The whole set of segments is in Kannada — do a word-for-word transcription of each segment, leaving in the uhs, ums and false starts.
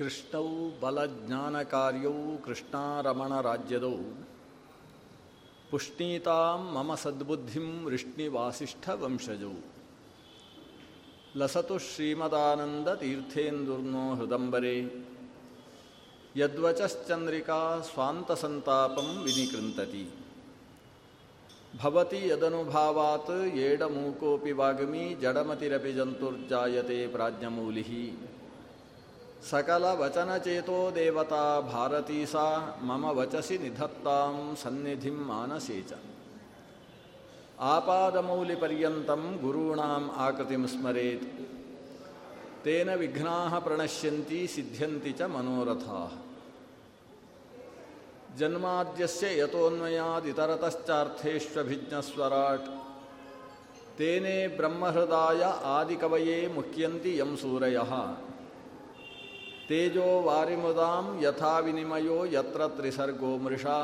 ಕೃಷ್ಣೌ ಬಲಜ್ಞಾನಕಾರ್ಯೌ ಕೃಷ್ಣಾರಮಣರಾಜ್ಯದೌ ಪುಷ್ಣೀತಾಂ ಮಮ ಸದ್ಬುದ್ಧಿಂ ವೃಷ್ಣಿವಾಸಿಷ್ಠವಂಶಜೌ ಲಸತು ಶ್ರೀಮದಾನಂದತೀರ್ಥೇಂದುರ್ನೋ ಹೃದಂಬರೇ ಯದ್ವಚಶ್ಚಂದ್ರಿಕಾ ಸ್ವಾಂತಸಂತಾಪಂ ವಿನಿಕೃಂತತಿ ಭವತಿ ಯದನುಭಾವಾತ್ ಏಡಮೂಕೋಪಿ ವಾಗ್ಮಿ ಜಡಮತಿರಪಿ ಜಂತುರ್ಜಾಯತೆ ಪ್ರಾಜ್ಞಮೂಲಿಃ ಸಕಲವಚನಚೇತೋ ದೇವತಾ ಭಾರತೀ ಸಾ ಮಮ ವಚಸಿ ನಿಧತ್ತಾಂ ಸನ್ನಿಧಿಂ ಮಾನಸೇ ಚ ಆಪಾದಮೌಲಿಪರ್ಯಂತಂ ಗುರೂಣಾಂ ಆಕೃತಿಂ ಸ್ಮರೇತ್ ತೇನ ವಿಘ್ನಾಃ ಪ್ರಣಶ್ಯಂತಿ ಸಿದ್ಧ್ಯಂತಿ ಚ ಮನೋರಥಾಃ ಜನ್ಮಾದ್ಯಸ್ಯ ಯತೋನ್ಮಯಾದಿತರತಶ್ಚಾರ್ಥೇಷ್ವಭಿಜ್ಞಸ್ವರಾಟ್ ತೇನೇ ಬ್ರಹ್ಮಹೃದಾಯ ಆದಿಕವಯೇ ಮುಖ್ಯಂತಿ ಯಂ ಸೂರಯಃ ತೇಜೋ ವಾರಿಮುದಾಂ ಯಥಾ ವಿನಿಮಯೋ ಯತ್ರ ತ್ರಿಸರ್ಗೋ ಮೃಷಾ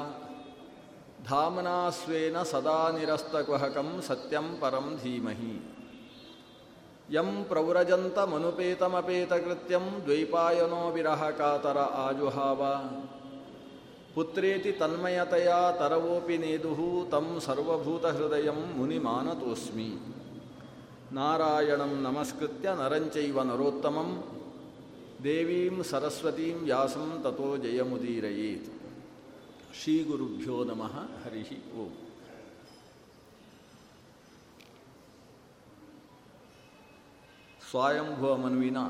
ಧಾಮನಾ ಸ್ವೇನ ಸದಾ ನಿರಸ್ತಕುಹಕಂ ಸತ್ಯಂ ಪರಂ ಧೀಮಹಿ ಯಂ ಪ್ರವ್ರಜಂತಮನುಪೇತಮಪೇತಕೃತ್ಯಂ ದ್ವೈಪಾಯನೋ ವಿರಹ ಕಾತರ ಆಜುಹಾವ ಪುತ್ರೇತಿ ತನ್ಮಯತೆಯಾ ತರವೋಪಿ ನೇದುಃ ತಂ ಸರ್ವಭೂತಹೃದಯಂ ಮುನಿಮಾನತೋಸ್ಮಿ ನಾರಾಯಣಂ ನಮಸ್ಕೃತ್ಯ ನರಂ ಚೈವ ನರೋತ್ತಮಂ ದೇವೀಂ ಸರಸ್ವತೀಂ ವ್ಯಾಸಂ ತತೋ ಜಯಮುದೀರಯೇತ್. ಶ್ರೀ ಗುರುಭ್ಯೋ ನಮಃ. ಹರಿ ಓಂ. ಸ್ವಯಂಭುವ ಮನುವಿನ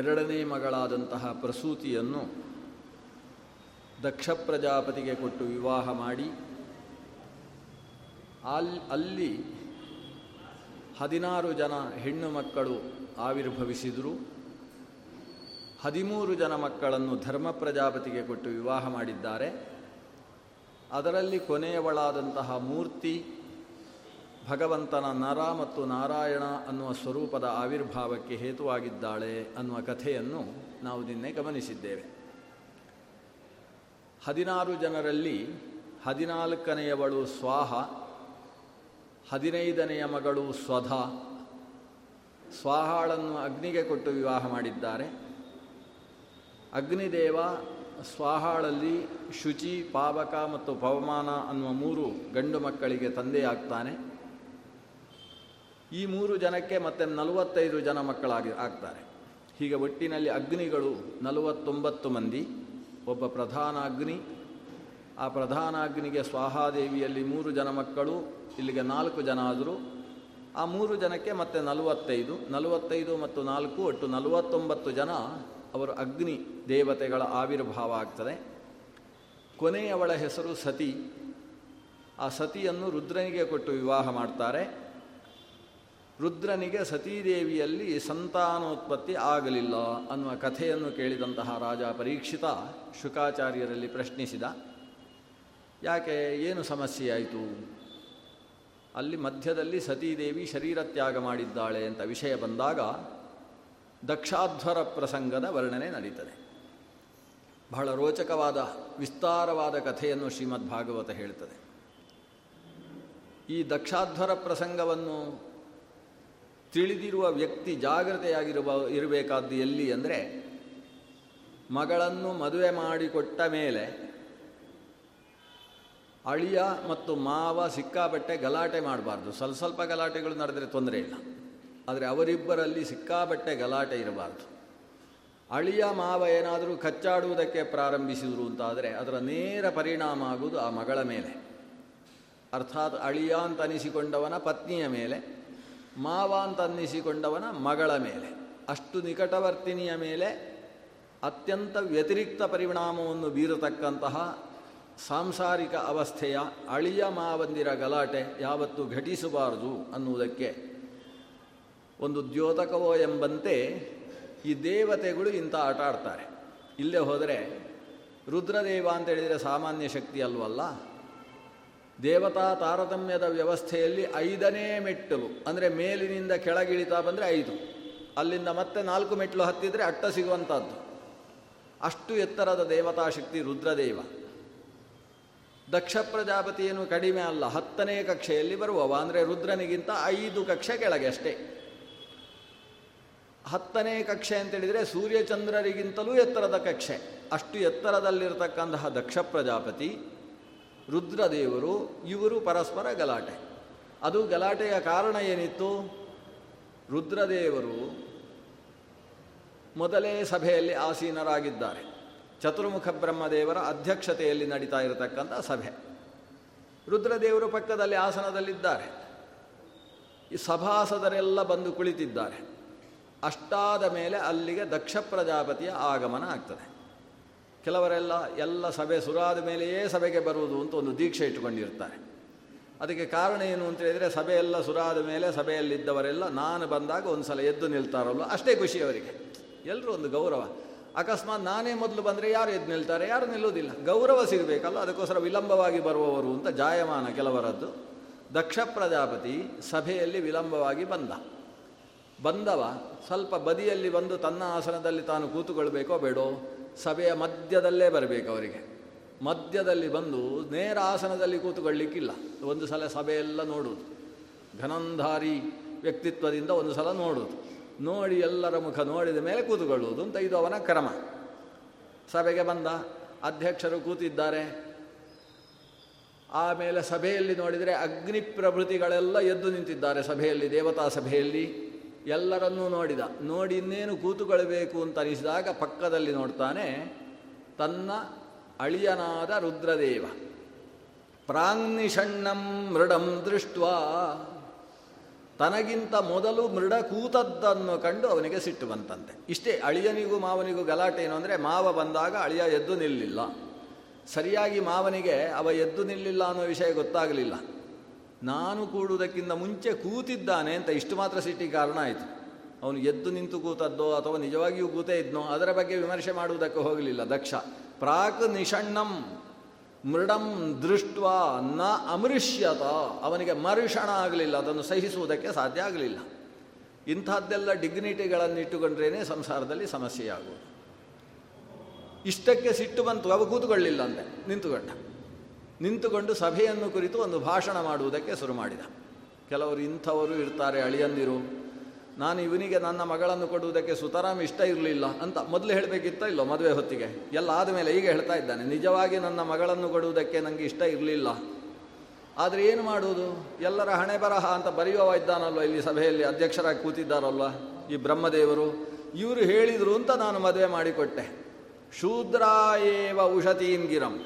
ಎರಡನೇ ಮಗಳಾದಂತಹ ಪ್ರಸೂತಿಯನ್ನು ದಕ್ಷ ಪ್ರಜಾಪತಿಗೆ ಕೊಟ್ಟು ವಿವಾಹ ಮಾಡಿ ಅಲ್ ಅಲ್ಲಿ ಹದಿನಾರು ಜನ ಹೆಣ್ಣು ಮಕ್ಕಳು ಆವಿರ್ಭವಿಸಿದರು. ಹದಿಮೂರು ಜನ ಮಕ್ಕಳನ್ನು ಧರ್ಮ ಪ್ರಜಾಪತಿಗೆ ಕೊಟ್ಟು ವಿವಾಹ ಮಾಡಿದ್ದಾರೆ. ಅದರಲ್ಲಿ ಕೊನೆಯವಳಾದಂತಹ ಮೂರ್ತಿ ಭಗವಂತನ ನರ ಮತ್ತು ನಾರಾಯಣ ಅನ್ನುವ ಸ್ವರೂಪದ ಆವಿರ್ಭಾವಕ್ಕೆ ಹೇತುವಾಗಿದ್ದಾಳೆ ಅನ್ನುವ ಕಥೆಯನ್ನು ನಾವು ನಿನ್ನೆ ಗಮನಿಸಿದ್ದೇವೆ. ಹದಿನಾರು ಜನರಲ್ಲಿ ಹದಿನಾಲ್ಕನೆಯವಳು ಸ್ವಾಹ, ಹದಿನೈದನೆಯ ಮಗಳು ಸ್ವಧ. ಸ್ವಾಹಾಳನ್ನು ಅಗ್ನಿಗೆ ಕೊಟ್ಟು ವಿವಾಹ ಮಾಡಿದ್ದಾರೆ. ಅಗ್ನಿದೇವ ಸ್ವಾಹಾಳಲ್ಲಿ ಶುಚಿ, ಪಾವಕ ಮತ್ತು ಪವಮಾನ ಅನ್ನುವ ಮೂರು ಗಂಡು ಮಕ್ಕಳಿಗೆ ತಂದೆಯಾಗ್ತಾನೆ. ಈ ಮೂರು ಜನಕ್ಕೆ ಮತ್ತೆ ನಲವತ್ತೈದು ಜನ ಮಕ್ಕಳಾಗಿ ಆಗ್ತಾರೆ. ಹೀಗೆ ಒಟ್ಟಿನಲ್ಲಿ ಅಗ್ನಿಗಳು ನಲವತ್ತೊಂಬತ್ತು ಮಂದಿ. ಒಬ್ಬ ಪ್ರಧಾನ ಅಗ್ನಿ, ಆ ಪ್ರಧಾನ ಅಗ್ನಿಗೆ ಸ್ವಾಹಾದೇವಿಯಲ್ಲಿ ಮೂರು ಜನ ಮಕ್ಕಳು, ಇಲ್ಲಿಗೆ ನಾಲ್ಕು ಜನ ಆದರೂ ಆ ಮೂರು ಜನಕ್ಕೆ ಮತ್ತೆ ನಲವತ್ತೈದು ನಲವತ್ತೈದು ಮತ್ತು ನಾಲ್ಕು ಒಟ್ಟು ನಲವತ್ತೊಂಬತ್ತು ಜನ ಅವರು ಅಗ್ನಿ ದೇವತೆಗಳ ಆವಿರ್ಭಾವ ಆಗ್ತದೆ. ಕೊನೆಯವಳ ಹೆಸರು ಸತಿ. ಆ ಸತಿಯನ್ನು ರುದ್ರನಿಗೆ ಕೊಟ್ಟು ವಿವಾಹ ಮಾಡ್ತಾರೆ. ರುದ್ರನಿಗೆ ಸತೀದೇವಿಯಲ್ಲಿ ಸಂತಾನೋತ್ಪತ್ತಿ ಆಗಲಿಲ್ಲ ಅನ್ನುವ ಕಥೆಯನ್ನು ಕೇಳಿದಂತಹ ರಾಜ ಪರೀಕ್ಷಿತ ಶುಕಾಚಾರ್ಯರಲ್ಲಿ ಪ್ರಶ್ನಿಸಿದ. ಯಾಕೆ, ಏನು ಸಮಸ್ಯೆಯಾಯಿತು? ಅಲ್ಲಿ ಮಧ್ಯದಲ್ಲಿ ಸತೀದೇವಿ ಶರೀರತ್ಯಾಗ ಮಾಡಿದ್ದಾಳೆ ಅಂತ ವಿಷಯ ಬಂದಾಗ ದಕ್ಷಾಧ್ವರ ಪ್ರಸಂಗದ ವರ್ಣನೆ ನಡೀತದೆ. ಬಹಳ ರೋಚಕವಾದ ವಿಸ್ತಾರವಾದ ಕಥೆಯನ್ನು ಶ್ರೀಮದ್ ಭಾಗವತ ಹೇಳ್ತದೆ. ಈ ದಕ್ಷಾಧ್ವರ ಪ್ರಸಂಗವನ್ನು ತಿಳಿದಿರುವ ವ್ಯಕ್ತಿ ಜಾಗೃತೆಯಾಗಿರುವ ಇರಬೇಕಾದ್ದು ಎಲ್ಲಿ ಅಂದರೆ, ಮಗಳನ್ನು ಮದುವೆ ಮಾಡಿಕೊಟ್ಟ ಮೇಲೆ ಅಳಿಯ ಮತ್ತು ಮಾವ ಸಿಕ್ಕಾಪಟ್ಟೆ ಗಲಾಟೆ ಮಾಡಬಾರ್ದು. ಸ್ವಲ್ಪ ಸ್ವಲ್ಪ ಗಲಾಟೆಗಳು ನಡೆದರೆ ತೊಂದರೆ ಇಲ್ಲ, ಆದರೆ ಅವರಿಬ್ಬರಲ್ಲಿ ಸಿಕ್ಕಾಪಟ್ಟೆ ಗಲಾಟೆ ಇರಬಾರ್ದು. ಅಳಿಯ ಮಾವ ಏನಾದರೂ ಕಚ್ಚಾಡುವುದಕ್ಕೆ ಪ್ರಾರಂಭಿಸಿದರು ಅಂತಾದರೆ ಅದರ ನೇರ ಪರಿಣಾಮ ಆಗುವುದು ಆ ಮಗಳ ಮೇಲೆ, ಅರ್ಥಾತ್ ಅಳಿಯ ಅಂತ ಅನಿಸಿಕೊಂಡವನ ಪತ್ನಿಯ ಮೇಲೆ, ಮಾವ ಅಂತ ಅನ್ನಿಸಿಕೊಂಡವನ ಮಗಳ ಮೇಲೆ. ಅಷ್ಟು ನಿಕಟವರ್ತಿನಿಯ ಮೇಲೆ ಅತ್ಯಂತ ವ್ಯತಿರಿಕ್ತ ಪರಿಣಾಮವನ್ನು ಬೀರತಕ್ಕಂತಹ ಸಾಂಸಾರಿಕ ಅವಸ್ಥೆಯ ಅಳಿಯ ಮಾವಂದಿರ ಗಲಾಟೆ ಯಾವತ್ತೂ ಘಟಿಸಬಾರದು ಅನ್ನುವುದಕ್ಕೆ ಒಂದು ದ್ಯೋತಕವೋ ಎಂಬಂತೆ ಈ ದೇವತೆಗಳು ಇಂಥ ಆಟ ಆಡ್ತಾರೆ. ಇಲ್ಲೇ ಹೋದರೆ ರುದ್ರದೇವ ಅಂತೇಳಿದರೆ ಸಾಮಾನ್ಯ ಶಕ್ತಿ ಅಲ್ವಲ್ಲ, ದೇವತಾ ತಾರತಮ್ಯದ ವ್ಯವಸ್ಥೆಯಲ್ಲಿ ಐದನೇ ಮೆಟ್ಟಲು, ಅಂದರೆ ಮೇಲಿನಿಂದ ಕೆಳಗಿಳಿತಾ ಬಂದರೆ ಐದು, ಅಲ್ಲಿಂದ ಮತ್ತೆ ನಾಲ್ಕು ಮೆಟ್ಟಲು ಹತ್ತಿದರೆ ಅಟ್ಟ ಸಿಗುವಂಥದ್ದು. ಅಷ್ಟು ಎತ್ತರದ ದೇವತಾ ಶಕ್ತಿ ರುದ್ರದೇವ. ದಕ್ಷ ಪ್ರಜಾಪತಿಯೇನು ಕಡಿಮೆ ಅಲ್ಲ, ಹತ್ತನೇ ಕಕ್ಷೆಯಲ್ಲಿ ಬರುವವ, ಅಂದರೆ ರುದ್ರನಿಗಿಂತ ಐದು ಕಕ್ಷೆ ಕೆಳಗೆ ಅಷ್ಟೇ. ಹತ್ತನೇ ಕಕ್ಷೆ ಅಂತೇಳಿದರೆ ಸೂರ್ಯಚಂದ್ರರಿಗಿಂತಲೂ ಎತ್ತರದ ಕಕ್ಷೆ. ಅಷ್ಟು ಎತ್ತರದಲ್ಲಿರತಕ್ಕಂತಹ ದಕ್ಷ ಪ್ರಜಾಪತಿ, ರುದ್ರದೇವರು ಇವರು ಪರಸ್ಪರ ಗಲಾಟೆ. ಅದು ಗಲಾಟೆಯ ಕಾರಣ ಏನಿತ್ತು? ರುದ್ರದೇವರು ಮೊದಲೇ ಸಭೆಯಲ್ಲಿ ಆಸೀನರಾಗಿದ್ದಾರೆ. ಚತುರ್ಮುಖ ಬ್ರಹ್ಮದೇವರ ಅಧ್ಯಕ್ಷತೆಯಲ್ಲಿ ನಡೀತಾ ಇರತಕ್ಕಂಥ ಸಭೆ. ರುದ್ರದೇವರು ಪಕ್ಕದಲ್ಲಿ ಆಸನದಲ್ಲಿದ್ದಾರೆ. ಈ ಸಭಾಸದರೆಲ್ಲ ಬಂದು ಕುಳಿತಿದ್ದಾರೆ. ಅಷ್ಟಾದ ಮೇಲೆ ಅಲ್ಲಿಗೆ ದಕ್ಷ ಪ್ರಜಾಪತಿಯ ಆಗಮನ ಆಗ್ತದೆ. ಕೆಲವರೆಲ್ಲ ಎಲ್ಲ ಸಭೆ ಸುರಾದ ಮೇಲೆಯೇ ಸಭೆಗೆ ಬರುವುದು ಅಂತ ಒಂದು ದೀಕ್ಷೆ ಇಟ್ಟುಕೊಂಡಿರ್ತಾರೆ. ಅದಕ್ಕೆ ಕಾರಣ ಏನು ಅಂತ ಹೇಳಿದರೆ, ಸಭೆಯೆಲ್ಲ ಸುರಾದ ಮೇಲೆ ಸಭೆಯಲ್ಲಿದ್ದವರೆಲ್ಲ ನಾನು ಬಂದಾಗ ಒಂದು ಸಲ ಎದ್ದು ನಿಲ್ತಾರಲ್ಲ, ಅಷ್ಟೇ ಖುಷಿ ಅವರಿಗೆ. ಎಲ್ಲರೂ ಒಂದು ಗೌರವ. ಅಕಸ್ಮಾತ್ ನಾನೇ ಮೊದಲು ಬಂದರೆ ಯಾರು ಎದ್ದು ನಿಲ್ತಾರೆ, ಯಾರು ನಿಲ್ಲೋದಿಲ್ಲ. ಗೌರವ ಸಿಗಬೇಕಲ್ಲ, ಅದಕ್ಕೋಸ್ಕರ ವಿಳಂಬವಾಗಿ ಬರುವವರು ಅಂತ ಜಾಯಮಾನ ಕೆಲವರದ್ದು. ದಕ್ಷ ಪ್ರಜಾಪತಿ ಸಭೆಯಲ್ಲಿ ವಿಳಂಬವಾಗಿ ಬಂದ ಬಂದವ ಸ್ವಲ್ಪ ಬದಿಯಲ್ಲಿ ಬಂದು ತನ್ನ ಆಸನದಲ್ಲಿ ತಾನು ಕೂತುಕೊಳ್ಬೇಕೋ ಬೇಡೋ, ಸಭೆಯ ಮಧ್ಯದಲ್ಲೇ ಬರಬೇಕು. ಅವರಿಗೆ ಮಧ್ಯದಲ್ಲಿ ಬಂದು ನೇರ ಆಸನದಲ್ಲಿ ಕೂತುಕೊಳ್ಳಲಿಕ್ಕಿಲ್ಲ. ಒಂದು ಸಲ ಸಭೆಯೆಲ್ಲ ನೋಡೋದು, ಘನಂಧಾರಿ ವ್ಯಕ್ತಿತ್ವದಿಂದ ಒಂದು ಸಲ ನೋಡೋದು, ನೋಡಿ ಎಲ್ಲರ ಮುಖ ನೋಡಿದ ಮೇಲೆ ಕೂತುಕೊಳ್ಳುವುದು ಅಂತ ಇದು ಅವನ ಕ್ರಮ. ಸಭೆಗೆ ಬಂದ, ಅಧ್ಯಕ್ಷರು ಕೂತಿದ್ದಾರೆ. ಆಮೇಲೆ ಸಭೆಯಲ್ಲಿ ನೋಡಿದರೆ ಅಗ್ನಿ ಪ್ರಭೃತಿಗಳೆಲ್ಲ ಎದ್ದು ನಿಂತಿದ್ದಾರೆ ಸಭೆಯಲ್ಲಿ, ದೇವತಾ ಸಭೆಯಲ್ಲಿ. ಎಲ್ಲರನ್ನೂ ನೋಡಿದ. ನೋಡಿ ಇನ್ನೇನು ಕೂತುಕೊಳ್ಳಬೇಕು ಅಂತ ಅನಿಸಿದಾಗ ಪಕ್ಕದಲ್ಲಿ ನೋಡ್ತಾನೆ ತನ್ನ ಅಳಿಯನಾದ ರುದ್ರದೇವ. ಪ್ರಾಂಗ್ನಿಷಣ್ಣಂ ಮೃಡಂ ದೃಷ್ಟ್ವಾ, ತನಗಿಂತ ಮೊದಲು ಮೃಡ ಕೂತದ್ದನ್ನು ಕಂಡು ಅವನಿಗೆ ಸಿಟ್ಟು ಬಂತಂತೆ. ಇಷ್ಟೇ ಅಳಿಯನಿಗೂ ಮಾವನಿಗೂ ಗಲಾಟೆ ಏನು ಅಂದರೆ, ಮಾವ ಬಂದಾಗ ಅಳಿಯ ಎದ್ದು ನಿಲ್ಲಿಲ್ಲ. ಸರಿಯಾಗಿ ಮಾವನಿಗೆ ಅವ ಎದ್ದು ನಿಲ್ಲಿಲ್ಲ ಅನ್ನೋ ವಿಷಯ ಗೊತ್ತಾಗಲಿಲ್ಲ. ನಾನು ಕೂಡುವುದಕ್ಕಿಂತ ಮುಂಚೆ ಕೂತಿದ್ದಾನೆ ಅಂತ ಇಷ್ಟು ಮಾತ್ರ ಸಿಟ್ಟಿಗೆ ಕಾರಣ ಆಯಿತು. ಅವನು ಎದ್ದು ನಿಂತು ಕೂತದ್ದೋ ಅಥವಾ ನಿಜವಾಗಿಯೂ ಕೂತೇ ಇದ್ನೋ ಅದರ ಬಗ್ಗೆ ವಿಮರ್ಶೆ ಮಾಡುವುದಕ್ಕೂ ಹೋಗಲಿಲ್ಲ ದಕ್ಷ. ಪ್ರಾಕ್ ನಿಷಣ್ಣಂ ಮೃಡಂ ದೃಷ್ಟ್ವಾ ನ ಅಮೃಷ್ಯತ, ಅವನಿಗೆ ಮರುಷಣ ಆಗಲಿಲ್ಲ, ಅದನ್ನು ಸಹಿಸುವುದಕ್ಕೆ ಸಾಧ್ಯ ಆಗಲಿಲ್ಲ. ಇಂಥದ್ದೆಲ್ಲ ಡಿಗ್ನಿಟಿಗಳನ್ನಿಟ್ಟುಕೊಂಡ್ರೇ ಸಂಸಾರದಲ್ಲಿ ಸಮಸ್ಯೆಯಾಗುವುದು. ಇಷ್ಟಕ್ಕೆ ಸಿಟ್ಟು ಬಂತು, ಅವ ಕೂತುಕೊಳ್ಳಲಿಲ್ಲ ಅಂತೆ, ನಿಂತುಕೊಂಡ. ನಿಂತುಕೊಂಡು ಸಭೆಯನ್ನು ಕುರಿತು ಒಂದು ಭಾಷಣ ಮಾಡುವುದಕ್ಕೆ ಶುರು ಮಾಡಿದ. ಕೆಲವರು ಇಂಥವರು ಇರ್ತಾರೆ, ಅಳಿಯಂದಿರು. ನಾನು ಇವನಿಗೆ ನನ್ನ ಮಗಳನ್ನು ಕೊಡುವುದಕ್ಕೆ ಸುತರಾಮ್ ಇಷ್ಟ ಇರಲಿಲ್ಲ ಅಂತ ಮೊದಲು ಹೇಳಬೇಕಿತ್ತ ಇಲ್ಲೋ ಮದುವೆ ಹೊತ್ತಿಗೆ? ಎಲ್ಲ ಆದಮೇಲೆ ಈಗ ಹೇಳ್ತಾ ಇದ್ದಾನೆ, ನಿಜವಾಗಿ ನನ್ನ ಮಗಳನ್ನು ಕೊಡುವುದಕ್ಕೆ ನನಗೆ ಇಷ್ಟ ಇರಲಿಲ್ಲ, ಆದರೆ ಏನು ಮಾಡುವುದು, ಎಲ್ಲರ ಹಣೆ ಬರಹ ಅಂತ ಬರೆಯುವ ಇದ್ದಾನಲ್ವ ಇಲ್ಲಿ ಸಭೆಯಲ್ಲಿ, ಅಧ್ಯಕ್ಷರಾಗಿ ಕೂತಿದ್ದಾರಲ್ವ ಈ ಬ್ರಹ್ಮದೇವರು, ಇವರು ಹೇಳಿದರು ಅಂತ ನಾನು ಮದುವೆ ಮಾಡಿಕೊಟ್ಟೆ. ಶೂದ್ರಾಯೇವ ಉಷತೀನ್ ಗಿರಂ,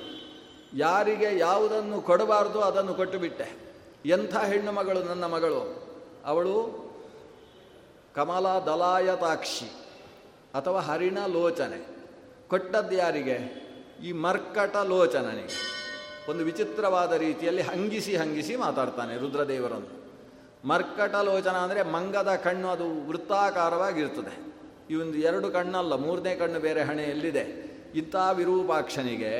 ಯಾರಿಗೆ ಯಾವುದನ್ನು ಕೊಡಬಾರ್ದು ಅದನ್ನು ಕೊಟ್ಟು ಬಿಟ್ಟೆ. ಎಂಥ ಹೆಣ್ಣು ಮಗಳು ನನ್ನ ಮಗಳು, ಅವಳು ಕಮಲ ದಲಾಯತಾಕ್ಷಿ ಅಥವಾ ಹರಿಣ ಲೋಚನೆ. ಕೊಟ್ಟದ್ದು ಯಾರಿಗೆ? ಈ ಮರ್ಕಟ ಲೋಚನನಿಗೆ. ಒಂದು ವಿಚಿತ್ರವಾದ ರೀತಿಯಲ್ಲಿ ಹಂಗಿಸಿ ಹಂಗಿಸಿ ಮಾತಾಡ್ತಾನೆ ರುದ್ರದೇವರನ್ನು. ಮರ್ಕಟ ಲೋಚನ ಅಂದರೆ ಮಂಗದ ಕಣ್ಣು, ಅದು ವೃತ್ತಾಕಾರವಾಗಿರ್ತದೆ. ಇವೊಂದು ಎರಡು ಕಣ್ಣಲ್ಲ, ಮೂರನೇ ಕಣ್ಣು ಬೇರೆ ಹಣೆಯಲ್ಲಿದೆ. ಇಂಥ ವಿರೂಪಾಕ್ಷನಿಗೆ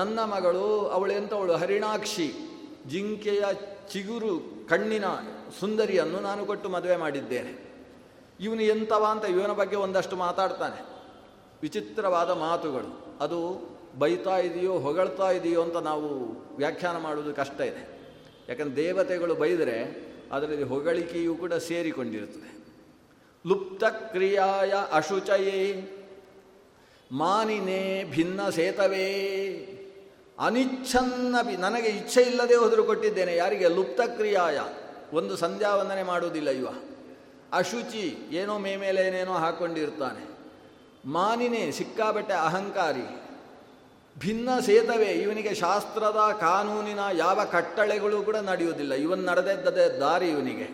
ನನ್ನ ಮಗಳು ಅವಳೆಂಥವಳು, ಹರಿಣಾಕ್ಷಿ, ಜಿಂಕೆಯ ಚಿಗುರು ಕಣ್ಣಿನ ಸುಂದರಿಯನ್ನು ನಾನು ಕೊಟ್ಟು ಮದುವೆ ಮಾಡಿದ್ದೇನೆ. ಇವನು ಎಂಥವ ಅಂತ ಇವನ ಬಗ್ಗೆ ಒಂದಷ್ಟು ಮಾತಾಡ್ತಾನೆ. ವಿಚಿತ್ರವಾದ ಮಾತುಗಳು. ಅದು ಬೈತಾ ಇದೆಯೋ ಹೊಗಳ್ತಾ ಇದೆಯೋ ಅಂತ ನಾವು ವ್ಯಾಖ್ಯಾನ ಮಾಡುವುದು ಕಷ್ಟ ಇದೆ. ಯಾಕಂದರೆ ದೇವತೆಗಳು ಬೈದರೆ ಅದರಲ್ಲಿ ಹೊಗಳಿಕೆಯೂ ಕೂಡ ಸೇರಿಕೊಂಡಿರುತ್ತದೆ. ಲುಪ್ತ ಕ್ರಿಯಾಯ ಅಶುಚಯೇ ಮಾನಿನೇ ಭಿನ್ನ ಸೇತವೇ ಅನಿಚ್ಛನ್ನ ಬಿ, ನನಗೆ ಇಚ್ಛೆ ಇಲ್ಲದೆ ಹೋದರೂ ಕೊಟ್ಟಿದ್ದೇನೆ. ಯಾರಿಗೆ? ಲುಪ್ತ ಕ್ರಿಯಾಯ, ಒಂದು ಸಂಧ್ಯಾ ವಂದನೆ ಮಾಡುವುದಿಲ್ಲ ಇವ. ಅಶುಚಿ, ಏನೋ ಮೇ ಮೇಲೆ ಏನೇನೋ ಹಾಕ್ಕೊಂಡಿರ್ತಾನೆ. ಮಾನಿನೇ, ಸಿಕ್ಕಾಬಟ್ಟೆ ಅಹಂಕಾರಿ. ಭಿನ್ನ ಸೇತವೇ, ಇವನಿಗೆ ಶಾಸ್ತ್ರದ ಕಾನೂನಿನ ಯಾವ ಕಟ್ಟಳೆಗಳು ಕೂಡ ನಡೆಯುವುದಿಲ್ಲ. ಇವನು ನಡೆದದ್ದೇ ದಾರಿ ಇವನಿಗೆ.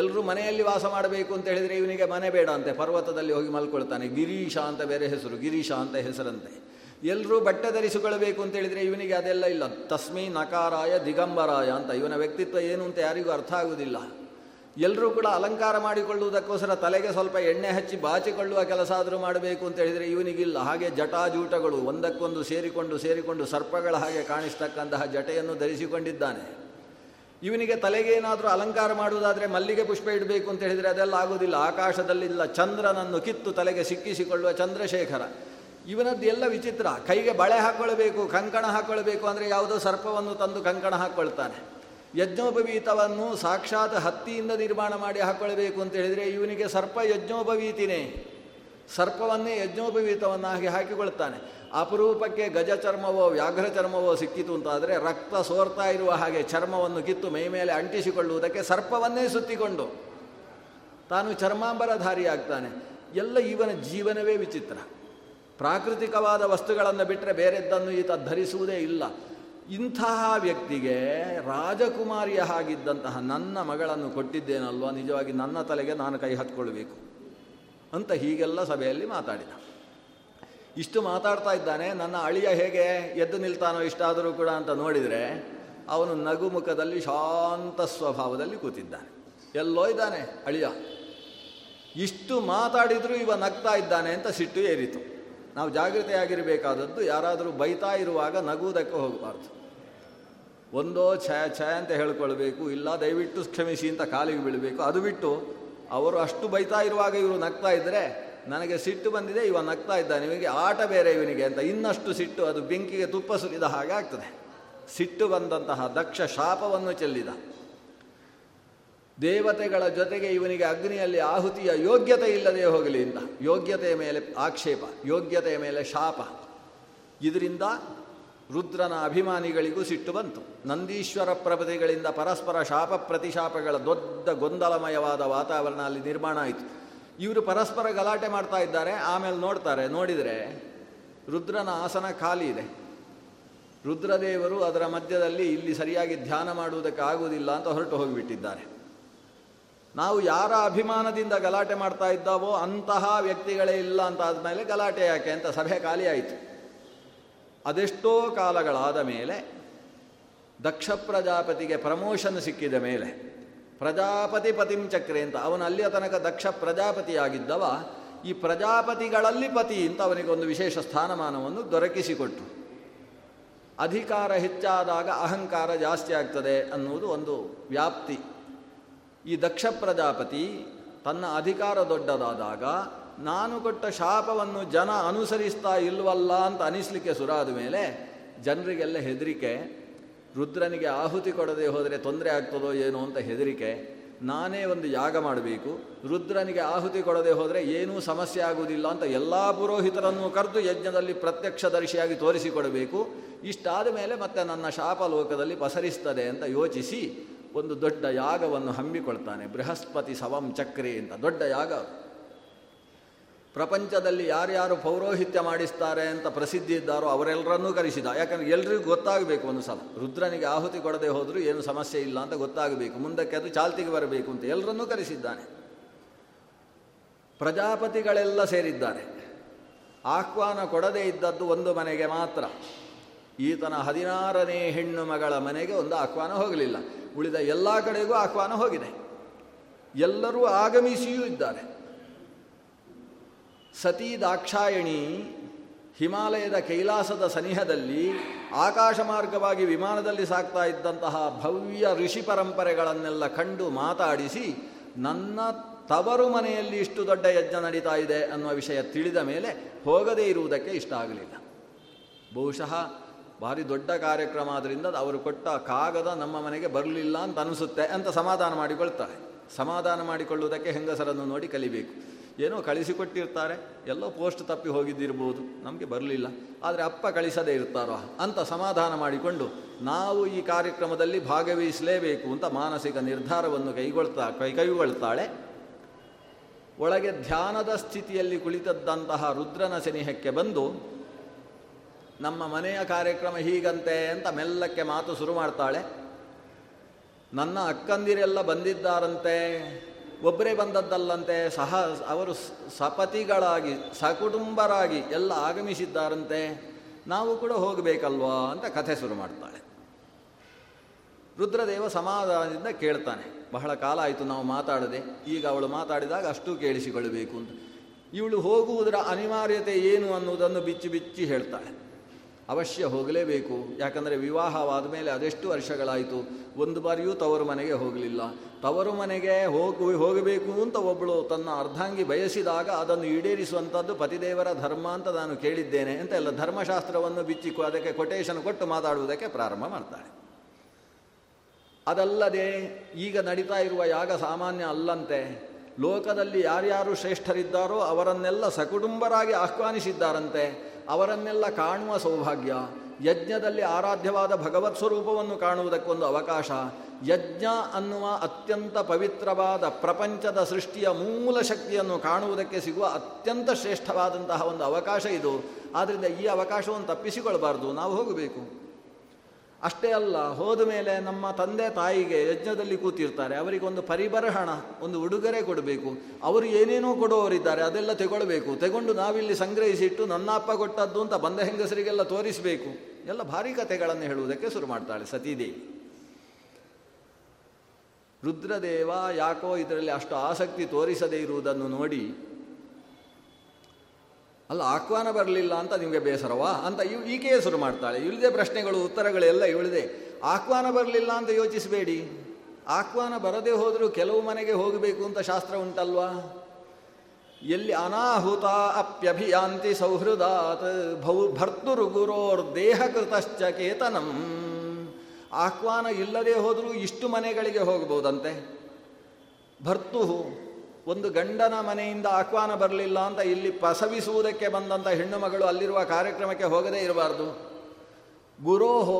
ಎಲ್ಲರೂ ಮನೆಯಲ್ಲಿ ವಾಸ ಮಾಡಬೇಕು ಅಂತ ಹೇಳಿದರೆ ಇವನಿಗೆ ಮನೆ ಬೇಡ ಅಂತೆ, ಪರ್ವತದಲ್ಲಿ ಹೋಗಿ ಮಲ್ಕೊಳ್ತಾನೆ. ಗಿರೀಶ ಅಂತ ಬೇರೆ ಹೆಸರು, ಗಿರೀಶ ಅಂತ ಹೆಸರಂತೆ. ಎಲ್ಲರೂ ಬಟ್ಟೆ ಧರಿಸಿಕೊಳ್ಳಬೇಕು ಅಂತ ಹೇಳಿದರೆ ಇವನಿಗೆ ಅದೆಲ್ಲ ಇಲ್ಲ. ತಸ್ಮೈ ನಕಾರಾಯ ದಿಗಂಬರಾಯ ಅಂತ ಇವನ ವ್ಯಕ್ತಿತ್ವ ಏನು ಅಂತ ಯಾರಿಗೂ ಅರ್ಥ ಆಗುವುದಿಲ್ಲ. ಎಲ್ಲರೂ ಕೂಡ ಅಲಂಕಾರ ಮಾಡಿಕೊಳ್ಳುವುದಕ್ಕೋಸ್ಕರ ತಲೆಗೆ ಸ್ವಲ್ಪ ಎಣ್ಣೆ ಹಚ್ಚಿ ಬಾಚಿಕೊಳ್ಳುವ ಕೆಲಸ ಆದರೂ ಮಾಡಬೇಕು ಅಂತ ಹೇಳಿದರೆ ಇವನಿಗಿಲ್ಲ. ಹಾಗೆ ಜಟಾಜೂಟಗಳು ಒಂದಕ್ಕೊಂದು ಸೇರಿಕೊಂಡು ಸೇರಿಕೊಂಡು ಸರ್ಪಗಳ ಹಾಗೆ ಕಾಣಿಸ್ತಕ್ಕಂತಹ ಜಟೆಯನ್ನು ಧರಿಸಿಕೊಂಡಿದ್ದಾನೆ. ಇವನಿಗೆ ತಲೆಗೇನಾದರೂ ಅಲಂಕಾರ ಮಾಡುವುದಾದರೆ ಮಲ್ಲಿಗೆ ಪುಷ್ಪ ಇಡಬೇಕು ಅಂತ ಹೇಳಿದರೆ ಅದೆಲ್ಲ ಆಗೋದಿಲ್ಲ. ಆಕಾಶದಲ್ಲಿಲ್ಲ ಚಂದ್ರನನ್ನು ಕಿತ್ತು ತಲೆಗೆ ಸಿಕ್ಕಿಸಿಕೊಳ್ಳುವ ಚಂದ್ರಶೇಖರ. ಇವನದ್ದು ಎಲ್ಲ ವಿಚಿತ್ರ. ಕೈಗೆ ಬಳೆ ಹಾಕ್ಕೊಳ್ಬೇಕು, ಕಂಕಣ ಹಾಕ್ಕೊಳ್ಬೇಕು ಅಂದರೆ ಯಾವುದೋ ಸರ್ಪವನ್ನು ತಂದು ಕಂಕಣ ಹಾಕ್ಕೊಳ್ತಾನೆ. ಯಜ್ಞೋಪವೀತವನ್ನು ಸಾಕ್ಷಾತ್ ಹತ್ತಿಯಿಂದ ನಿರ್ಮಾಣ ಮಾಡಿ ಹಾಕ್ಕೊಳ್ಬೇಕು ಅಂತ ಹೇಳಿದರೆ ಇವನಿಗೆ ಸರ್ಪ ಯಜ್ಞೋಪವೀತಿನೇ, ಸರ್ಪವನ್ನೇ ಯಜ್ಞೋಪವೀತವನ್ನಾಗಿ ಹಾಕಿಕೊಳ್ತಾನೆ. ಅಪರೂಪಕ್ಕೆ ಗಜ ಚರ್ಮವೋ ವ್ಯಾಘ್ರ ಚರ್ಮವೋ ಸಿಕ್ಕಿತು ಅಂತಾದರೆ ರಕ್ತ ಸೋರ್ತಾ ಇರುವ ಹಾಗೆ ಚರ್ಮವನ್ನು ಕಿತ್ತು ಮೈ ಮೇಲೆ ಅಂಟಿಸಿಕೊಳ್ಳುವುದಕ್ಕೆ ಸರ್ಪವನ್ನೇ ಸುತ್ತಿಕೊಂಡು ತಾನು ಚರ್ಮಾಂಬರಧಾರಿಯಾಗ್ತಾನೆ. ಎಲ್ಲ ಇವನ ಜೀವನವೇ ವಿಚಿತ್ರ. ಪ್ರಾಕೃತಿಕವಾದ ವಸ್ತುಗಳನ್ನು ಬಿಟ್ಟರೆ ಬೇರೆದ್ದನ್ನು ಈತ ಧರಿಸುವುದೇ ಇಲ್ಲ. ಇಂತಹ ವ್ಯಕ್ತಿಗೆ ರಾಜಕುಮಾರಿಯ ಹಾಗಿದ್ದಂತಹ ನನ್ನ ಮಗಳನ್ನು ಕೊಟ್ಟಿದ್ದೇನಲ್ವ, ನಿಜವಾಗಿ ನನ್ನ ತಲೆಗೆ ನಾನು ಕೈ ಹತ್ಕೊಳ್ಬೇಕು ಅಂತ ಹೀಗೆಲ್ಲ ಸಭೆಯಲ್ಲಿ ಮಾತಾಡಿದ. ಇಷ್ಟು ಮಾತಾಡ್ತಾ ಇದ್ದಾನೆ. ನನ್ನ ಅಳಿಯ ಹೇಗೆ ಎದ್ದು ನಿಲ್ತಾನೋ ಇಷ್ಟಾದರೂ ಕೂಡ ಅಂತ ನೋಡಿದರೆ ಅವನು ನಗುಮುಖದಲ್ಲಿ ಶಾಂತ ಸ್ವಭಾವದಲ್ಲಿ ಕೂತಿದ್ದಾನೆ. ಎಲ್ಲೋ ಇದ್ದಾನೆ ಅಳಿಯ. ಇಷ್ಟು ಮಾತಾಡಿದರೂ ಇವ ನಗ್ತಾ ಇದ್ದಾನೆ ಅಂತ ಸಿಟ್ಟು ಏರಿತು. ನಾವು ಜಾಗೃತೆಯಾಗಿರಬೇಕಾದದ್ದು, ಯಾರಾದರೂ ಬೈತಾ ಇರುವಾಗ ನಗುವುದಕ್ಕೆ ಹೋಗಬಾರ್ದು. ಒಂದೋ ಛಾಯ ಛಾಯ ಅಂತ ಹೇಳ್ಕೊಳ್ಬೇಕು, ಇಲ್ಲ ದಯವಿಟ್ಟು ಕ್ಷಮಿಸಿ ಅಂತ ಕಾಲಿಗೆ ಬೀಳಬೇಕು. ಅದು ಬಿಟ್ಟು ಅವರು ಅಷ್ಟು ಬೈತಾ ಇರುವಾಗ ಇವರು ನಗ್ತಾ ಇದ್ದರೆ ನನಗೆ ಸಿಟ್ಟು ಬಂದಿದೆ, ಇವ ನಗ್ತಾ ಇದ್ದಾನೆ, ಇವನಿಗೆ ಆಟ ಬೇರೆ ಇವನಿಗೆ ಅಂತ ಇನ್ನಷ್ಟು ಸಿಟ್ಟು, ಅದು ಬೆಂಕಿಗೆ ತುಪ್ಪ ಸುರಿದ ಹಾಗೆ ಆಗ್ತದೆ. ಸಿಟ್ಟು ಬಂದಂತಹ ದಕ್ಷ ಶಾಪವನ್ನು ಚೆಲ್ಲಿದ. ದೇವತೆಗಳ ಜೊತೆಗೆ ಇವನಿಗೆ ಅಗ್ನಿಯಲ್ಲಿ ಆಹುತಿಯ ಯೋಗ್ಯತೆ ಇಲ್ಲದೆ ಹೋಗಲಿ ಅಂತ ಯೋಗ್ಯತೆಯ ಮೇಲೆ ಆಕ್ಷೇಪ, ಯೋಗ್ಯತೆಯ ಮೇಲೆ ಶಾಪ. ಇದರಿಂದ ರುದ್ರನ ಅಭಿಮಾನಿಗಳಿಗೂ ಸಿಟ್ಟು ಬಂತು. ನಂದೀಶ್ವರ ಪ್ರಭತಿಗಳಿಂದ ಪರಸ್ಪರ ಶಾಪ ಪ್ರತಿಶಾಪಗಳ ದೊಡ್ಡ ಗೊಂದಲಮಯವಾದ ವಾತಾವರಣ ಅಲ್ಲಿ ನಿರ್ಮಾಣ ಆಯಿತು. ಇವರು ಪರಸ್ಪರ ಗಲಾಟೆ ಮಾಡ್ತಾ ಇದ್ದಾರೆ. ಆಮೇಲೆ ನೋಡ್ತಾರೆ, ನೋಡಿದರೆ ರುದ್ರನ ಆಸನ ಖಾಲಿ ಇದೆ. ರುದ್ರದೇವರು ಅದರ ಮಧ್ಯದಲ್ಲಿ ಇಲ್ಲಿ ಸರಿಯಾಗಿ ಧ್ಯಾನ ಮಾಡುವುದಕ್ಕೆ ಆಗುವುದಿಲ್ಲ ಅಂತ ಹೊರಟು ಹೋಗಿಬಿಟ್ಟಿದ್ದಾರೆ. ನಾವು ಯಾರ ಅಭಿಮಾನದಿಂದ ಗಲಾಟೆ ಮಾಡ್ತಾ ಇದ್ದಾವೋ ಅಂತಹ ವ್ಯಕ್ತಿಗಳೇ ಇಲ್ಲ ಅಂತಾದ ಮೇಲೆ ಗಲಾಟೆ ಯಾಕೆ ಅಂತ ಸಭೆ ಖಾಲಿ ಆಯಿತು. ಅದೆಷ್ಟೋ ಕಾಲಗಳಾದ ಮೇಲೆ ದಕ್ಷ ಪ್ರಜಾಪತಿಗೆ ಪ್ರಮೋಷನ್ ಸಿಕ್ಕಿದ ಮೇಲೆ ಪ್ರಜಾಪತಿ ಪತಿಂ ಚಕ್ರೆ ಅಂತ, ಅವನು ಅಲ್ಲಿಯ ತನಕ ದಕ್ಷ ಪ್ರಜಾಪತಿಯಾಗಿದ್ದವ ಈ ಪ್ರಜಾಪತಿಗಳಲ್ಲಿ ಪತಿ ಅಂತ ಅವನಿಗೊಂದು ವಿಶೇಷ ಸ್ಥಾನಮಾನವನ್ನು ದೊರಕಿಸಿಕೊಟ್ರು. ಅಧಿಕಾರ ಹೆಚ್ಚಾದಾಗ ಅಹಂಕಾರ ಜಾಸ್ತಿ ಆಗ್ತದೆ ಅನ್ನುವುದು ಒಂದು ವ್ಯಾಪ್ತಿ. ಈ ದಕ್ಷ ಪ್ರಜಾಪತಿ ತನ್ನ ಅಧಿಕಾರ ದೊಡ್ಡದಾದಾಗ ನಾನು ಕೊಟ್ಟ ಶಾಪವನ್ನು ಜನ ಅನುಸರಿಸ್ತಾ ಇಲ್ವಲ್ಲ ಅಂತ ಅನಿಸ್ಲಿಕ್ಕೆ ಶುರಾದ ಮೇಲೆ ಜನರಿಗೆಲ್ಲ ಹೆದರಿಕೆ, ರುದ್ರನಿಗೆ ಆಹುತಿ ಕೊಡದೆ ಹೋದರೆ ತೊಂದರೆ ಆಗ್ತದೋ ಏನೋ ಅಂತ ಹೆದರಿಕೆ, ನಾನೇ ಒಂದು ಯಾಗ ಮಾಡಬೇಕು, ರುದ್ರನಿಗೆ ಆಹುತಿ ಕೊಡದೆ ಹೋದರೆ ಏನೂ ಸಮಸ್ಯೆ ಆಗುವುದಿಲ್ಲ ಅಂತ ಎಲ್ಲ ಪುರೋಹಿತರನ್ನು ಕರೆದು ಯಜ್ಞದಲ್ಲಿ ಪ್ರತ್ಯಕ್ಷದರ್ಶಿಯಾಗಿ ತೋರಿಸಿಕೊಡಬೇಕು, ಇಷ್ಟಾದ ಮೇಲೆ ಮತ್ತೆ ನನ್ನ ಶಾಪ ಲೋಕದಲ್ಲಿ ಪಸರಿಸ್ತದೆ ಅಂತ ಯೋಚಿಸಿ ಒಂದು ದೊಡ್ಡ ಯಾಗವನ್ನು ಹಮ್ಮಿಕೊಳ್ತಾನೆ. ಬೃಹಸ್ಪತಿ ಸವಂ ಚಕ್ರೆ ಅಂತ ದೊಡ್ಡ ಯಾಗ. ಪ್ರಪಂಚದಲ್ಲಿ ಯಾರ್ಯಾರು ಪೌರೋಹಿತ್ಯ ಮಾಡಿಸ್ತಾರೆ ಅಂತ ಪ್ರಸಿದ್ಧಿ ಇದ್ದಾರೋ ಅವರೆಲ್ಲರನ್ನೂ ಕರೆಸಿದ. ಯಾಕಂದರೆ ಎಲ್ರಿಗೂ ಗೊತ್ತಾಗಬೇಕು, ಒಂದು ಸಲ ರುದ್ರನಿಗೆ ಆಹುತಿ ಕೊಡದೆ ಹೋದರೂ ಏನು ಸಮಸ್ಯೆ ಇಲ್ಲ ಅಂತ ಗೊತ್ತಾಗಬೇಕು, ಮುಂದಕ್ಕೆ ಅದು ಚಾಲ್ತಿಗೆ ಬರಬೇಕು ಅಂತ ಎಲ್ಲರನ್ನೂ ಕರೆಸಿದ್ದಾನೆ. ಪ್ರಜಾಪತಿಗಳೆಲ್ಲ ಸೇರಿದ್ದಾರೆ. ಆಹ್ವಾನ ಕೊಡದೇ ಇದ್ದದ್ದು ಒಂದು ಮನೆಗೆ ಮಾತ್ರ. ಈತನ ಹದಿನಾರನೇ ಹೆಣ್ಣು ಮಗಳ ಮನೆಗೆ ಒಂದು ಆಹ್ವಾನ ಹೋಗಲಿಲ್ಲ, ಉಳಿದ ಎಲ್ಲ ಕಡೆಗೂ ಆಹ್ವಾನ ಹೋಗಿದೆ. ಎಲ್ಲರೂ ಆಗಮಿಸಿಯೂ ಇದ್ದಾರೆ. ಸತೀ ದಾಕ್ಷಾಯಣಿ ಹಿಮಾಲಯದ ಕೈಲಾಸದ ಸನಿಹದಲ್ಲಿ ಆಕಾಶ ಮಾರ್ಗವಾಗಿ ವಿಮಾನದಲ್ಲಿ ಸಾಗ್ತಾ ಇದ್ದಂತಹ ಭವ್ಯ ಋಷಿ ಪರಂಪರೆಗಳನ್ನೆಲ್ಲ ಕಂಡು ಮಾತಾಡಿಸಿ, ನನ್ನ ತವರು ಮನೆಯಲ್ಲಿ ಇಷ್ಟು ದೊಡ್ಡ ಯಜ್ಞ ನಡೀತಾ ಇದೆ ಅನ್ನುವ ವಿಷಯ ತಿಳಿದ ಮೇಲೆ ಹೋಗದೇ ಇರುವುದಕ್ಕೆ ಇಷ್ಟ ಆಗಲಿಲ್ಲ. ಬಹುಶಃ ಭಾರಿ ದೊಡ್ಡ ಕಾರ್ಯಕ್ರಮ ಆದ್ದರಿಂದ ಅವರು ಕೊಟ್ಟ ಕಾಗದ ನಮ್ಮ ಮನೆಗೆ ಬರಲಿಲ್ಲ ಅಂತ ಅನಿಸುತ್ತೆ ಅಂತ ಸಮಾಧಾನ ಮಾಡಿಕೊಳ್ತಾರೆ. ಸಮಾಧಾನ ಮಾಡಿಕೊಳ್ಳುವುದಕ್ಕೆ ಹೆಂಗಸರನ್ನು ನೋಡಿ ಕಲಿಬೇಕು. ಏನೋ ಕಳಿಸಿಕೊಟ್ಟಿರ್ತಾರೆ, ಎಲ್ಲೋ ಪೋಸ್ಟ್ ತಪ್ಪಿ ಹೋಗಿದ್ದಿರ್ಬೋದು, ನಮಗೆ ಬರಲಿಲ್ಲ, ಆದರೆ ಅಪ್ಪ ಕಳಿಸದೇ ಇರ್ತಾರೋ ಅಂತ ಸಮಾಧಾನ ಮಾಡಿಕೊಂಡು ನಾವು ಈ ಕಾರ್ಯಕ್ರಮದಲ್ಲಿ ಭಾಗವಹಿಸಲೇಬೇಕು ಅಂತ ಮಾನಸಿಕ ನಿರ್ಧಾರವನ್ನು ಕೈಗೊಳ್ತಾ ಕೈಗೊಳ್ತಾಳೆ. ಒಳಗೆ ಧ್ಯಾನದ ಸ್ಥಿತಿಯಲ್ಲಿ ಕುಳಿತದ್ದಂತಹ ರುದ್ರನ ಸನಿಹಕ್ಕೆ ಬಂದು ನಮ್ಮ ಮನೆಯ ಕಾರ್ಯಕ್ರಮ ಹೀಗಂತೆ ಅಂತ ಮೆಲ್ಲಕ್ಕೆ ಮಾತು ಶುರು ಮಾಡ್ತಾಳೆ. ನನ್ನ ಅಕ್ಕಂದಿರೆಲ್ಲ ಬಂದಿದ್ದಾರಂತೆ, ಒಬ್ಬರೇ ಬಂದದ್ದಲ್ಲಂತೆ, ಸಹ ಅವರು ಸಪತಿಗಳಾಗಿ ಸಕುಟುಂಬರಾಗಿ ಎಲ್ಲ ಆಗಮಿಸಿದ್ದಾರಂತೆ, ನಾವು ಕೂಡ ಹೋಗಬೇಕಲ್ವಾ ಅಂತ ಕಥೆ ಶುರು ಮಾಡ್ತಾಳೆ. ರುದ್ರದೇವ ಸಮಾಧಾನದಿಂದ ಕೇಳ್ತಾನೆ, ಬಹಳ ಕಾಲ ಆಯಿತು ನಾವು ಮಾತಾಡದೆ, ಈಗ ಅವಳು ಮಾತಾಡಿದಾಗ ಅಷ್ಟೂ ಕೇಳಿಸಿಕೊಳ್ಳಬೇಕು ಅಂತ. ಇವಳು ಹೋಗುವುದರ ಅನಿವಾರ್ಯತೆ ಏನು ಅನ್ನುವುದನ್ನು ಬಿಚ್ಚಿ ಬಿಚ್ಚಿ ಹೇಳ್ತಾಳೆ. ಅವಶ್ಯ ಹೋಗಲೇಬೇಕು, ಯಾಕಂದರೆ ವಿವಾಹವಾದ ಮೇಲೆ ಅದೆಷ್ಟು ವರ್ಷಗಳಾಯಿತು, ಒಂದು ಬಾರಿಯೂ ತವರು ಮನೆಗೆ ಹೋಗಲಿಲ್ಲ. ತವರು ಮನೆಗೆ ಹೋಗಿ ಹೋಗಬೇಕು ಅಂತ ಒಬ್ಬಳು ತನ್ನ ಅರ್ಧಾಂಗಿ ಬಯಸಿದಾಗ ಅದನ್ನು ಈಡೇರಿಸುವಂಥದ್ದು ಪತಿದೇವರ ಧರ್ಮ ಅಂತ ನಾನು ಕೇಳಿದ್ದೇನೆ ಅಂತ ಎಲ್ಲ ಧರ್ಮಶಾಸ್ತ್ರವನ್ನು ಬಿಚ್ಚಿಕು ಅದಕ್ಕೆ ಕೊಟೇಶನ್ ಕೊಟ್ಟು ಮಾತಾಡುವುದಕ್ಕೆ ಪ್ರಾರಂಭ ಮಾಡ್ತಾಳೆ. ಅದಲ್ಲದೆ ಈಗ ನಡೀತಾ ಇರುವ ಯಾಗ ಸಾಮಾನ್ಯ ಅಲ್ಲಂತೆ. ಲೋಕದಲ್ಲಿ ಯಾರ್ಯಾರು ಶ್ರೇಷ್ಠರಿದ್ದಾರೋ ಅವರನ್ನೆಲ್ಲ ಸಕುಟುಂಬರಾಗಿ ಆಹ್ವಾನಿಸಿದ್ದಾರಂತೆ. ಅವರನ್ನೆಲ್ಲ ಕಾಣುವ ಸೌಭಾಗ್ಯ, ಯಜ್ಞದಲ್ಲಿ ಆರಾಧ್ಯವಾದ ಭಗವತ್ ಸ್ವರೂಪವನ್ನು ಕಾಣುವುದಕ್ಕೊಂದು ಅವಕಾಶ. ಯಜ್ಞ ಅನ್ನುವ ಅತ್ಯಂತ ಪವಿತ್ರವಾದ ಪ್ರಪಂಚದ ಸೃಷ್ಟಿಯ ಮೂಲ ಶಕ್ತಿಯನ್ನು ಕಾಣುವುದಕ್ಕೆ ಸಿಗುವ ಅತ್ಯಂತ ಶ್ರೇಷ್ಠವಾದಂತಹ ಒಂದು ಅವಕಾಶ ಇದು. ಆದ್ದರಿಂದ ಈ ಅವಕಾಶವನ್ನು ತಪ್ಪಿಸಿಕೊಳ್ಳಬಾರ್ದು, ನಾವು ಹೋಗಬೇಕು. ಅಷ್ಟೇ ಅಲ್ಲ, ಹೋದ ಮೇಲೆ ನಮ್ಮ ತಂದೆ ತಾಯಿಗೆ ಯಜ್ಞದಲ್ಲಿ ಕೂತಿರ್ತಾರೆ, ಅವರಿಗೊಂದು ಪರಿಬರಹಣ, ಒಂದು ಉಡುಗೊರೆ ಕೊಡಬೇಕು. ಅವರು ಏನೇನೋ ಕೊಡುವವರಿದ್ದಾರೆ, ಅದೆಲ್ಲ ತೆಗೊಳ್ಬೇಕು. ತೆಗೊಂಡು ನಾವಿಲ್ಲಿ ಸಂಗ್ರಹಿಸಿಟ್ಟು ನನ್ನ ಅಪ್ಪ ಕೊಟ್ಟದ್ದು ಅಂತ ಬಂದ ಹೆಂಗಸರಿಗೆಲ್ಲ ತೋರಿಸಬೇಕು. ಎಲ್ಲ ಭಾರೀ ಕಥೆಗಳನ್ನು ಹೇಳುವುದಕ್ಕೆ ಶುರು ಮಾಡ್ತಾಳೆ ಸತೀದೇವಿ. ರುದ್ರದೇವ ಯಾಕೋ ಇದರಲ್ಲಿ ಅಷ್ಟು ಆಸಕ್ತಿ ತೋರಿಸದೇ ಇರುವುದನ್ನು ನೋಡಿ, ಅಲ್ಲ ಆಹ್ವಾನ ಬರಲಿಲ್ಲ ಅಂತ ನಿಮಗೆ ಬೇಸರವಾ ಅಂತ ಇವ್ ಈಕೆಯೇ ಶುರು ಮಾಡ್ತಾಳೆ. ಇಳಿದೇ ಪ್ರಶ್ನೆಗಳು ಉತ್ತರಗಳೆಲ್ಲ ಇಳಿದೆ. ಆಹ್ವಾನ ಬರಲಿಲ್ಲ ಅಂತ ಯೋಚಿಸಬೇಡಿ. ಆಹ್ವಾನ ಬರದೇ ಹೋದರೂ ಕೆಲವು ಮನೆಗೆ ಹೋಗಬೇಕು ಅಂತ ಶಾಸ್ತ್ರ ಉಂಟಲ್ವಾ. ಎಲ್ಲಿ ಅನಾಹುತ ಅಪ್ಯಭಿಯಾಂತಿ ಸೌಹೃದಾತ್ ಭೌ ಭರ್ತೃರು ಗುರೋರ್ ದೇಹಕೃತಶ್ಚ ಕೇತನಂ. ಆಹ್ವಾನ ಇಲ್ಲದೆ ಹೋದರೂ ಇಷ್ಟು ಮನೆಗಳಿಗೆ ಹೋಗಬಹುದಂತೆ. ಭರ್ತು, ಒಂದು ಗಂಡನ ಮನೆಯಿಂದ ಆಹ್ವಾನ ಬರಲಿಲ್ಲ ಅಂತ ಇಲ್ಲಿ ಪ್ರಸವಿಸುವುದಕ್ಕೆ ಬಂದಂಥ ಹೆಣ್ಣು ಮಗಳು ಅಲ್ಲಿರುವ ಕಾರ್ಯಕ್ರಮಕ್ಕೆ ಹೋಗದೇ ಇರಬಾರ್ದು. ಗುರೋಹೋ,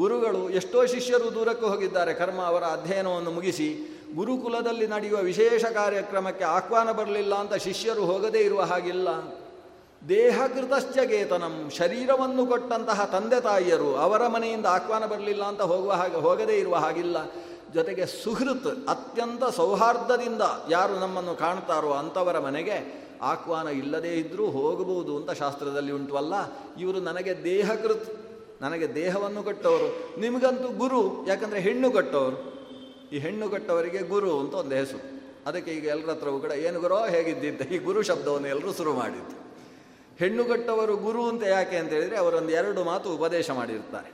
ಗುರುಗಳು, ಎಷ್ಟೋ ಶಿಷ್ಯರು ದೂರಕ್ಕೆ ಹೋಗಿದ್ದಾರೆ ಕರ್ಮ ಅವರ ಅಧ್ಯಯನವನ್ನು ಮುಗಿಸಿ. ಗುರುಕುಲದಲ್ಲಿ ನಡೆಯುವ ವಿಶೇಷ ಕಾರ್ಯಕ್ರಮಕ್ಕೆ ಆಹ್ವಾನ ಬರಲಿಲ್ಲ ಅಂತ ಶಿಷ್ಯರು ಹೋಗದೇ ಇರುವ ಹಾಗಿಲ್ಲ. ದೇಹಕೃತಶ್ಚ ಗೇತನಂ, ಶರೀರವನ್ನು ಕೊಟ್ಟಂತಹ ತಂದೆ ತಾಯಿಯರು ಅವರ ಮನೆಯಿಂದ ಆಹ್ವಾನ ಬರಲಿಲ್ಲ ಅಂತ ಹೋಗುವ ಹಾಗೆ ಹೋಗದೇ ಇರುವ ಹಾಗಿಲ್ಲ. ಜೊತೆಗೆ ಸುಹೃತ್, ಅತ್ಯಂತ ಸೌಹಾರ್ದದಿಂದ ಯಾರು ನಮ್ಮನ್ನು ಕಾಣ್ತಾರೋ ಅಂಥವರ ಮನೆಗೆ ಆಹ್ವಾನ ಇಲ್ಲದೇ ಇದ್ದರೂ ಹೋಗಬಹುದು ಅಂತ ಶಾಸ್ತ್ರದಲ್ಲಿ ಉಂಟು. ಅಲ್ಲ, ಇವರು ನನಗೆ ದೇಹಕೃತ್, ನನಗೆ ದೇಹವನ್ನು ಕೊಟ್ಟವರು, ನಿಮಗಂತೂ ಗುರು, ಯಾಕಂದರೆ ಹೆಣ್ಣು ಕೊಟ್ಟವರು. ಈ ಹೆಣ್ಣು ಕೊಟ್ಟವರಿಗೆ ಗುರು ಅಂತ ಒಂದು ಹೆಸರು. ಅದಕ್ಕೆ ಈಗ ಎಲ್ಲರ ಹತ್ರವೂ ಕೂಡ ಏನು ಗುರೋ ಹೇಗಿದ್ದಿದ್ದೆ ಈ ಗುರು ಶಬ್ದವನ್ನು ಎಲ್ಲರೂ ಶುರು ಮಾಡಿದ್ದು. ಹೆಣ್ಣು ಕೊಟ್ಟವರು ಗುರು ಅಂತ ಯಾಕೆ ಅಂತ ಹೇಳಿದರೆ ಅವರೊಂದು ಎರಡು ಮಾತು ಉಪದೇಶ ಮಾಡಿರ್ತಾರೆ.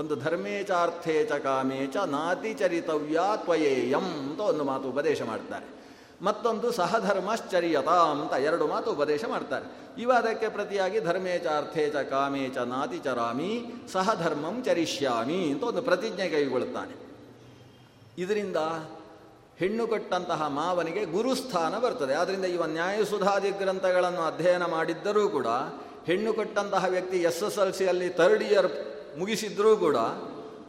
ಒಂದು ಧರ್ಮೇಚ ಅರ್ಥೇಚ ಕಾಮೇಚ ನಾತಿ ಚರಿತವ್ಯ ತ್ವಯೇಯಂ ಅಂತ ಒಂದು ಮಾತು ಉಪದೇಶ ಮಾಡ್ತಾರೆ. ಮತ್ತೊಂದು ಸಹಧರ್ಮಶ್ಚರ್ಯತಾ ಅಂತ ಎರಡು ಮಾತು ಉಪದೇಶ ಮಾಡ್ತಾರೆ. ಇವ ಅದಕ್ಕೆ ಪ್ರತಿಯಾಗಿ ಧರ್ಮೇಚ ಅರ್ಥೇಚ ಕಾಮೇಚ ನಾತಿ ಚರಾಮಿ ಸಹಧರ್ಮಂ ಚರಿಷ್ಯಾಮಿ ಅಂತ ಒಂದು ಪ್ರತಿಜ್ಞೆ ಕೈಗೊಳ್ಳುತ್ತಾನೆ. ಇದರಿಂದ ಹೆಣ್ಣು ಕೊಟ್ಟಂತಹ ಮಾವನಿಗೆ ಗುರುಸ್ಥಾನ ಬರ್ತದೆ. ಆದ್ದರಿಂದ ಇವ ನ್ಯಾಯಸುಧಾದಿ ಗ್ರಂಥಗಳನ್ನು ಅಧ್ಯಯನ ಮಾಡಿದ್ದರೂ ಕೂಡ ಹೆಣ್ಣು ಕೊಟ್ಟಂತಹ ವ್ಯಕ್ತಿ ಎಸ್ ಎಸ್ ಎಲ್ ಸಿಯಲ್ಲಿ ಥರ್ಡ್ ಇಯರ್ ಮುಗಿಸಿದ್ರೂ ಕೂಡ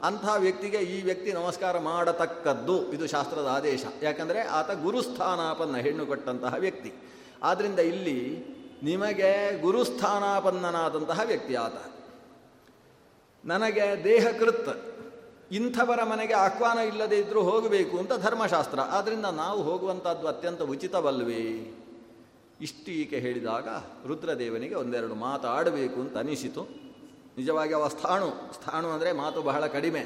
ಅಂಥ ವ್ಯಕ್ತಿಗೆ ಈ ವ್ಯಕ್ತಿ ನಮಸ್ಕಾರ ಮಾಡತಕ್ಕದ್ದು, ಇದು ಶಾಸ್ತ್ರದ ಆದೇಶ. ಯಾಕಂದರೆ ಆತ ಗುರುಸ್ಥಾನಾಪನ್ನ, ಹೆಣ್ಣು ಕೊಟ್ಟಂತಹ ವ್ಯಕ್ತಿ. ಆದ್ದರಿಂದ ಇಲ್ಲಿ ನಿಮಗೆ ಗುರುಸ್ಥಾನಾಪನ್ನನಾದಂತಹ ವ್ಯಕ್ತಿ ಆತ. ನನಗೆ ದೇಹಕೃತ್, ಇಂಥವರ ಮನೆಗೆ ಆಹ್ವಾನ ಇಲ್ಲದೇ ಇದ್ದರೂ ಹೋಗಬೇಕು ಅಂತ ಧರ್ಮಶಾಸ್ತ್ರ. ಆದ್ದರಿಂದ ನಾವು ಹೋಗುವಂಥದ್ದು ಅತ್ಯಂತ ಉಚಿತವಲ್ವೇ. ಇಷ್ಟು ಈಕೆ ಹೇಳಿದಾಗ ರುದ್ರದೇವನಿಗೆ ಒಂದೆರಡು ಮಾತಾಡಬೇಕು ಅಂತ ಅನಿಸಿತು. ನಿಜವಾಗಿ ಅವ ಸ್ಥಾಣು, ಸ್ಥಾಣು ಅಂದರೆ ಮಾತು ಬಹಳ ಕಡಿಮೆ.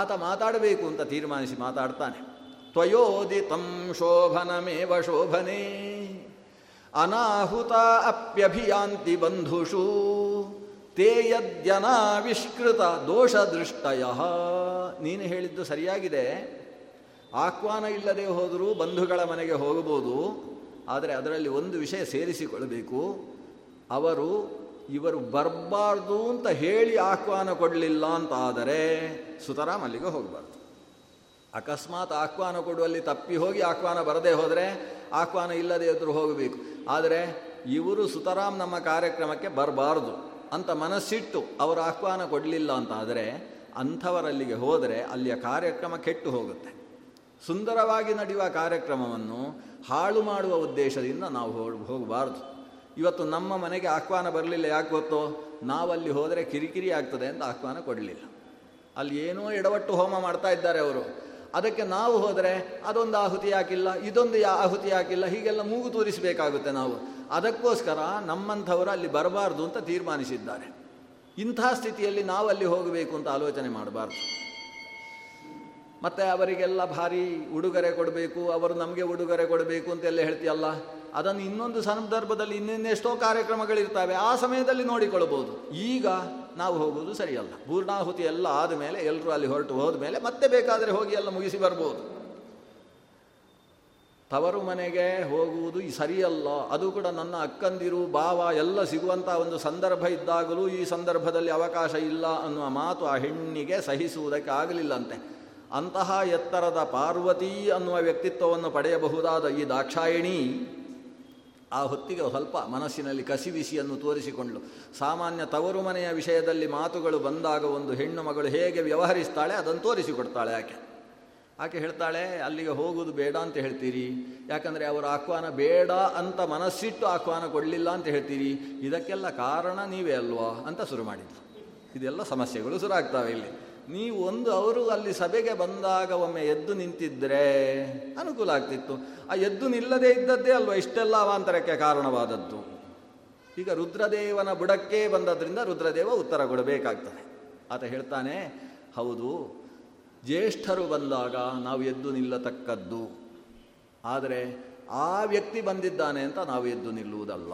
ಆತ ಮಾತಾಡಬೇಕು ಅಂತ ತೀರ್ಮಾನಿಸಿ ಮಾತಾಡ್ತಾನೆ. ತ್ವಯೋದಿತಂ ಶೋಭನಮೇವ ಶೋಭನೆ ಅನಾಹುತ ಅಪ್ಯಭಿಯಾಂತಿ ಬಂಧುಷು ತೇ ಯದ್ಯನಾವಿಷ್ಕೃತ ದೋಷದೃಷ್ಟಯ. ನೀನು ಹೇಳಿದ್ದು ಸರಿಯಾಗಿದೆ, ಆಹ್ವಾನ ಇಲ್ಲದೆ ಹೋದರೂ ಬಂಧುಗಳ ಮನೆಗೆ ಹೋಗಬಹುದು. ಆದರೆ ಅದರಲ್ಲಿ ಒಂದು ವಿಷಯ ಸೇರಿಸಿಕೊಳ್ಳಬೇಕು. ಅವರು ಇವರು ಬರಬಾರ್ದು ಅಂತ ಹೇಳಿ ಆಹ್ವಾನ ಕೊಡಲಿಲ್ಲ ಅಂತಾದರೆ ಸುತರಾಮ್ ಅಲ್ಲಿಗೆ ಹೋಗಬಾರ್ದು. ಅಕಸ್ಮಾತ್ ಆಹ್ವಾನ ಕೊಡುವಲ್ಲಿ ತಪ್ಪಿ ಹೋಗಿ ಆಹ್ವಾನ ಬರದೇ ಹೋದರೆ ಆಹ್ವಾನ ಇಲ್ಲದೇ ಇದ್ದರೂ ಹೋಗಬೇಕು. ಆದರೆ ಇವರು ಸುತರಾಮ್ ನಮ್ಮ ಕಾರ್ಯಕ್ರಮಕ್ಕೆ ಬರಬಾರ್ದು ಅಂತ ಮನಸ್ಸಿಟ್ಟು ಅವರು ಆಹ್ವಾನ ಕೊಡಲಿಲ್ಲ ಅಂತಾದರೆ ಅಂಥವರಲ್ಲಿಗೆ ಹೋದರೆ ಅಲ್ಲಿಯ ಕಾರ್ಯಕ್ರಮ ಕೆಟ್ಟು ಹೋಗುತ್ತೆ. ಸುಂದರವಾಗಿ ನಡೆಯುವ ಕಾರ್ಯಕ್ರಮವನ್ನು ಹಾಳು ಮಾಡುವ ಉದ್ದೇಶದಿಂದ ನಾವು ಹೋಗಬಾರ್ದು. ಇವತ್ತು ನಮ್ಮ ಮನೆಗೆ ಆಹ್ವಾನ ಬರಲಿಲ್ಲ, ಯಾಕೆ ಗೊತ್ತೋ, ನಾವಲ್ಲಿ ಹೋದರೆ ಕಿರಿಕಿರಿ ಆಗ್ತದೆ ಅಂತ ಆಹ್ವಾನ ಕೊಡಲಿಲ್ಲ. ಅಲ್ಲಿ ಏನೋ ಎಡವಟ್ಟು ಹೋಮ ಮಾಡ್ತಾ ಇದ್ದಾರೆ ಅವರು, ಅದಕ್ಕೆ ನಾವು ಹೋದರೆ ಅದೊಂದು ಆಹುತಿ ಯಾಕಿಲ್ಲ, ಇದೊಂದು ಯಾ ಆಹುತಿ ಯಾಕಿಲ್ಲ, ಹೀಗೆಲ್ಲ ಮೂಗು ತೂರಿಸಬೇಕಾಗುತ್ತೆ ನಾವು. ಅದಕ್ಕೋಸ್ಕರ ನಮ್ಮಂಥವರು ಅಲ್ಲಿ ಬರಬಾರ್ದು ಅಂತ ತೀರ್ಮಾನಿಸಿದ್ದಾರೆ. ಇಂಥ ಸ್ಥಿತಿಯಲ್ಲಿ ನಾವು ಅಲ್ಲಿ ಹೋಗಬೇಕು ಅಂತ ಆಲೋಚನೆ ಮಾಡಬಾರ್ದು. ಮತ್ತು ಅವರಿಗೆಲ್ಲ ಭಾರಿ ಉಡುಗೊರೆ ಕೊಡಬೇಕು, ಅವರು ನಮಗೆ ಉಡುಗೊರೆ ಕೊಡಬೇಕು ಅಂತೆಲ್ಲ ಹೇಳ್ತೀಯಲ್ಲ, ಅದನ್ನು ಇನ್ನೊಂದು ಸಂದರ್ಭದಲ್ಲಿ ಇನ್ನಿನ್ನೆಷ್ಟೋ ಕಾರ್ಯಕ್ರಮಗಳಿರ್ತವೆ, ಆ ಸಮಯದಲ್ಲಿ ನೋಡಿಕೊಳ್ಳಬಹುದು. ಈಗ ನಾವು ಹೋಗುವುದು ಸರಿಯಲ್ಲ. ಪೂರ್ಣಾಹುತಿ ಎಲ್ಲ ಆದ ಮೇಲೆ ಎಲ್ಲರೂ ಅಲ್ಲಿ ಹೊರಟು ಹೋದ ಮೇಲೆ ಮತ್ತೆ ಬೇಕಾದರೆ ಹೋಗಿ ಎಲ್ಲ ಮುಗಿಸಿ ಬರ್ಬೋದು. ತವರು ಮನೆಗೆ ಹೋಗುವುದು ಸರಿಯಲ್ಲ. ಅದು ಕೂಡ ನನ್ನ ಅಕ್ಕಂದಿರು ಭಾವ ಎಲ್ಲ ಸಿಗುವಂಥ ಒಂದು ಸಂದರ್ಭ ಇದ್ದಾಗಲೂ ಈ ಸಂದರ್ಭದಲ್ಲಿ ಅವಕಾಶ ಇಲ್ಲ ಅನ್ನುವ ಮಾತು ಆ ಹೆಣ್ಣಿಗೆ ಸಹಿಸುವುದಕ್ಕೆ ಆಗಲಿಲ್ಲಂತೆ. ಅಂತಹ ಎತ್ತರದ ಪಾರ್ವತಿ ಅನ್ನುವ ವ್ಯಕ್ತಿತ್ವವನ್ನು ಪಡೆಯಬಹುದಾದ ಈ ದಾಕ್ಷಾಯಿಣಿ ಆ ಹೊತ್ತಿಗೆ ಸ್ವಲ್ಪ ಮನಸ್ಸಿನಲ್ಲಿ ಕಸಿವಿಸಿಯನ್ನು ತೋರಿಸಿಕೊಂಡಳು. ಸಾಮಾನ್ಯ ತವರು ಮನೆಯ ವಿಷಯದಲ್ಲಿ ಮಾತುಗಳು ಬಂದಾಗ ಒಂದು ಹೆಣ್ಣು ಮಗಳು ಹೇಗೆ ವ್ಯವಹರಿಸ್ತಾಳೆ ಅದನ್ನು ತೋರಿಸಿಕೊಡ್ತಾಳೆ ಆಕೆ. ಆಕೆ ಹೇಳ್ತಾಳೆ, ಅಲ್ಲಿಗೆ ಹೋಗುವುದು ಬೇಡ ಅಂತ ಹೇಳ್ತೀರಿ, ಯಾಕಂದರೆ ಅವರ ಆಹ್ವಾನ ಬೇಡ ಅಂತ ಮನಸ್ಸಿಟ್ಟು ಆಹ್ವಾನ ಕೊಡಲಿಲ್ಲ ಅಂತ ಹೇಳ್ತೀರಿ, ಇದಕ್ಕೆಲ್ಲ ಕಾರಣ ನೀವೇ ಅಲ್ವಾ ಅಂತ ಶುರು ಮಾಡಿದ್ರು. ಇದೆಲ್ಲ ಸಮಸ್ಯೆಗಳು ಶುರು ಆಗ್ತಾವೆ. ಇಲ್ಲಿ ನೀವು ಒಂದು ಅವರು ಅಲ್ಲಿ ಸಭೆಗೆ ಬಂದಾಗ ಒಮ್ಮೆ ಎದ್ದು ನಿಂತಿದ್ದರೆ ಅನುಕೂಲ ಆಗ್ತಿತ್ತು. ಆ ಎದ್ದು ನಿಲ್ಲದೇ ಇದ್ದದ್ದೇ ಅಲ್ವಾ ಇಷ್ಟೆಲ್ಲ ಅವಾಂತರಕ್ಕೆ ಕಾರಣವಾದದ್ದು. ಈಗ ರುದ್ರದೇವನ ಬುಡಕ್ಕೆ ಬಂದದ್ರಿಂದ ರುದ್ರದೇವ ಉತ್ತರ ಕೊಡಬೇಕಾಗ್ತದೆ. ಆತ ಹೇಳ್ತಾನೆ, ಹೌದು, ಜ್ಯೇಷ್ಠರು ಬಂದಾಗ ನಾವು ಎದ್ದು ನಿಲ್ಲತಕ್ಕದ್ದು, ಆದರೆ ಆ ವ್ಯಕ್ತಿ ಬಂದಿದ್ದಾನೆ ಅಂತ ನಾವು ಎದ್ದು ನಿಲ್ಲುವುದಲ್ಲ.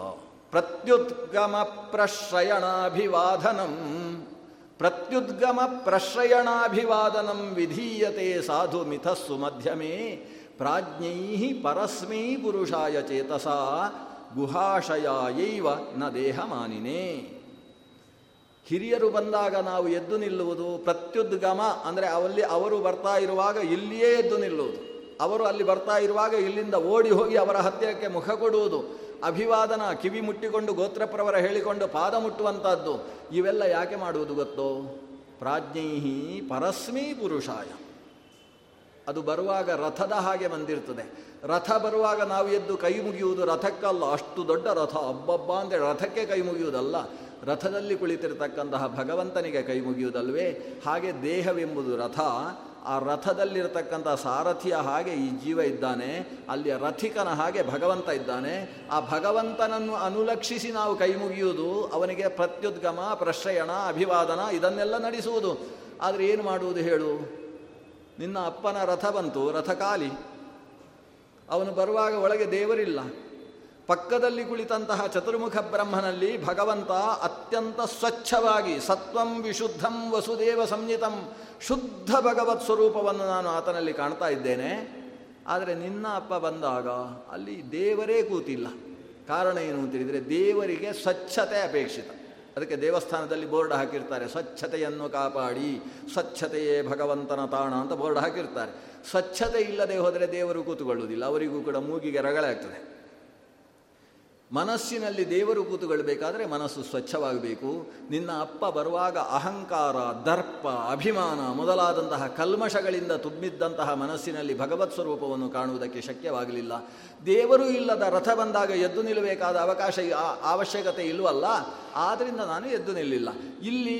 ಪ್ರತ್ಯುದ್ಗಮ ಪ್ರಶ್ರಯಣಾಭಿವಾದನಂ ಪ್ರತ್ಯುದ್ಗಮ ಪ್ರಶ್ರಯಣಾಭಿವಾದನಂ ವಿಧೀಯತೆ ಸಾಧು ಮಿಥಸ್ಸು ಮಧ್ಯಮೇ ಪ್ರಾಜ್ಞೈ ಪರಸ್ಮೈ ಪುರುಷಾಯ ಚೇತಸಾ ಗುಹಾಶಯೈವ ನ ದೇಹಮಾನಿನೇ. ಹಿರಿಯರು ಬಂದಾಗ ನಾವು ಎದ್ದು ನಿಲ್ಲುವುದು ಪ್ರತ್ಯುದ್ಗಮ ಅಂದರೆ ಅವಲ್ಲಿ ಅವರು ಬರ್ತಾ ಇರುವಾಗ ಇಲ್ಲಿಯೇ ಎದ್ದು ನಿಲ್ಲುವುದು, ಅವರು ಅಲ್ಲಿ ಬರ್ತಾ ಇರುವಾಗ ಇಲ್ಲಿಂದ ಓಡಿ ಹೋಗಿ ಅವರ ಹತ್ತಿರಕ್ಕೆ ಮುಖ ಕೊಡುವುದು, ಅಭಿವಾದನ ಕಿವಿ ಮುಟ್ಟಿಕೊಂಡು ಗೋತ್ರಪ್ರವರ ಹೇಳಿಕೊಂಡು ಪಾದ ಮುಟ್ಟುವಂಥದ್ದು, ಇವೆಲ್ಲ ಯಾಕೆ ಮಾಡುವುದು ಗೊತ್ತೋ? ಪ್ರಾಜ್ಞೈಹಿ ಪರಸ್ಮೀ ಪುರುಷಾಯ. ಅದು ಬರುವಾಗ ರಥದ ಹಾಗೆ ಬಂದಿರ್ತದೆ. ರಥ ಬರುವಾಗ ನಾವು ಎದ್ದು ಕೈ ಮುಗಿಯುವುದು ರಥಕ್ಕಲ್ಲ, ಅಷ್ಟು ದೊಡ್ಡ ರಥ, ಅಬ್ಬಬ್ಬ ಅಂತೇಳಿ ರಥಕ್ಕೆ ಕೈ ಮುಗಿಯುವುದಲ್ಲ, ರಥದಲ್ಲಿ ಕುಳಿತಿರತಕ್ಕಂತಹ ಭಗವಂತನಿಗೆ ಕೈ ಮುಗಿಯುವುದಲ್ವೇ. ಹಾಗೆ ದೇಹವೆಂಬುದು ರಥ, ಆ ರಥದಲ್ಲಿರತಕ್ಕಂಥ ಸಾರಥಿಯ ಹಾಗೆ ಈ ಜೀವ ಇದ್ದಾನೆ, ಅಲ್ಲಿಯ ರಥಿಕನ ಹಾಗೆ ಭಗವಂತ ಇದ್ದಾನೆ. ಆ ಭಗವಂತನನ್ನು ಅನುಲಕ್ಷಿಸಿ ನಾವು ಕೈ ಮುಗಿಯುವುದು, ಅವನಿಗೆ ಪ್ರತ್ಯುದ್ಗಮ ಪ್ರಶ್ರಯಣ ಅಭಿವಾದನ ಇದನ್ನೆಲ್ಲ ನಡೆಸುವುದು. ಆದರೆ ಏನು ಮಾಡುವುದು ಹೇಳು? ನಿನ್ನ ಅಪ್ಪನ ರಥ ಬಂತು, ರಥ ಖಾಲಿ, ಅವನು ಬರುವಾಗ ಒಳಗೆ ದೇವರಿಲ್ಲ. ಪಕ್ಕದಲ್ಲಿ ಕುಳಿತಂತಹ ಚತುರ್ಮುಖ ಬ್ರಹ್ಮನಲ್ಲಿ ಭಗವಂತ ಅತ್ಯಂತ ಸ್ವಚ್ಛವಾಗಿ ಸತ್ವಂ ವಿಶುದ್ಧಂ ವಸುದೇವ ಸಂಹಿತಂ ಶುದ್ಧ ಭಗವತ್ ಸ್ವರೂಪವನ್ನು ನಾನು ಆತನಲ್ಲಿ ಕಾಣ್ತಾ ಇದ್ದೇನೆ. ಆದರೆ ನಿನ್ನ ಅಪ್ಪ ಬಂದಾಗ ಅಲ್ಲಿ ದೇವರೇ ಕೂತಿಲ್ಲ. ಕಾರಣ ಏನು ಅಂತೇಳಿದರೆ, ದೇವರಿಗೆ ಸ್ವಚ್ಛತೆ ಅಪೇಕ್ಷಿತ. ಅದಕ್ಕೆ ದೇವಸ್ಥಾನದಲ್ಲಿ ಬೋರ್ಡ್ ಹಾಕಿರ್ತಾರೆ, ಸ್ವಚ್ಛತೆಯನ್ನು ಕಾಪಾಡಿ, ಸ್ವಚ್ಛತೆಯೇ ಭಗವಂತನ ತಾಣ ಅಂತ ಬೋರ್ಡ್ ಹಾಕಿರ್ತಾರೆ. ಸ್ವಚ್ಛತೆ ಇಲ್ಲದೆ ಹೋದರೆ ದೇವರು ಕೂತುಕೊಳ್ಳುವುದಿಲ್ಲ, ಅವರಿಗೂ ಕೂಡ ಮೂಗಿಗೆ ರಗಳೆ ಆಗ್ತದೆ. ಮನಸ್ಸಿನಲ್ಲಿ ದೇವರು ಕೂತುಕೊಳ್ಳಬೇಕಾದರೆ ಮನಸ್ಸು ಸ್ವಚ್ಛವಾಗಬೇಕು. ನಿನ್ನ ಅಪ್ಪ ಬರುವಾಗ ಅಹಂಕಾರ, ದರ್ಪ, ಅಭಿಮಾನ ಮೊದಲಾದಂತಹ ಕಲ್ಮಶಗಳಿಂದ ತುಂಬಿದ್ದಂತಹ ಮನಸ್ಸಿನಲ್ಲಿ ಭಗವತ್ ಸ್ವರೂಪವನ್ನು ಕಾಣುವುದಕ್ಕೆ ಶಕ್ಯವಾಗಲಿಲ್ಲ. ದೇವರು ಇಲ್ಲದ ರಥ ಬಂದಾಗ ಎದ್ದು ನಿಲ್ಲಬೇಕಾದ ಅವಕಾಶ ಅವಶ್ಯಕತೆ ಇಲ್ವಲ್ಲ, ಆದ್ದರಿಂದ ನಾನು ಎದ್ದು ನಿಲ್ಲಿಲ್ಲ. ಇಲ್ಲಿ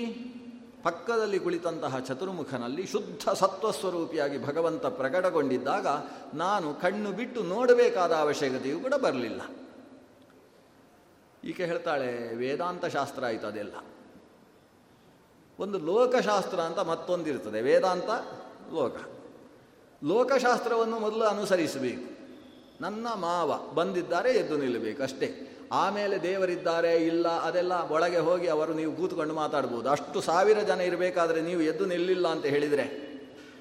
ಪಕ್ಕದಲ್ಲಿ ಕುಳಿತಂತಹ ಚತುರ್ಮುಖನಲ್ಲಿ ಶುದ್ಧ ಸತ್ವಸ್ವರೂಪಿಯಾಗಿ ಭಗವಂತ ಪ್ರಕಟಗೊಂಡಿದ್ದಾಗ ನಾನು ಕಣ್ಣು ಬಿಟ್ಟು ನೋಡಬೇಕಾದ ಅವಶ್ಯಕತೆಯೂ ಕೂಡ ಬರಲಿಲ್ಲ. ಈಕೆ ಹೇಳ್ತಾಳೆ, ವೇದಾಂತ ಶಾಸ್ತ್ರ ಆಯಿತು ಅದೆಲ್ಲ. ಒಂದು ಲೋಕಶಾಸ್ತ್ರ ಅಂತ ಮತ್ತೊಂದಿರ್ತದೆ, ವೇದಾಂತ ಲೋಕ. ಲೋಕಶಾಸ್ತ್ರವನ್ನು ಮೊದಲು ಅನುಸರಿಸಬೇಕು. ನನ್ನ ಮಾವ ಬಂದಿದ್ದಾರೆ, ಎದ್ದು ನಿಲ್ಲಬೇಕು ಅಷ್ಟೇ. ಆಮೇಲೆ ದೇವರಿದ್ದಾರೆ ಇಲ್ಲ ಅದೆಲ್ಲ ಒಳಗೆ ಹೋಗಿ ಅವರು ನೀವು ಕೂತ್ಕೊಂಡು ಮಾತಾಡ್ಬೋದು. ಅಷ್ಟು ಸಾವಿರ ಜನ ಇರಬೇಕಾದ್ರೆ ನೀವು ಎದ್ದು ನಿಲ್ಲಿಲ್ಲ ಅಂತ ಹೇಳಿದರೆ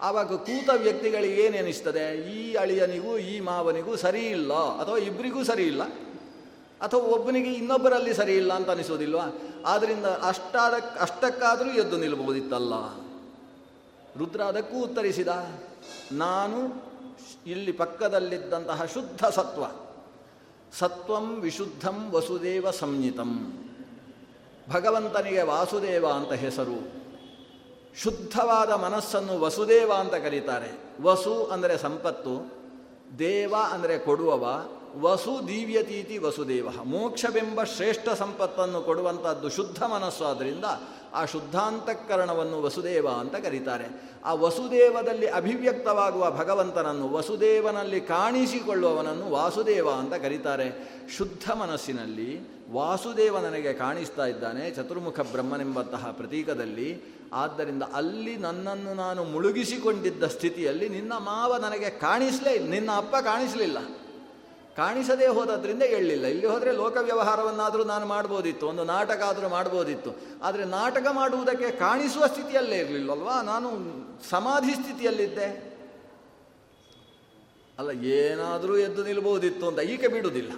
ಆವಾಗ ಕೂತ ವ್ಯಕ್ತಿಗಳಿಗೆ ಏನೇನಿಸ್ತದೆ? ಈ ಅಳಿಯನಿಗೂ ಈ ಮಾವನಿಗೂ ಸರಿ ಇಲ್ಲ, ಅಥವಾ ಇಬ್ಬರಿಗೂ ಸರಿ ಇಲ್ಲ, ಅಥವಾ ಒಬ್ಬನಿಗೆ ಇನ್ನೊಬ್ಬರಲ್ಲಿ ಸರಿ ಇಲ್ಲ ಅಂತ ಅನಿಸೋದಿಲ್ವಾ? ಆದ್ದರಿಂದ ಅಷ್ಟಾದ ಅಷ್ಟಕ್ಕಾದರೂ ಎದ್ದು ನಿಲ್ಲಬಹುದಿತ್ತಲ್ಲ. ರುದ್ರ ಅದಕ್ಕೂ ಉತ್ತರಿಸಿದ, ನಾನು ಇಲ್ಲಿ ಪಕ್ಕದಲ್ಲಿದ್ದಂತಹ ಶುದ್ಧ ಸತ್ವ, ಸತ್ವಂ ವಿಶುದ್ಧಂ ವಸುದೇವ ಸಂಹಿತಂ, ಭಗವಂತನಿಗೆ ವಾಸುದೇವ ಅಂತ ಹೆಸರು, ಶುದ್ಧವಾದ ಮನಸ್ಸನ್ನು ವಸುದೇವ ಅಂತ ಕರೀತಾರೆ. ವಸು ಅಂದರೆ ಸಂಪತ್ತು, ದೇವ ಅಂದರೆ ಕೊಡುವವ, ವಸು ದಿವ್ಯತೀತಿ ವಸುದೇವ, ಮೋಕ್ಷವೆಂಬ ಶ್ರೇಷ್ಠ ಸಂಪತ್ತನ್ನು ಕೊಡುವಂಥದ್ದು ಶುದ್ಧ ಮನಸ್ಸು. ಆದ್ದರಿಂದ ಆ ಶುದ್ಧಾಂತಃಕರಣವನ್ನು ವಸುದೇವ ಅಂತ ಕರೀತಾರೆ. ಆ ವಸುದೇವದಲ್ಲಿ ಅಭಿವ್ಯಕ್ತವಾಗುವ ಭಗವಂತನನ್ನು, ವಸುದೇವನಲ್ಲಿ ಕಾಣಿಸಿಕೊಳ್ಳುವವನನ್ನು ವಾಸುದೇವ ಅಂತ ಕರೀತಾರೆ. ಶುದ್ಧ ಮನಸ್ಸಿನಲ್ಲಿ ವಾಸುದೇವ ನನಗೆ ಕಾಣಿಸ್ತಾ ಇದ್ದಾನೆ ಚತುರ್ಮುಖ ಬ್ರಹ್ಮನೆಂಬಂತಹ ಪ್ರತೀಕದಲ್ಲಿ. ಆದ್ದರಿಂದ ಅಲ್ಲಿ ನನ್ನನ್ನು ನಾನು ಮುಳುಗಿಸಿಕೊಂಡಿದ್ದ ಸ್ಥಿತಿಯಲ್ಲಿ ನಿನ್ನ ಮಾವ ನನಗೆ ಕಾಣಿಸಲೇ ಇಲ್ಲ, ನಿನ್ನ ಅಪ್ಪ ಕಾಣಿಸಲಿಲ್ಲ. ಕಾಣಿಸದೇ ಹೋದದ್ರಿಂದ ಎಳ್ಳಲಿಲ್ಲ. ಇಲ್ಲಿ ಹೋದರೆ ಲೋಕ ವ್ಯವಹಾರವನ್ನಾದರೂ ನಾನು ಮಾಡ್ಬೋದಿತ್ತು, ಒಂದು ನಾಟಕ ಆದರೂ ಮಾಡ್ಬೋದಿತ್ತು. ಆದರೆ ನಾಟಕ ಮಾಡುವುದಕ್ಕೆ ಕಾಣಿಸುವ ಸ್ಥಿತಿಯಲ್ಲೇ ಇರಲಿಲ್ಲಲ್ವಾ, ನಾನು ಸಮಾಧಿ ಸ್ಥಿತಿಯಲ್ಲಿದ್ದೆ ಅಲ್ಲ. ಏನಾದರೂ ಎದ್ದು ನಿಲ್ಬೋದಿತ್ತು ಅಂತ ಈಕೆ ಬಿಡುವುದಿಲ್ಲ.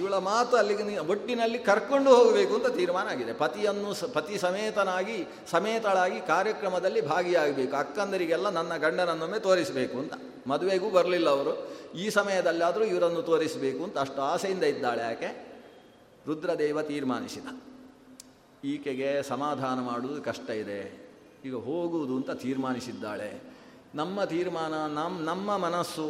ಇವಳ ಮಾತು ಅಲ್ಲಿಗೆ ಒಟ್ಟಿನಲ್ಲಿ ಕರ್ಕೊಂಡು ಹೋಗಬೇಕು ಅಂತ ತೀರ್ಮಾನ ಆಗಿದೆ. ಪತಿಯನ್ನು ಪತಿ ಸಮೇತನಾಗಿ ಸಮೇತಳಾಗಿ ಕಾರ್ಯಕ್ರಮದಲ್ಲಿ ಭಾಗಿಯಾಗಬೇಕು, ಅಕ್ಕಂದರಿಗೆಲ್ಲ ನನ್ನ ಗಂಡನನ್ನೊಮ್ಮೆ ತೋರಿಸಬೇಕು ಅಂತ. ಮದುವೆಗೂ ಬರಲಿಲ್ಲ ಅವರು, ಈ ಸಮಯದಲ್ಲಾದರೂ ಇವರನ್ನು ತೋರಿಸಬೇಕು ಅಂತ ಅಷ್ಟು ಆಸೆಯಿಂದ ಇದ್ದಾಳೆ ಆಕೆ. ರುದ್ರದೇವ ತೀರ್ಮಾನಿಸಿದ, ಈಕೆಗೆ ಸಮಾಧಾನ ಮಾಡುವುದು ಕಷ್ಟ ಇದೆ, ಈಗ ಹೋಗುವುದು ಅಂತ ತೀರ್ಮಾನಿಸಿದ್ದಾಳೆ. ನಮ್ಮ ತೀರ್ಮಾನ ನಮ್ಮ ನಮ್ಮ ಮನಸ್ಸು,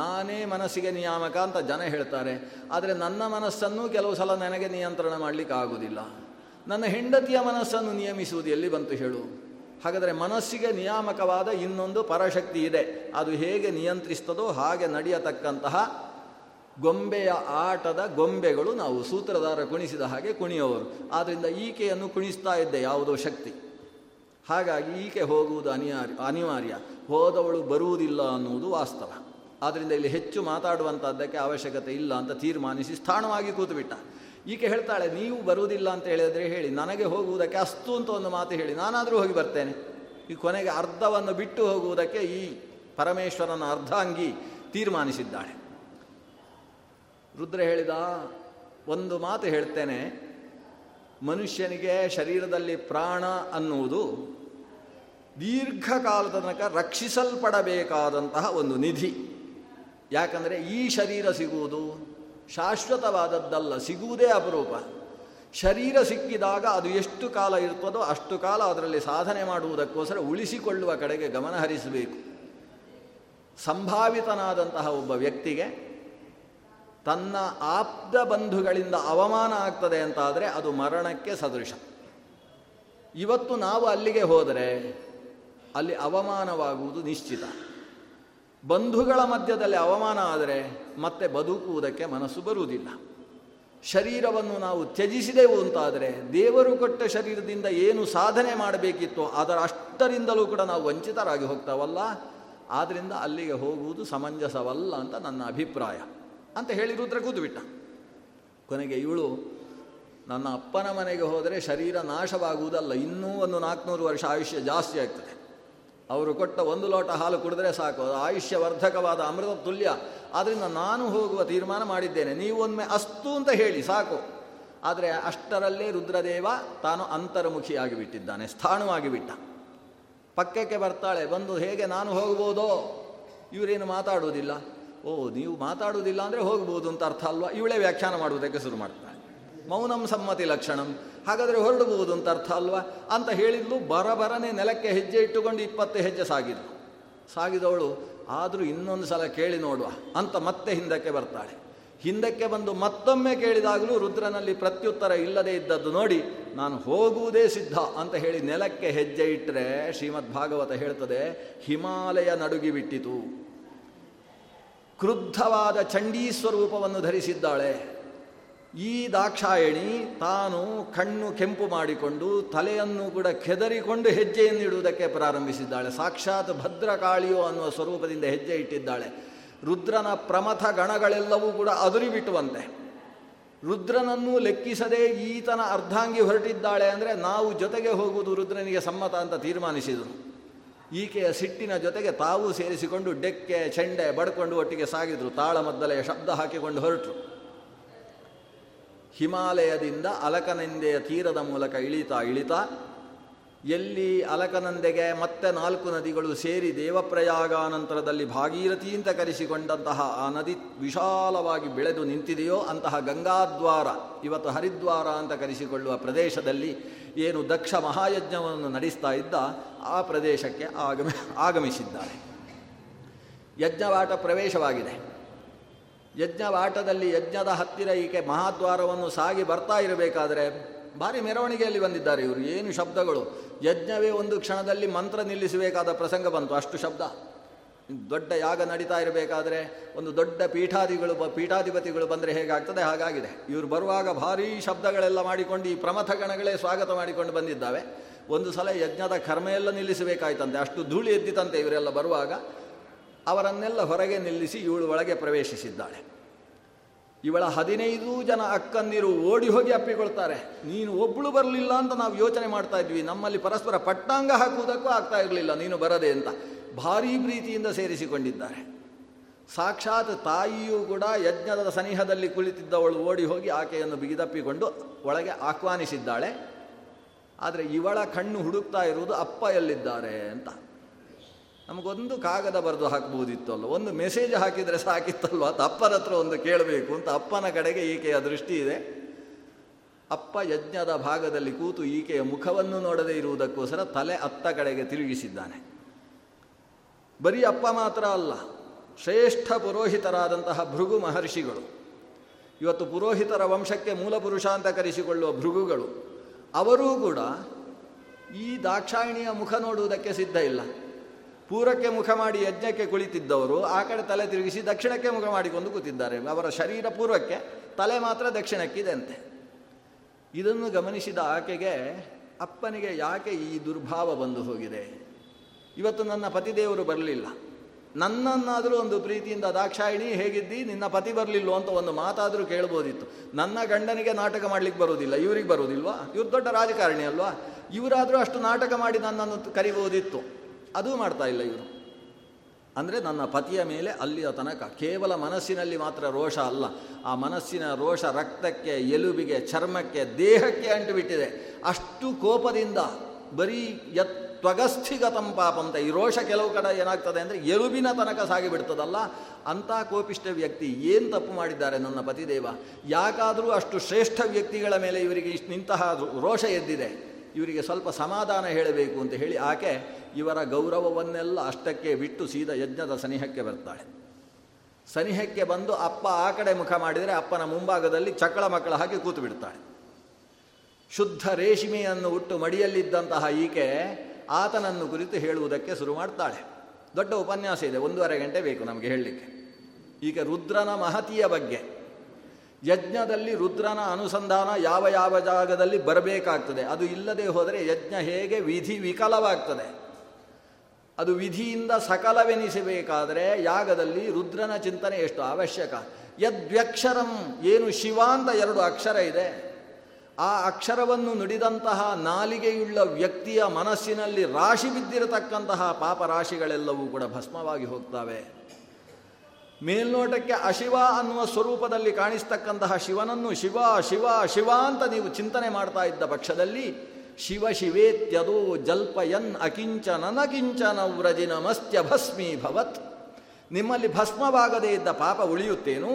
ನಾನೇ ಮನಸ್ಸಿಗೆ ನಿಯಾಮಕ ಅಂತ ಜನ ಹೇಳ್ತಾರೆ, ಆದರೆ ನನ್ನ ಮನಸ್ಸನ್ನು ಕೆಲವು ಸಲ ನನಗೆ ನಿಯಂತ್ರಣ ಮಾಡಲಿಕ್ಕಾಗೋದಿಲ್ಲ. ನನ್ನ ಹೆಂಡತಿಯ ಮನಸ್ಸನ್ನು ನಿಯಮಿಸುವುದು ಎಲ್ಲಿ ಬಂತು ಹೇಳು? ಹಾಗಾದರೆ ಮನಸ್ಸಿಗೆ ನಿಯಾಮಕವಾದ ಇನ್ನೊಂದು ಪರಶಕ್ತಿ ಇದೆ, ಅದು ಹೇಗೆ ನಿಯಂತ್ರಿಸ್ತದೋ ಹಾಗೆ ನಡೆಯತಕ್ಕಂತಹ ಗೊಂಬೆಯ ಆಟದ ಗೊಂಬೆಗಳು ನಾವು, ಸೂತ್ರಧಾರ ಕುಣಿಸಿದ ಹಾಗೆ ಕುಣಿಯೋರು. ಆದ್ದರಿಂದ ಈಕೆಯನ್ನು ಕುಣಿಸ್ತಾ ಇದ್ದೆ ಯಾವುದೋ ಶಕ್ತಿ, ಹಾಗಾಗಿ ಈಕೆ ಹೋಗುವುದು ಅನಿವಾರ್ಯ ಅನಿವಾರ್ಯ ಹೋದವಳು ಬರುವುದಿಲ್ಲ ಅನ್ನುವುದು ವಾಸ್ತವ. ಆದ್ದರಿಂದ ಇಲ್ಲಿ ಹೆಚ್ಚು ಮಾತಾಡುವಂಥದ್ದಕ್ಕೆ ಅವಶ್ಯಕತೆ ಇಲ್ಲ ಅಂತ ತೀರ್ಮಾನಿಸಿ ಸ್ಥಾಣವಾಗಿ ಕೂತುಬಿಟ್ಟ. ಈಕೆ ಹೇಳ್ತಾಳೆ, ನೀವು ಬರುವುದಿಲ್ಲ ಅಂತ ಹೇಳಿದರೆ ಹೇಳಿ, ನನಗೆ ಹೋಗುವುದಕ್ಕೆ ಅಸ್ತು ಅಂತ ಒಂದು ಮಾತು ಹೇಳಿ, ನಾನಾದರೂ ಹೋಗಿ ಬರ್ತೇನೆ. ಈ ಕೊನೆಗೆ ಅರ್ಧವನ್ನು ಬಿಟ್ಟು ಹೋಗುವುದಕ್ಕೆ ಈ ಪರಮೇಶ್ವರನ ಅರ್ಧಾಂಗಿ ತೀರ್ಮಾನಿಸಿದ್ದಾಳೆ. ರುದ್ರ ಹೇಳಿದ, ಒಂದು ಮಾತು ಹೇಳ್ತೇನೆ, ಮನುಷ್ಯನಿಗೆ ಶರೀರದಲ್ಲಿ ಪ್ರಾಣ ಅನ್ನುವುದು ದೀರ್ಘಕಾಲದ ತನಕ ರಕ್ಷಿಸಲ್ಪಡಬೇಕಾದಂತಹ ಒಂದು ನಿಧಿ. ಯಾಕಂದರೆ ಈ ಶರೀರ ಸಿಗುವುದು ಶಾಶ್ವತವಾದದ್ದಲ್ಲ, ಸಿಗುವುದೇ ಅಪರೂಪ. ಶರೀರ ಸಿಕ್ಕಿದಾಗ ಅದು ಎಷ್ಟು ಕಾಲ ಇರ್ತದೋ ಅಷ್ಟು ಕಾಲ ಅದರಲ್ಲಿ ಸಾಧನೆ ಮಾಡುವುದಕ್ಕೋಸ್ಕರ ಉಳಿಸಿಕೊಳ್ಳುವ ಕಡೆಗೆ ಗಮನ ಹರಿಸಬೇಕು. ಸಂಭಾವಿತನಾದಂತಹ ಒಬ್ಬ ವ್ಯಕ್ತಿಗೆ ತನ್ನ ಆಪ್ತ ಬಂಧುಗಳಿಂದ ಅವಮಾನ ಆಗ್ತದೆ ಅಂತಾದರೆ ಅದು ಮರಣಕ್ಕೆ ಸದೃಶ. ಇವತ್ತು ನಾವು ಅಲ್ಲಿಗೆ ಹೋದರೆ ಅಲ್ಲಿ ಅವಮಾನವಾಗುವುದು ನಿಶ್ಚಿತ. ಬಂಧುಗಳ ಮಧ್ಯದಲ್ಲಿ ಅವಮಾನ ಆದರೆ ಮತ್ತೆ ಬದುಕುವುದಕ್ಕೆ ಮನಸ್ಸು ಬರುವುದಿಲ್ಲ. ಶರೀರವನ್ನು ನಾವು ತ್ಯಜಿಸಿದೆವು ಅಂತಾದರೆ ದೇವರು ಕೊಟ್ಟ ಶರೀರದಿಂದ ಏನು ಸಾಧನೆ ಮಾಡಬೇಕಿತ್ತು ಅದರ ಅಷ್ಟರಿಂದಲೂ ಕೂಡ ನಾವು ವಂಚಿತರಾಗಿ ಹೋಗ್ತಾವಲ್ಲ. ಆದ್ದರಿಂದ ಅಲ್ಲಿಗೆ ಹೋಗುವುದು ಸಮಂಜಸವಲ್ಲ ಅಂತ ನನ್ನ ಅಭಿಪ್ರಾಯ ಅಂತ ಹೇಳಿ ರುದ್ರ ಕೂತುಬಿಟ್ಟ. ಕೊನೆಗೆ ಇವಳು, ನನ್ನ ಅಪ್ಪನ ಮನೆಗೆ ಹೋದರೆ ಶರೀರ ನಾಶವಾಗುವುದಲ್ಲ, ಇನ್ನೂ ಒಂದು ನಾಲ್ಕುನೂರು ವರ್ಷ ಆಯುಷ್ಯ ಜಾಸ್ತಿ ಆಗ್ತದೆ. ಅವರು ಕೊಟ್ಟ ಒಂದು ಲೋಟ ಹಾಲು ಕುಡಿದ್ರೆ ಸಾಕು, ಅದು ಆಯುಷ್ಯ ವರ್ಧಕವಾದ ಅಮೃತ ತುಲ್ಯ. ಆದ್ದರಿಂದ ನಾನು ಹೋಗುವ ತೀರ್ಮಾನ ಮಾಡಿದ್ದೇನೆ, ನೀವು ಒಮ್ಮೆ ಅಸ್ತು ಅಂತ ಹೇಳಿ ಸಾಕು. ಆದರೆ ಅಷ್ಟರಲ್ಲೇ ರುದ್ರದೇವ ತಾನು ಅಂತರ್ಮುಖಿಯಾಗಿ ಬಿಟ್ಟಿದ್ದಾನೆ, ಸ್ಥಾಣುವಾಗಿ ಬಿಟ್ಟ. ಪಕ್ಕಕ್ಕೆ ಬರ್ತಾಳೆ, ಬಂದು ಹೇಗೆ ನಾನು ಹೋಗ್ಬೋದೋ? ಇವರೇನು ಮಾತಾಡುವುದಿಲ್ಲ. ಓ, ನೀವು ಮಾತಾಡುವುದಿಲ್ಲ ಅಂದರೆ ಹೋಗ್ಬೋದು ಅಂತ ಅರ್ಥ ಅಲ್ವಾ? ಇವಳೇ ವ್ಯಾಖ್ಯಾನ ಮಾಡುವುದಕ್ಕೆ ಶುರು ಮಾಡ್ತಾಳೆ. ಮೌನಂ ಸಮ್ಮತಿ ಲಕ್ಷಣಂ, ಹಾಗಾದರೆ ಹೊರಡಬಹುದು ಅಂತ ಅರ್ಥ ಅಲ್ವಾ ಅಂತ ಹೇಳಿದ್ಲು. ಬರಬರನೆ ನೆಲಕ್ಕೆ ಹೆಜ್ಜೆ ಇಟ್ಟುಕೊಂಡು ಇಪ್ಪತ್ತು ಹೆಜ್ಜೆ ಸಾಗಿದ್ಲು. ಸಾಗಿದವಳು ಆದರೂ ಇನ್ನೊಂದು ಸಲ ಕೇಳಿ ನೋಡುವ ಅಂತ ಮತ್ತೆ ಹಿಂದಕ್ಕೆ ಬರ್ತಾಳೆ. ಹಿಂದಕ್ಕೆ ಬಂದು ಮತ್ತೊಮ್ಮೆ ಕೇಳಿದಾಗಲೂ ರುದ್ರನಲ್ಲಿ ಪ್ರತ್ಯುತ್ತರ ಇಲ್ಲದೇ ಇದ್ದದ್ದು ನೋಡಿ, ನಾನು ಹೋಗುವುದೇ ಸಿದ್ಧ ಅಂತ ಹೇಳಿ ನೆಲಕ್ಕೆ ಹೆಜ್ಜೆ ಇಟ್ಟರೆ, ಶ್ರೀಮದ್ ಭಾಗವತ ಹೇಳ್ತದೆ, ಹಿಮಾಲಯ ನಡುಗಿ ಬಿಟ್ಟಿತು. ಕ್ರುದ್ಧವಾದ ಚಂಡೀ ಸ್ವರೂಪವನ್ನು ಧರಿಸಿದ್ದಾಳೆ ಈ ದಾಕ್ಷಾಯಣಿ. ತಾನು ಕಣ್ಣು ಕೆಂಪು ಮಾಡಿಕೊಂಡು ತಲೆಯನ್ನು ಕೂಡ ಕೆದರಿಕೊಂಡು ಹೆಜ್ಜೆಯನ್ನು ಇಡುವುದಕ್ಕೆ ಪ್ರಾರಂಭಿಸಿದ್ದಾಳೆ. ಸಾಕ್ಷಾತ್ ಭದ್ರಕಾಳಿಯೋ ಅನ್ನುವ ಸ್ವರೂಪದಿಂದ ಹೆಜ್ಜೆ ಇಟ್ಟಿದ್ದಾಳೆ. ರುದ್ರನ ಪ್ರಮಥ ಗಣಗಳೆಲ್ಲವೂ ಕೂಡ ಅದುರಿಬಿಟ್ಟುವಂತೆ. ರುದ್ರನನ್ನು ಲೆಕ್ಕಿಸದೆ ಈತನ ಅರ್ಧಾಂಗಿ ಹೊರಟಿದ್ದಾಳೆ ಅಂದರೆ ನಾವು ಜೊತೆಗೆ ಹೋಗುವುದು ರುದ್ರನಿಗೆ ಸಮ್ಮತ ಅಂತ ತೀರ್ಮಾನಿಸಿದನು. ಈಕೆಯ ಸಿಟ್ಟಿನ ಜೊತೆಗೆ ತಾವೂ ಸೇರಿಸಿಕೊಂಡು ಡೆಕ್ಕೆ ಚೆಂಡೆ ಬಡ್ಕೊಂಡು ಒಟ್ಟಿಗೆ ಸಾಗಿದ್ರು. ತಾಳಮದ್ದಲೆಯ ಶಬ್ದ ಹಾಕಿಕೊಂಡು ಹೊರಟರು. ಹಿಮಾಲಯದಿಂದ ಅಲಕನಂದೆಯ ತೀರದ ಮೂಲಕ ಇಳಿತಾ ಇಳಿತಾ ಎಲ್ಲಿ ಅಲಕನಂದೆಗೆ ಮತ್ತೆ ನಾಲ್ಕು ನದಿಗಳು ಸೇರಿ ದೇವಪ್ರಯಾಗಾನಂತರದಲ್ಲಿ ಭಾಗೀರಥಿ ಅಂತ ಕರೆಸಿಕೊಂಡಂತಹ ಆ ನದಿ ವಿಶಾಲವಾಗಿ ಬೆಳೆದು ನಿಂತಿದೆಯೋ ಅಂತಹ ಗಂಗಾದ್ವಾರ, ಇವತ್ತು ಹರಿದ್ವಾರ ಅಂತ ಕರೆಸಿಕೊಳ್ಳುವ ಪ್ರದೇಶದಲ್ಲಿ ಏನು ದಕ್ಷ ಮಹಾಯಜ್ಞವನ್ನು ನಡೆಸ್ತಾ ಇದ್ದ ಆ ಪ್ರದೇಶಕ್ಕೆ ಆಗಮ ಆಗಮಿಸಿದ್ದಾರೆ. ಯಜ್ಞವಾಟ ಪ್ರವೇಶವಾಗಿದೆ. ಯಜ್ಞವಾಟದಲ್ಲಿ ಯಜ್ಞದ ಹತ್ತಿರ ಈಕೆ ಮಹಾದ್ವಾರವನ್ನು ಸಾಗಿ ಬರ್ತಾ ಇರಬೇಕಾದರೆ ಭಾರಿ ಮೆರವಣಿಗೆಯಲ್ಲಿ ಬಂದಿದ್ದಾರೆ ಇವರು. ಏನು ಶಬ್ದಗಳು! ಯಜ್ಞವೇ ಒಂದು ಕ್ಷಣದಲ್ಲಿ ಮಂತ್ರ ನಿಲ್ಲಿಸಬೇಕಾದ ಪ್ರಸಂಗ ಬಂತು, ಅಷ್ಟು ಶಬ್ದ. ದೊಡ್ಡ ಯಾಗ ನಡೀತಾ ಇರಬೇಕಾದರೆ ಒಂದು ದೊಡ್ಡ ಪೀಠಾದಿಗಳು ಪೀಠಾಧಿಪತಿಗಳು ಬಂದರೆ ಹೇಗಾಗ್ತದೆ, ಹಾಗಾಗಿದೆ. ಇವರು ಬರುವಾಗ ಭಾರೀ ಶಬ್ದಗಳೆಲ್ಲ ಮಾಡಿಕೊಂಡು ಈ ಪ್ರಮಥ ಗಣಗಳೇ ಸ್ವಾಗತ ಮಾಡಿಕೊಂಡು ಬಂದಿದ್ದಾವೆ. ಒಂದು ಸಲ ಯಜ್ಞದ ಕರ್ಮ ಎಲ್ಲ ನಿಲ್ಲಿಸಬೇಕಾಯ್ತಂತೆ, ಅಷ್ಟು ಧೂಳಿ ಎದ್ದಿತಂತೆ ಇವರೆಲ್ಲ ಬರುವಾಗ. ಅವರನ್ನೆಲ್ಲ ಹೊರಗೆ ನಿಲ್ಲಿಸಿ ಇವಳು ಒಳಗೆ ಪ್ರವೇಶಿಸಿದ್ದಾಳೆ. ಇವಳ ಹದಿನೈದು ಜನ ಅಕ್ಕಂದಿರು ಓಡಿ ಹೋಗಿ ಅಪ್ಪಿಕೊಳ್ತಾರೆ. ನೀನು ಒಬ್ಬಳು ಬರಲಿಲ್ಲ ಅಂತ ನಾವು ಯೋಚನೆ ಮಾಡ್ತಾ ಇದ್ವಿ, ನಮ್ಮಲ್ಲಿ ಪರಸ್ಪರ ಪಟ್ಟಾಂಗ ಹಾಕುವುದಕ್ಕೂ ಆಗ್ತಾ ಇರಲಿಲ್ಲ ನೀನು ಬರದೆ ಅಂತ. ಭಾರೀ ಪ್ರೀತಿಯಿಂದ ಸೇರಿಸಿಕೊಂಡಿದ್ದಾರೆ. ಸಾಕ್ಷಾತ್ ತಾಯಿಯೂ ಕೂಡ ಯಜ್ಞದ ಸನಿಹದಲ್ಲಿ ಕುಳಿತಿದ್ದವಳು ಓಡಿ ಹೋಗಿ ಆಕೆಯನ್ನು ಬಿಗಿದಪ್ಪಿಕೊಂಡು ಒಳಗೆ ಆಹ್ವಾನಿಸಿದ್ದಾಳೆ. ಆದರೆ ಇವಳ ಕಣ್ಣು ಹುಡುಕ್ತಾ ಇರುವುದು ಅಪ್ಪ ಎಲ್ಲಿದ್ದಾರೆ ಅಂತ. ನಮಗೊಂದು ಕಾಗದ ಬರೆದು ಹಾಕ್ಬೋದಿತ್ತಲ್ವ, ಒಂದು ಮೆಸೇಜ್ ಹಾಕಿದರೆ ಸಾಕಿತ್ತಲ್ವ, ಅದು ಅಪ್ಪನ ಹತ್ರ ಒಂದು ಕೇಳಬೇಕು ಅಂತ ಅಪ್ಪನ ಕಡೆಗೆ ಈಕೆಯ ದೃಷ್ಟಿ ಇದೆ. ಅಪ್ಪ ಯಜ್ಞದ ಭಾಗದಲ್ಲಿ ಕೂತು ಈಕೆಯ ಮುಖವನ್ನು ನೋಡದೇ ಇರುವುದಕ್ಕೋಸ್ಕರ ತಲೆ ಅತ್ತ ಕಡೆಗೆ ತಿರುಗಿಸಿದ್ದಾನೆ. ಬರೀ ಅಪ್ಪ ಮಾತ್ರ ಅಲ್ಲ, ಶ್ರೇಷ್ಠ ಪುರೋಹಿತರಾದಂತಹ ಭೃಗು ಮಹರ್ಷಿಗಳು, ಇವತ್ತು ಪುರೋಹಿತರ ವಂಶಕ್ಕೆ ಮೂಲ ಪುರುಷ ಅಂತ ಕರೆಸಿಕೊಳ್ಳುವ ಭೃಗುಗಳು, ಅವರೂ ಕೂಡ ಈ ದಾಕ್ಷಾಯಿಣಿಯ ಮುಖ ನೋಡುವುದಕ್ಕೆ ಸಿದ್ಧ ಇಲ್ಲ. ಪೂರ್ವಕ್ಕೆ ಮುಖ ಮಾಡಿ ಯಜ್ಞಕ್ಕೆ ಕುಳಿತಿದ್ದವರು ಆ ಕಡೆ ತಲೆ ತಿರುಗಿಸಿ ದಕ್ಷಿಣಕ್ಕೆ ಮುಖ ಮಾಡಿಕೊಂಡು ಕೂತಿದ್ದಾರೆ. ಅವರ ಶರೀರ ಪೂರ್ವಕ್ಕೆ, ತಲೆ ಮಾತ್ರ ದಕ್ಷಿಣಕ್ಕಿದೆ ಅಂತೆ. ಇದನ್ನು ಗಮನಿಸಿದ ಆಕೆಗೆ ಅಪ್ಪನಿಗೆ ಯಾಕೆ ಈ ದುರ್ಭಾವ ಬಂದು ಹೋಗಿದೆ, ಇವತ್ತು ನನ್ನ ಪತಿದೇವರು ಬರಲಿಲ್ಲ, ನನ್ನನ್ನಾದರೂ ಒಂದು ಪ್ರೀತಿಯಿಂದ ದಾಕ್ಷಾಯಿಣಿ ಹೇಗಿದ್ದಿ, ನಿನ್ನ ಪತಿ ಬರಲಿಲ್ಲ ಅಂತ ಒಂದು ಮಾತಾದರೂ ಕೇಳ್ಬೋದಿತ್ತು. ನನ್ನ ಗಂಡನಿಗೆ ನಾಟಕ ಮಾಡಲಿಕ್ಕೆ ಬರೋದಿಲ್ಲ, ಇವ್ರಿಗೆ ಬರೋದಿಲ್ವಾ, ಇವ್ರು ದೊಡ್ಡ ರಾಜಕಾರಣಿ ಅಲ್ವಾ, ಇವರಾದರೂ ಅಷ್ಟು ನಾಟಕ ಮಾಡಿ ನನ್ನನ್ನು ಕರಿಬೋದಿತ್ತು, ಅದೂ ಮಾಡ್ತಾ ಇಲ್ಲ ಇವರು. ಅಂದರೆ ನನ್ನ ಪತಿಯ ಮೇಲೆ ಅಲ್ಲಿಯ ತನಕ ಕೇವಲ ಮನಸ್ಸಿನಲ್ಲಿ ಮಾತ್ರ ರೋಷ ಅಲ್ಲ, ಆ ಮನಸ್ಸಿನ ರೋಷ ರಕ್ತಕ್ಕೆ, ಎಲುಬಿಗೆ, ಚರ್ಮಕ್ಕೆ, ದೇಹಕ್ಕೆ ಅಂಟುಬಿಟ್ಟಿದೆ. ಅಷ್ಟು ಕೋಪದಿಂದ ಬರೀ ಯತ್ ತ್ವಗಸ್ಥಿಗತಂ ಪಾಪಂತ ಈ ರೋಷ ಕೆಲವು ಕಡೆ ಏನಾಗ್ತದೆ ಅಂದರೆ ಎಲುಬಿನ ತನಕ ಸಾಗಿಬಿಡ್ತದಲ್ಲ. ಅಂಥ ಕೋಪಿಷ್ಠ ವ್ಯಕ್ತಿ ಏನು ತಪ್ಪು ಮಾಡಿದ್ದಾರೆ ನನ್ನ ಪತಿದೇವ, ಯಾಕಾದರೂ ಅಷ್ಟು ಶ್ರೇಷ್ಠ ವ್ಯಕ್ತಿಗಳ ಮೇಲೆ ಇವರಿಗೆ ಇಂತಹ ರೋಷ ಎದ್ದಿದೆ, ಇವರಿಗೆ ಸ್ವಲ್ಪ ಸಮಾಧಾನ ಹೇಳಬೇಕು ಅಂತ ಹೇಳಿ ಆಕೆ ಇವರ ಗೌರವವನ್ನೆಲ್ಲ ಅಷ್ಟಕ್ಕೆ ಬಿಟ್ಟು ಸೀದಾ ಯಜ್ಞದ ಸನಿಹಕ್ಕೆ ಬರ್ತಾಳೆ. ಸನಿಹಕ್ಕೆ ಬಂದು ಅಪ್ಪ ಆ ಕಡೆ ಮುಖ ಮಾಡಿದರೆ ಅಪ್ಪನ ಮುಂಭಾಗದಲ್ಲಿ ಚಕ್ಕಳ ಮಕ್ಕಳ ಹಾಗೆ ಕೂತು ಬಿಡ್ತಾಳೆ. ಶುದ್ಧ ರೇಷ್ಮೆಯನ್ನು ಉಟ್ಟು ಮಡಿಯಲ್ಲಿದ್ದಂತಹ ಈಕೆ ಆತನನ್ನು ಕುರಿತು ಹೇಳುವುದಕ್ಕೆ ಶುರು ಮಾಡ್ತಾಳೆ. ದೊಡ್ಡ ಉಪನ್ಯಾಸ ಇದೆ, ಒಂದೂವರೆ ಗಂಟೆ ಬೇಕು ನಮಗೆ ಹೇಳಲಿಕ್ಕೆ. ಈಗ ರುದ್ರನ ಮಹತಿಯ ಬಗ್ಗೆ, ಯಜ್ಞದಲ್ಲಿ ರುದ್ರನ ಅನುಸಂಧಾನ ಯಾವ ಯಾವ ಜಾಗದಲ್ಲಿ ಬರಬೇಕಾಗ್ತದೆ, ಅದು ಇಲ್ಲದೆ ಹೋದರೆ ಯಜ್ಞ ಹೇಗೆ ವಿಧಿ ವಿಕಲವಾಗ್ತದೆ, ಅದು ವಿಧಿಯಿಂದ ಸಕಲವೆನಿಸಬೇಕಾದರೆ ಯಾಗದಲ್ಲಿ ರುದ್ರನ ಚಿಂತನೆ ಎಷ್ಟು ಅವಶ್ಯಕ. ಯದ್ವ್ಯಕ್ಷರಂ, ಏನು ಶಿವ ಅಂತ ಎರಡು ಅಕ್ಷರ ಇದೆ, ಆ ಅಕ್ಷರವನ್ನು ನುಡಿದಂತಹ ನಾಲಿಗೆಯುಳ್ಳ ವ್ಯಕ್ತಿಯ ಮನಸ್ಸಿನಲ್ಲಿ ರಾಶಿ ಬಿದ್ದಿರತಕ್ಕಂತಹ ಪಾಪರಾಶಿಗಳೆಲ್ಲವೂ ಕೂಡ ಭಸ್ಮವಾಗಿ ಹೋಗ್ತವೆ. ಮೇಲ್ನೋಟಕ್ಕೆ ಅಶಿವ ಅನ್ನುವ ಸ್ವರೂಪದಲ್ಲಿ ಕಾಣಿಸ್ತಕ್ಕಂತಹ ಶಿವನನ್ನು ಶಿವ ಶಿವ ಶಿವ ಅಂತ ನೀವು ಚಿಂತನೆ ಮಾಡ್ತಾ ಇದ್ದ ಪಕ್ಷದಲ್ಲಿ ಶಿವ ಶಿವೇತ್ಯದೋ ಜಲ್ಪಯನ್ ಅಕಿಂಚನನ ಕಿಂಚನ ವ್ರಜಿನ ಮಸ್ತ್ಯ ಭಸ್ಮೀಭವತ್. ನಿಮ್ಮಲ್ಲಿ ಭಸ್ಮವಾಗದೇ ಇದ್ದ ಪಾಪ ಉಳಿಯುತ್ತೇನು?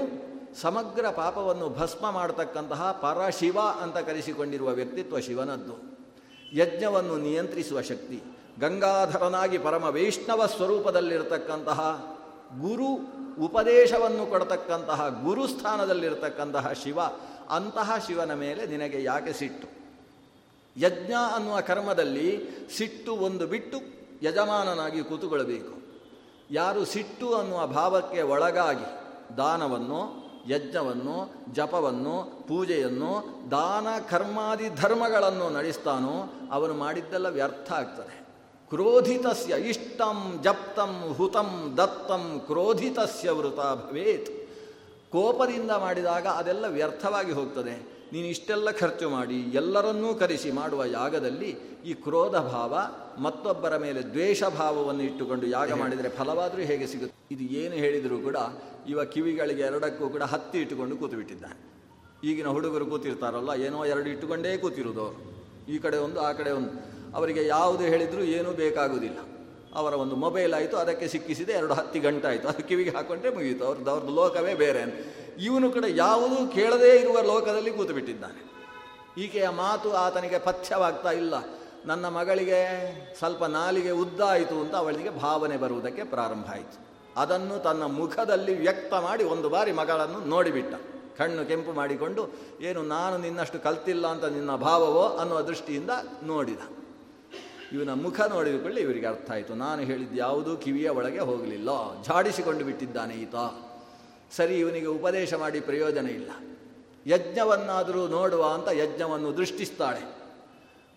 ಸಮಗ್ರ ಪಾಪವನ್ನು ಭಸ್ಮ ಮಾಡತಕ್ಕಂತಹ ಪರಶಿವ ಅಂತ ಕರೆಸಿಕೊಂಡಿರುವ ವ್ಯಕ್ತಿತ್ವ ಶಿವನದ್ದು. ಯಜ್ಞವನ್ನು ನಿಯಂತ್ರಿಸುವ ಶಕ್ತಿ, ಗಂಗಾಧರನಾಗಿ ಪರಮ ವೈಷ್ಣವ ಸ್ವರೂಪದಲ್ಲಿರತಕ್ಕಂತಹ ಗುರು, ಉಪದೇಶವನ್ನು ಕೊಡತಕ್ಕಂತಹ ಗುರುಸ್ಥಾನದಲ್ಲಿರತಕ್ಕಂತಹ ಶಿವ, ಅಂತಹ ಶಿವನ ಮೇಲೆ ನಿನಗೆ ಯಾಕೆ ಸಿಟ್ಟು? ಯಜ್ಞ ಅನ್ನುವ ಕರ್ಮದಲ್ಲಿ ಸಿಟ್ಟು ಒಂದು ಬಿಟ್ಟು ಯಜಮಾನನಾಗಿ ಕೂತುಕೊಳ್ಳಬೇಕು. ಯಾರು ಸಿಟ್ಟು ಅನ್ನುವ ಭಾವಕ್ಕೆ ಒಳಗಾಗಿ ದಾನವನ್ನು, ಯಜ್ಞವನ್ನು, ಜಪವನ್ನು, ಪೂಜೆಯನ್ನು, ದಾನ ಕರ್ಮಾದಿ ಧರ್ಮಗಳನ್ನು ನಡೆಸ್ತಾನೋ ಅವನು ಮಾಡಿದ್ದೆಲ್ಲ ವ್ಯರ್ಥ ಆಗ್ತದೆ. ಕ್ರೋಧಿತಸ್ಯ ಇಷ್ಟಂ ಜಪ್ತಂ ಹುತಂ ದತ್ತಂ ಕ್ರೋಧಿತಸ್ಯ ವೃತ ಭವೇತ್. ಕೋಪದಿಂದ ಮಾಡಿದಾಗ ಅದೆಲ್ಲ ವ್ಯರ್ಥವಾಗಿ ಹೋಗ್ತದೆ. ನೀನು ಇಷ್ಟೆಲ್ಲ ಖರ್ಚು ಮಾಡಿ ಎಲ್ಲರನ್ನೂ ಕರೆಸಿ ಮಾಡುವ ಯಾಗದಲ್ಲಿ ಈ ಕ್ರೋಧ ಭಾವ, ಮತ್ತೊಬ್ಬರ ಮೇಲೆ ದ್ವೇಷ ಭಾವವನ್ನು ಇಟ್ಟುಕೊಂಡು ಯಾಗ ಮಾಡಿದರೆ ಫಲವಾದರೂ ಹೇಗೆ ಸಿಗುತ್ತೆ? ಇದು ಏನು ಹೇಳಿದರೂ ಕೂಡ ಇವ ಕಿವಿಗಳಿಗೆ ಎರಡಕ್ಕೂ ಕೂಡ ಹತ್ತಿ ಇಟ್ಟುಕೊಂಡು ಕೂತುಬಿಟ್ಟಿದ್ದಾನೆ. ಈಗಿನ ಹುಡುಗರು ಕೂತಿರ್ತಾರಲ್ಲ, ಏನೋ ಎರಡು ಇಟ್ಟುಕೊಂಡೇ ಕೂತಿರೋದು ಅವರು, ಈ ಕಡೆ ಒಂದು ಆ ಕಡೆ ಒಂದು, ಅವರಿಗೆ ಯಾವುದು ಹೇಳಿದರೂ ಏನೂ ಬೇಕಾಗುವುದಿಲ್ಲ. ಅವರ ಒಂದು ಮೊಬೈಲ್ ಆಯಿತು, ಅದಕ್ಕೆ ಸಿಕ್ಕಿಸಿದೆ, ಎರಡು ಹತ್ತಿ ಗಂಟೆ ಆಯಿತು, ಅದು ಕಿವಿಗೆ ಹಾಕೊಂಡ್ರೆ ಮುಗಿಯಿತು, ಅವ್ರದ್ದು ಅವ್ರದ್ದು ಲೋಕವೇ ಬೇರೆ. ಇವನು ಕೂಡ ಯಾವುದೂ ಕೇಳದೇ ಇರುವ ಲೋಕದಲ್ಲಿ ಕೂತುಬಿಟ್ಟಿದ್ದಾನೆ. ಈಕೆಯ ಮಾತು ಆತನಿಗೆ ಪಥ್ಯವಾಗ್ತಾ ಇಲ್ಲ. ನನ್ನ ಮಗಳಿಗೆ ಸ್ವಲ್ಪ ನಾಲಿಗೆ ಉದ್ದ ಆಯಿತು ಅಂತ ಅವಳಿಗೆ ಭಾವನೆ ಬರುವುದಕ್ಕೆ ಪ್ರಾರಂಭ ಆಯಿತು. ಅದನ್ನು ತನ್ನ ಮುಖದಲ್ಲಿ ವ್ಯಕ್ತ ಮಾಡಿ ಒಂದು ಬಾರಿ ಮಗಳನ್ನು ನೋಡಿಬಿಟ್ಟ. ಕಣ್ಣು ಕೆಂಪು ಮಾಡಿಕೊಂಡು, ಏನು ನಾನು ನಿನ್ನಷ್ಟು ಕಲ್ತಿಲ್ಲ ಅಂತ ನಿನ್ನ ಭಾವವೋ ಅನ್ನುವ ದೃಷ್ಟಿಯಿಂದ ನೋಡಿದ. ಇವನ ಮುಖ ನೋಡಿದುಕೊಳ್ಳಿ, ಇವರಿಗೆ ಅರ್ಥ ಆಯಿತು, ನಾನು ಹೇಳಿದ್ದು ಯಾವುದೂ ಕಿವಿಯ ಒಳಗೆ ಹೋಗಲಿಲ್ಲ, ಝಾಡಿಸಿಕೊಂಡು ಬಿಟ್ಟಿದ್ದಾನೆ ಈತ. ಸರಿ, ಇವನಿಗೆ ಉಪದೇಶ ಮಾಡಿ ಪ್ರಯೋಜನ ಇಲ್ಲ, ಯಜ್ಞವನ್ನಾದರೂ ನೋಡುವ ಅಂತ ಯಜ್ಞವನ್ನು ದೃಷ್ಟಿಸ್ತಾಳೆ.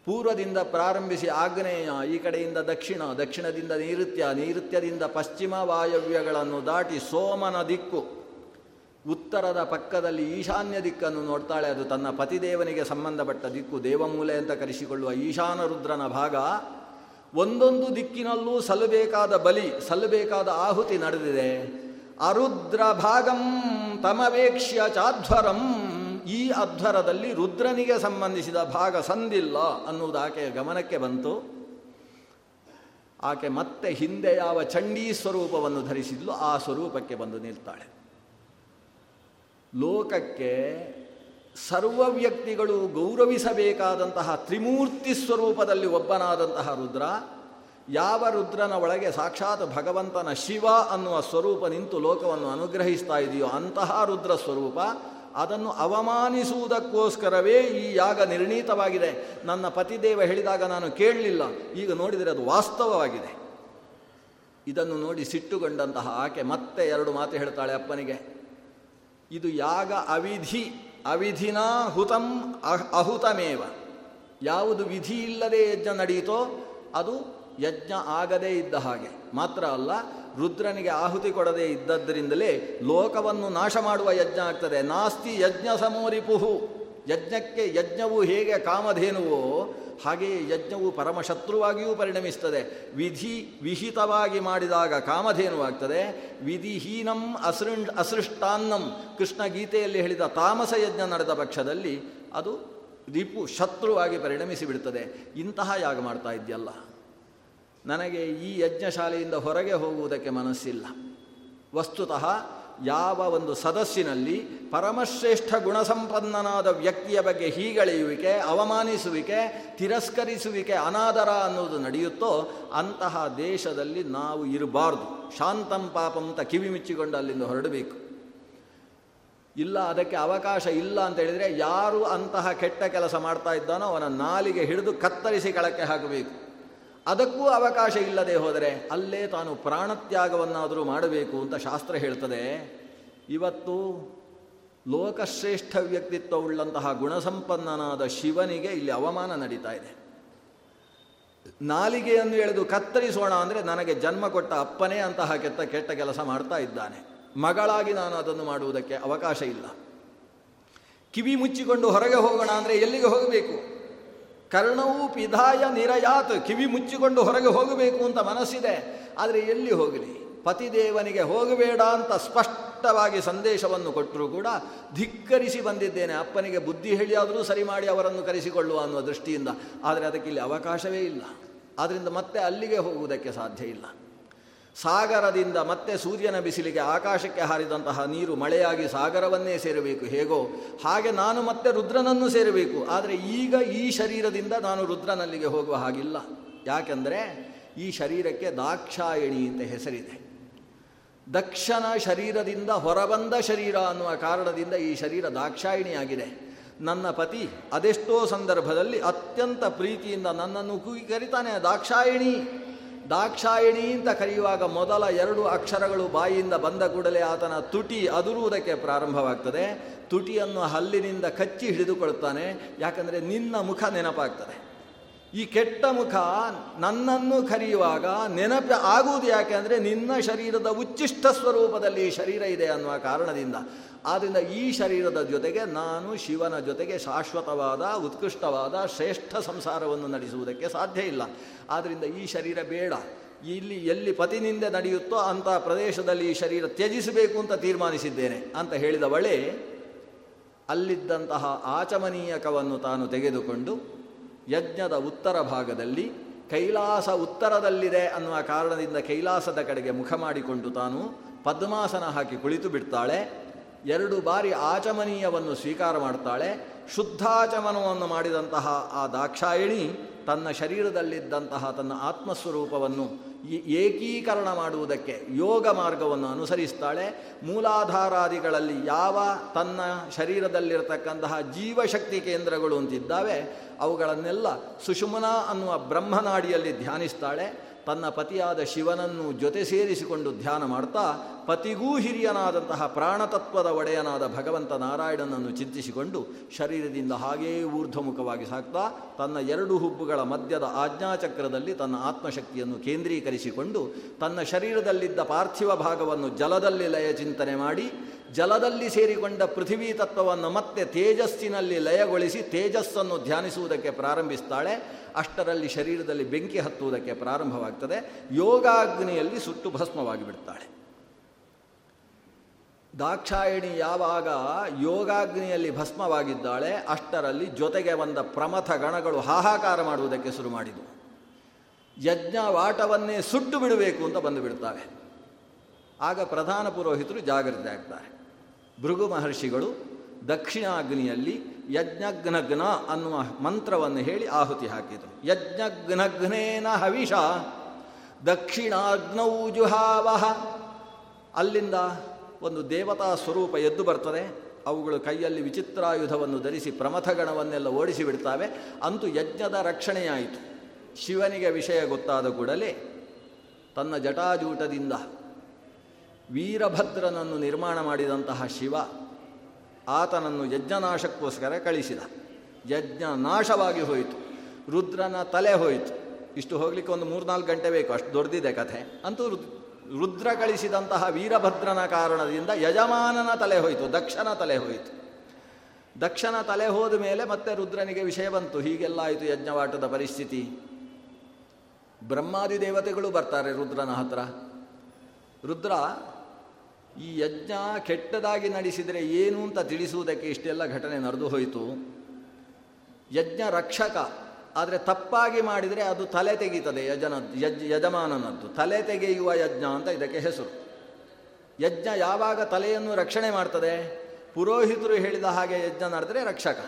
ಪೂರ್ವದಿಂದ ಪ್ರಾರಂಭಿಸಿ ಆಗ್ನೇಯ, ಈ ಕಡೆಯಿಂದ ದಕ್ಷಿಣ, ದಕ್ಷಿಣದಿಂದ ನೈಋತ್ಯ, ನೈಋತ್ಯದಿಂದ ಪಶ್ಚಿಮ ವಾಯವ್ಯಗಳನ್ನು ದಾಟಿ ಸೋಮನ ದಿಕ್ಕು, ಉತ್ತರದ ಪಕ್ಕದಲ್ಲಿ ಈಶಾನ್ಯ ದಿಕ್ಕನ್ನು ನೋಡ್ತಾಳೆ. ಅದು ತನ್ನ ಪತಿದೇವನಿಗೆ ಸಂಬಂಧಪಟ್ಟ ದಿಕ್ಕು, ದೇವಮೂಲೆ ಅಂತ ಕರೆಸಿಕೊಳ್ಳುವ ಈಶಾನ ರುದ್ರನ ಭಾಗ. ಒಂದೊಂದು ದಿಕ್ಕಿನಲ್ಲೂ ಸಲ್ಲಬೇಕಾದ ಬಲಿ, ಸಲ್ಲಬೇಕಾದ ಆಹುತಿ ನಡೆದಿದೆ. ಅರುದ್ರ ಭಾಗಂ ತಮವೇಕ್ಷ್ಯ ಚಾಧ್ವರಂ, ಈ ಅಧ್ವರದಲ್ಲಿ ರುದ್ರನಿಗೆ ಸಂಬಂಧಿಸಿದ ಭಾಗ ಸಂದಿಲ್ಲ ಅನ್ನುವುದು ಆಕೆಯ ಗಮನಕ್ಕೆ ಬಂತು. ಆಕೆ ಮತ್ತೆ ಹಿಂದೆ ಯಾವ ಚಂಡೀ ಸ್ವರೂಪವನ್ನು ಧರಿಸಿದ್ಲು ಆ ಸ್ವರೂಪಕ್ಕೆ ಬಂದು ನಿಲ್ತಾಳೆ. ಲೋಕಕ್ಕೆ ಸರ್ವ ವ್ಯಕ್ತಿಗಳು ಗೌರವಿಸಬೇಕಾದಂತಹ ತ್ರಿಮೂರ್ತಿ ಸ್ವರೂಪದಲ್ಲಿ ಒಬ್ಬನಾದಂತಹ ರುದ್ರ, ಯಾವ ರುದ್ರನ ಒಳಗೆ ಸಾಕ್ಷಾತ್ ಭಗವಂತನ ಶಿವ ಅನ್ನುವ ಸ್ವರೂಪ ನಿಂತು ಲೋಕವನ್ನು ಅನುಗ್ರಹಿಸ್ತಾ ಇದೆಯೋ ಅಂತಹ ರುದ್ರ ಸ್ವರೂಪ, ಅದನ್ನು ಅವಮಾನಿಸುವುದಕ್ಕೋಸ್ಕರವೇ ಈ ಯಾಗ ನಿರ್ಣೀತವಾಗಿದೆ. ನನ್ನ ಪತಿದೇವ ಹೇಳಿದಾಗ ನಾನು ಕೇಳಲಿಲ್ಲ, ಈಗ ನೋಡಿದರೆ ಅದು ವಾಸ್ತವವಾಗಿದೆ. ಇದನ್ನು ನೋಡಿ ಸಿಟ್ಟುಗೊಂಡಂತಹ ಆಕೆ ಮತ್ತೆ ಎರಡು ಮಾತು ಹೇಳ್ತಾಳೆ ಅಪ್ಪನಿಗೆ. ಇದು ಯಾಗ ಅವಿಧಿ, ಅವಿಧಿನಾ ಹುತಂ ಅಹುತಮೇವ. ಯಾವುದು ವಿಧಿ ಇಲ್ಲದೆ ಯಜ್ಞ ನಡೆಯಿತೋ ಅದು ಯಜ್ಞ ಆಗದೇ ಇದ್ದ ಹಾಗೆ ಮಾತ್ರ ಅಲ್ಲ, ರುದ್ರನಿಗೆ ಆಹುತಿ ಕೊಡದೇ ಇದ್ದದ್ದರಿಂದಲೇ ಲೋಕವನ್ನು ನಾಶ ಮಾಡುವ ಯಜ್ಞ ಆಗ್ತದೆ. ನಾಸ್ತಿ ಯಜ್ಞ ಸಮೋರಿಪುಹು, ಯಜ್ಞಕ್ಕೆ ಯಜ್ಞವು ಹೇಗೆ ಕಾಮಧೇನುವೋ ಹಾಗೆಯೇ ಯಜ್ಞವು ಪರಮಶತ್ರುವಾಗಿಯೂ ಪರಿಣಮಿಸ್ತದೆ. ವಿಧಿ ವಿಹಿತವಾಗಿ ಮಾಡಿದಾಗ ಕಾಮಧೇನುವಾಗ್ತದೆ. ವಿಧಿಹೀನಂ ಅಸೃಂಡ್ ಅಸೃಷ್ಟಾನ್ನಂ ಕೃಷ್ಣ ಗೀತೆಯಲ್ಲಿ ಹೇಳಿದ ತಾಮಸ ಯಜ್ಞ ನಡೆದ ಪಕ್ಷದಲ್ಲಿ ಅದು ರಿಪು ಶತ್ರುವಾಗಿ ಪರಿಣಮಿಸಿಬಿಡ್ತದೆ. ಇಂತಹ ಯಾಗ ಮಾಡ್ತಾ ಇದೆಯಲ್ಲ, ನನಗೆ ಈ ಯಜ್ಞಶಾಲೆಯಿಂದ ಹೊರಗೆ ಹೋಗುವುದಕ್ಕೆ ಮನಸ್ಸಿಲ್ಲ. ವಸ್ತುತಃ ಯಾವ ಒಂದು ಸದಸ್ಸಿನಲ್ಲಿ ಪರಮಶ್ರೇಷ್ಠ ಗುಣಸಂಪನ್ನನಾದ ವ್ಯಕ್ತಿಯ ಬಗ್ಗೆ ಹೀಗಳೆಯುವಿಕೆ, ಅವಮಾನಿಸುವಿಕೆ, ತಿರಸ್ಕರಿಸುವಿಕೆ, ಅನಾದರ ಅನ್ನೋದು ನಡೆಯುತ್ತೋ ಅಂತಹ ದೇಶದಲ್ಲಿ ನಾವು ಇರಬಾರ್ದು. ಶಾಂತಂ ಪಾಪಂ ಅಂತ ಕಿವಿ ಮುಚ್ಚಿಕೊಂಡು ಅಲ್ಲಿಂದ ಹೊರಡಬೇಕು. ಇಲ್ಲ, ಅದಕ್ಕೆ ಅವಕಾಶ ಇಲ್ಲ ಅಂತ ಹೇಳಿದರೆ ಯಾರು ಅಂತಹ ಕೆಟ್ಟ ಕೆಲಸ ಮಾಡ್ತಾ ಇದ್ದಾನೋ ಅವನ ನಾಲಿಗೆ ಹಿಡಿದು ಕತ್ತರಿಸಿ ಕೆಳಕ್ಕೆ ಹಾಕಬೇಕು. ಅದಕ್ಕೂ ಅವಕಾಶ ಇಲ್ಲದೆ ಹೋದರೆ ಅಲ್ಲೇ ತಾನು ಪ್ರಾಣತ್ಯಾಗವನ್ನಾದರೂ ಮಾಡಬೇಕು ಅಂತ ಶಾಸ್ತ್ರ ಹೇಳ್ತದೆ. ಇವತ್ತು ಲೋಕಶ್ರೇಷ್ಠ ವ್ಯಕ್ತಿತ್ವವುಳ್ಳಂತಹ ಗುಣಸಂಪನ್ನನಾದ ಶಿವನಿಗೆ ಇಲ್ಲಿ ಅವಮಾನ ನಡೀತಾ ಇದೆ. ನಾಲಿಗೆಯನ್ನು ಎಳೆದು ಕತ್ತರಿಸೋಣ ಅಂದರೆ ನನಗೆ ಜನ್ಮ ಕೊಟ್ಟ ಅಪ್ಪನೇ ಅಂತಹ ಕೆಟ್ಟ ಕೆಟ್ಟ ಕೆಲಸ ಮಾಡ್ತಾ ಇದ್ದಾನೆ, ಮಗಳಾಗಿ ನಾನು ಅದನ್ನು ಮಾಡುವುದಕ್ಕೆ ಅವಕಾಶ ಇಲ್ಲ. ಕಿವಿ ಮುಚ್ಚಿಕೊಂಡು ಹೊರಗೆ ಹೋಗೋಣ ಅಂದರೆ ಎಲ್ಲಿಗೆ ಹೋಗಬೇಕು? ಕರ್ಣವು ಪಿಧಾಯ ನಿರಯಾತ್, ಕಿವಿ ಮುಚ್ಚಿಕೊಂಡು ಹೊರಗೆ ಹೋಗಬೇಕು ಅಂತ ಮನಸ್ಸಿದೆ, ಆದರೆ ಎಲ್ಲಿ ಹೋಗಲಿ? ಪತಿದೇವನಿಗೆ ಹೋಗಬೇಡ ಅಂತ ಸ್ಪಷ್ಟವಾಗಿ ಸಂದೇಶವನ್ನು ಕೊಟ್ಟರೂ ಕೂಡ ಧಿಕ್ಕರಿಸಿ ಬಂದಿದ್ದೇನೆ, ಅಪ್ಪನಿಗೆ ಬುದ್ಧಿ ಹೇಳಿಯಾದರೂ ಸರಿ ಮಾಡಿ ಅವರನ್ನು ಕರೆಸಿಕೊಳ್ಳುವ ಅನ್ನುವ ದೃಷ್ಟಿಯಿಂದ. ಆದರೆ ಅದಕ್ಕೆ ಇಲ್ಲಿ ಅವಕಾಶವೇ ಇಲ್ಲ. ಆದ್ದರಿಂದ ಮತ್ತೆ ಅಲ್ಲಿಗೆ ಹೋಗುವುದಕ್ಕೆ ಸಾಧ್ಯ ಇಲ್ಲ. ಸಾಗರದಿಂದ ಮತ್ತೆ ಸೂರ್ಯನ ಬಿಸಿಲಿಗೆ ಆಕಾಶಕ್ಕೆ ಹಾರಿದಂತಹ ನೀರು ಮಳೆಯಾಗಿ ಸಾಗರವನ್ನೇ ಸೇರಬೇಕು ಹೇಗೋ ಹಾಗೆ ನಾನು ಮತ್ತೆ ರುದ್ರನನ್ನು ಸೇರಬೇಕು. ಆದರೆ ಈಗ ಈ ಶರೀರದಿಂದ ನಾನು ರುದ್ರನಲ್ಲಿಗೆ ಹೋಗುವ ಹಾಗಿಲ್ಲ. ಯಾಕೆಂದರೆ ಈ ಶರೀರಕ್ಕೆ ದಾಕ್ಷಾಯಣಿ ಅಂತ ಹೆಸರಿದೆ. ದಕ್ಷನ ಶರೀರದಿಂದ ಹೊರಬಂದ ಶರೀರ ಅನ್ನುವ ಕಾರಣದಿಂದ ಈ ಶರೀರ ದಾಕ್ಷಾಯಣಿಯಾಗಿದೆ. ನನ್ನ ಪತಿ ಅದೆಷ್ಟೋ ಸಂದರ್ಭದಲ್ಲಿ ಅತ್ಯಂತ ಪ್ರೀತಿಯಿಂದ ನನ್ನನ್ನು ಕೂಗಿ ಕರಿತಾನೆ ದಾಕ್ಷಾಯಣಿ ದಾಕ್ಷಾಯಣಿ ಅಂತ. ಕರೆಯುವಾಗ ಮೊದಲ ಎರಡು ಅಕ್ಷರಗಳು ಬಾಯಿಯಿಂದ ಬಂದ ಕೂಡಲೇ ಆತನ ತುಟಿ ಅದುರುವುದಕ್ಕೆ ಪ್ರಾರಂಭವಾಗ್ತದೆ. ತುಟಿಯನ್ನು ಹಲ್ಲಿನಿಂದ ಕಚ್ಚಿ ಹಿಡಿದುಕೊಳ್ತಾನೆ. ಯಾಕಂದರೆ ನಿನ್ನ ಮುಖ ನೆನಪಾಗ್ತದೆ. ಈ ಕೆಟ್ಟ ಮುಖ ನನ್ನನ್ನು ಕರೆಯುವಾಗ ನೆನಪು ಆಗುವುದು ಯಾಕೆ ಅಂದರೆ ನಿನ್ನ ಶರೀರದ ಉಚ್ಚಿಷ್ಟ ಸ್ವರೂಪದಲ್ಲಿ ಈ ಶರೀರ ಇದೆ ಅನ್ನುವ ಕಾರಣದಿಂದ. ಆದ್ದರಿಂದ ಈ ಶರೀರದ ಜೊತೆಗೆ ನಾನು ಶಿವನ ಜೊತೆಗೆ ಶಾಶ್ವತವಾದ ಉತ್ಕೃಷ್ಟವಾದ ಶ್ರೇಷ್ಠ ಸಂಸಾರವನ್ನು ನಡೆಸುವುದಕ್ಕೆ ಸಾಧ್ಯ ಇಲ್ಲ. ಆದ್ದರಿಂದ ಈ ಶರೀರ ಬೇಡ. ಇಲ್ಲಿ ಎಲ್ಲಿ ಪತಿನಿಂದ ನಡೆಯುತ್ತೋ ಅಂತಹ ಪ್ರದೇಶದಲ್ಲಿ ಈ ಶರೀರ ತ್ಯಜಿಸಬೇಕು ಅಂತ ತೀರ್ಮಾನಿಸಿದ್ದೇನೆ ಅಂತ ಹೇಳಿದ ಬಳಿ ಅಲ್ಲಿದ್ದಂತಹ ಆಚಮನೀಯಕವನ್ನು ತಾನು ತೆಗೆದುಕೊಂಡು ಯಜ್ಞದ ಉತ್ತರ ಭಾಗದಲ್ಲಿ ಕೈಲಾಸ ಉತ್ತರದಲ್ಲಿದೆ ಅನ್ನುವ ಕಾರಣದಿಂದ ಕೈಲಾಸದ ಕಡೆಗೆ ಮುಖ ಮಾಡಿಕೊಂಡು ತಾನು ಪದ್ಮಾಸನ ಹಾಕಿ ಕುಳಿತು ಬಿಡ್ತಾಳೆ. ಎರಡು ಬಾರಿ ಆಚಮನೀಯವನ್ನು ಸ್ವೀಕಾರ ಮಾಡ್ತಾಳೆ. ಶುದ್ಧಾಚಮನವನ್ನು ಮಾಡಿದಂತಹ ಆ ದಾಕ್ಷಾಯಣಿ ತನ್ನ ಶರೀರದಲ್ಲಿದ್ದಂತಹ ತನ್ನ ಆತ್ಮಸ್ವರೂಪವನ್ನು ಏಕೀಕರಣ ಮಾಡುವುದಕ್ಕೆ ಯೋಗ ಮಾರ್ಗವನ್ನು ಅನುಸರಿಸ್ತಾಳೆ. ಮೂಲಾಧಾರಾದಿಗಳಲ್ಲಿ ಯಾವ ತನ್ನ ಶರೀರದಲ್ಲಿರತಕ್ಕಂತಹ ಜೀವಶಕ್ತಿ ಕೇಂದ್ರಗಳು ಅಂತಿದ್ದಾವೆ ಅವುಗಳನ್ನೆಲ್ಲ ಸುಷುಮ್ನಾ ಅನ್ನುವ ಬ್ರಹ್ಮನಾಡಿಯಲ್ಲಿ ಧ್ಯಾನಿಸ್ತಾಳೆ. ತನ್ನ ಪತಿಯಾದ ಶಿವನನ್ನು ಜೊತೆ ಸೇರಿಸಿಕೊಂಡು ಧ್ಯಾನ ಮಾಡ್ತಾ ಪತಿಗೂ ಹಿರಿಯನಾದಂತಹ ಪ್ರಾಣತತ್ವದ ಒಡೆಯನಾದ ಭಗವಂತ ನಾರಾಯಣನನ್ನು ಚಿಂತಿಸಿಕೊಂಡು ಶರೀರದಿಂದ ಹಾಗೇ ಊರ್ಧ್ವಮುಖವಾಗಿ ಸಾಕ್ತಾ ತನ್ನ ಎರಡು ಹುಬ್ಬುಗಳ ಮಧ್ಯದ ಆಜ್ಞಾಚಕ್ರದಲ್ಲಿ ತನ್ನ ಆತ್ಮಶಕ್ತಿಯನ್ನು ಕೇಂದ್ರೀಕರಿಸಿಕೊಂಡು ತನ್ನ ಶರೀರದಲ್ಲಿದ್ದ ಪಾರ್ಥಿವ ಭಾಗವನ್ನು ಜಲದಲ್ಲಿ ಲಯ ಚಿಂತನೆ ಮಾಡಿ ಜಲದಲ್ಲಿ ಸೇರಿಕೊಂಡ ಪೃಥ್ವೀ ತತ್ವವನ್ನು ಮತ್ತೆ ತೇಜಸ್ಸಿನಲ್ಲಿ ಲಯಗೊಳಿಸಿ ತೇಜಸ್ಸನ್ನು ಧ್ಯಾನಿಸುವುದಕ್ಕೆ ಪ್ರಾರಂಭಿಸ್ತಾಳೆ. ಅಷ್ಟರಲ್ಲಿ ಶರೀರದಲ್ಲಿ ಬೆಂಕಿ ಹತ್ತುವುದಕ್ಕೆ ಪ್ರಾರಂಭವಾಗ್ತದೆ. ಯೋಗಾಗ್ನಿಯಲ್ಲಿ ಸುಟ್ಟು ಭಸ್ಮವಾಗಿ ಬಿಡ್ತಾಳೆ. ದಾಕ್ಷಾಯಿಣಿ ಯಾವಾಗ ಯೋಗಾಗ್ನಿಯಲ್ಲಿ ಭಸ್ಮವಾಗಿದ್ದಾಳೆ ಅಷ್ಟರಲ್ಲಿ ಜೊತೆಗೆ ಬಂದ ಪ್ರಮಥ ಗಣಗಳು ಹಾಹಾಕಾರ ಮಾಡುವುದಕ್ಕೆ ಶುರು ಮಾಡಿದವು. ಯಜ್ಞವಾಟವನ್ನೇ ಸುಟ್ಟು ಬಿಡಬೇಕು ಅಂತ ಬಂದು ಬಿಡ್ತಾರೆ. ಆಗ ಪ್ರಧಾನ ಪುರೋಹಿತರು ಜಾಗೃತಿ ಆಗ್ತಾರೆ. ಭೃಗು ಮಹರ್ಷಿಗಳು ದಕ್ಷಿಣಾಗ್ನಿಯಲ್ಲಿ ಯಜ್ಞಘ್ನಘ್ನ ಅನ್ನುವ ಮಂತ್ರವನ್ನು ಹೇಳಿ ಆಹುತಿ ಹಾಕಿದರು. ಯಜ್ಞಘ್ನಘ್ನೇನ ಹವಿಷ ದಕ್ಷಿಣಾಗ್ನೌ ಜುಹಾವಹ. ಅಲ್ಲಿಂದ ಒಂದು ದೇವತಾ ಸ್ವರೂಪ ಎದ್ದು ಬರ್ತದೆ. ಅವುಗಳು ಕೈಯಲ್ಲಿ ವಿಚಿತ್ರಾಯುಧವನ್ನು ಧರಿಸಿ ಪ್ರಮಥಗಣವನ್ನೆಲ್ಲ ಓಡಿಸಿ ಬಿಡ್ತಾವೆ. ಅಂತೂ ಯಜ್ಞದ ರಕ್ಷಣೆಯಾಯಿತು. ಶಿವನಿಗೆ ವಿಷಯ ಗೊತ್ತಾದ ಕೂಡಲೇ ತನ್ನ ಜಟಾಜೂಟದಿಂದ ವೀರಭದ್ರನನ್ನು ನಿರ್ಮಾಣ ಮಾಡಿದಂತಹ ಶಿವ ಆತನನ್ನು ಯಜ್ಞನಾಶಕ್ಕೋಸ್ಕರ ಕಳಿಸಿದ. ಯಜ್ಞ ನಾಶವಾಗಿ ಹೋಯಿತು, ರುದ್ರನ ತಲೆ ಹೋಯಿತು. ಇಷ್ಟು ಹೋಗಲಿಕ್ಕೆ ಒಂದು ಮೂರ್ನಾಲ್ಕು ಗಂಟೆ ಬೇಕು, ಅಷ್ಟು ದೊಡ್ಡದಿದೆ ಕಥೆ. ಅಂತೂ ರುದ್ರ ಕಳಿಸಿದಂತಹ ವೀರಭದ್ರನ ಕಾರಣದಿಂದ ಯಜಮಾನನ ತಲೆ ಹೋಯಿತು, ದಕ್ಷನ ತಲೆ ಹೋಯಿತು. ದಕ್ಷನ ತಲೆ ಹೋದ ಮೇಲೆ ಮತ್ತೆ ರುದ್ರನಿಗೆ ವಿಷಯ ಬಂತು, ಹೀಗೆಲ್ಲ ಆಯಿತು ಯಜ್ಞವಾಟದ ಪರಿಸ್ಥಿತಿ. ಬ್ರಹ್ಮಾದಿ ದೇವತೆಗಳು ಬರ್ತಾರೆ ರುದ್ರನ ಹತ್ರ. ರುದ್ರ, ಈ ಯಜ್ಞ ಕೆಟ್ಟದಾಗಿ ನಡೆಸಿದರೆ ಏನು ಅಂತ ತಿಳಿಸುವುದಕ್ಕೆ ಇಷ್ಟೆಲ್ಲ ಘಟನೆ ನಡೆದು ಹೋಯಿತು. ಯಜ್ಞ ರಕ್ಷಕ, ಆದರೆ ತಪ್ಪಾಗಿ ಮಾಡಿದರೆ ಅದು ತಲೆ ತೆಗೀತದೆ ಯಜನ ಯಜ್ ಯಜಮಾನನದ್ದು ತಲೆ ತೆಗೆಯುವ ಯಜ್ಞ ಅಂತ ಇದಕ್ಕೆ ಹೆಸರು. ಯಜ್ಞ ಯಾವಾಗ ತಲೆಯನ್ನು ರಕ್ಷಣೆ ಮಾಡ್ತದೆ? ಪುರೋಹಿತರು ಹೇಳಿದ ಹಾಗೆ ಯಜ್ಞ ನಡೆದರೆ ರಕ್ಷಕ,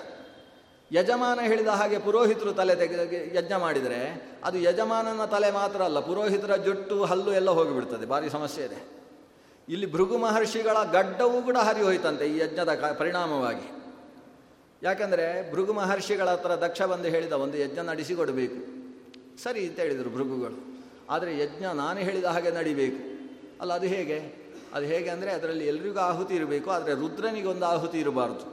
ಯಜಮಾನ ಹೇಳಿದ ಹಾಗೆ ಪುರೋಹಿತರು ತಲೆ ತೆಗೆ ಯಜ್ಞ ಮಾಡಿದರೆ ಅದು ಯಜಮಾನನ ತಲೆ ಮಾತ್ರ ಅಲ್ಲ, ಪುರೋಹಿತರ ಜುಟ್ಟು ಹಲ್ಲು ಎಲ್ಲ ಹೋಗಿಬಿಡ್ತದೆ. ಭಾರಿ ಸಮಸ್ಯೆ ಇದೆ. ಇಲ್ಲಿ ಭೃಗು ಮಹರ್ಷಿಗಳ ಗಡ್ಡವೂ ಕೂಡ ಹರಿ ಹೋಯ್ತಂತೆ ಈ ಯಜ್ಞದ ಪರಿಣಾಮವಾಗಿ. ಯಾಕಂದರೆ ಭೃಗು ಮಹರ್ಷಿಗಳ ಹತ್ರ ದಕ್ಷ ಬಂದು ಹೇಳಿದ ಒಂದು ಯಜ್ಞ ನಡೆಸಿಕೊಡಬೇಕು. ಸರಿ ಅಂತ ಹೇಳಿದರು ಭೃಗುಗಳು. ಆದರೆ ಯಜ್ಞ ನಾನು ಹೇಳಿದ ಹಾಗೆ ನಡಿಬೇಕು ಅಲ್ಲ, ಅದು ಹೇಗೆ? ಅದು ಹೇಗೆ ಅಂದರೆ ಅದರಲ್ಲಿ ಎಲ್ರಿಗೂ ಆಹುತಿ ಇರಬೇಕು, ಆದರೆ ರುದ್ರನಿಗೊಂದು ಆಹುತಿ ಇರಬಾರ್ದು.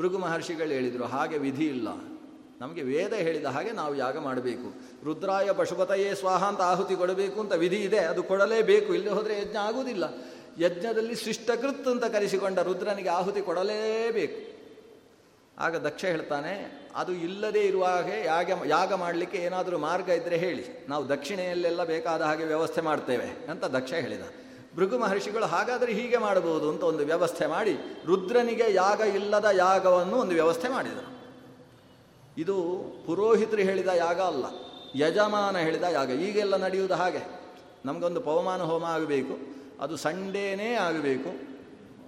ಭೃಗು ಮಹರ್ಷಿಗಳು ಹೇಳಿದರು, ಹಾಗೆ ವಿಧಿ ಇಲ್ಲ, ನಮಗೆ ವೇದ ಹೇಳಿದ ಹಾಗೆ ನಾವು ಯಾಗ ಮಾಡಬೇಕು. ರುದ್ರಾಯ ಪಶುಪತಯೇ ಸ್ವಾಹ ಅಂತ ಆಹುತಿ ಕೊಡಬೇಕು ಅಂತ ವಿಧಿ ಇದೆ, ಅದು ಕೊಡಲೇಬೇಕು. ಇಲ್ಲಿ ಹೋದರೆ ಯಜ್ಞ ಆಗುವುದಿಲ್ಲ. ಯಜ್ಞದಲ್ಲಿ ಶಿಷ್ಟಕೃತ್ ಅಂತ ಕರೆಸಿಕೊಂಡ ರುದ್ರನಿಗೆ ಆಹುತಿ ಕೊಡಲೇಬೇಕು. ಆಗ ದಕ್ಷ ಹೇಳ್ತಾನೆ, ಅದು ಇಲ್ಲದೇ ಇರುವಾಗೆ ಯಾಗ ಯಾಗ ಮಾಡಲಿಕ್ಕೆ ಏನಾದರೂ ಮಾರ್ಗ ಇದ್ದರೆ ಹೇಳಿ, ನಾವು ದಕ್ಷಿಣೆಯಲ್ಲೆಲ್ಲ ಬೇಕಾದ ಹಾಗೆ ವ್ಯವಸ್ಥೆ ಮಾಡ್ತೇವೆ ಅಂತ ದಕ್ಷ ಹೇಳಿದ. ಭೃಗು ಮಹರ್ಷಿಗಳು ಹಾಗಾದರೆ ಹೀಗೆ ಮಾಡಬಹುದು ಅಂತ ಒಂದು ವ್ಯವಸ್ಥೆ ಮಾಡಿ ರುದ್ರನಿಗೆ ಯಾಗ ಇಲ್ಲದ ಯಾಗವನ್ನು ಒಂದು ವ್ಯವಸ್ಥೆ ಮಾಡಿದರು. ಇದು ಪುರೋಹಿತರು ಹೇಳಿದ ಯಾಗ ಅಲ್ಲ, ಯಜಮಾನ ಹೇಳಿದ ಯಾಗ. ಈಗೆಲ್ಲ ನಡೆಯುವುದು ಹಾಗೆ, ನಮಗೊಂದು ಪವಮಾನ ಹೋಮ ಆಗಬೇಕು, ಅದು ಸಂಡೇನೇ ಆಗಬೇಕು.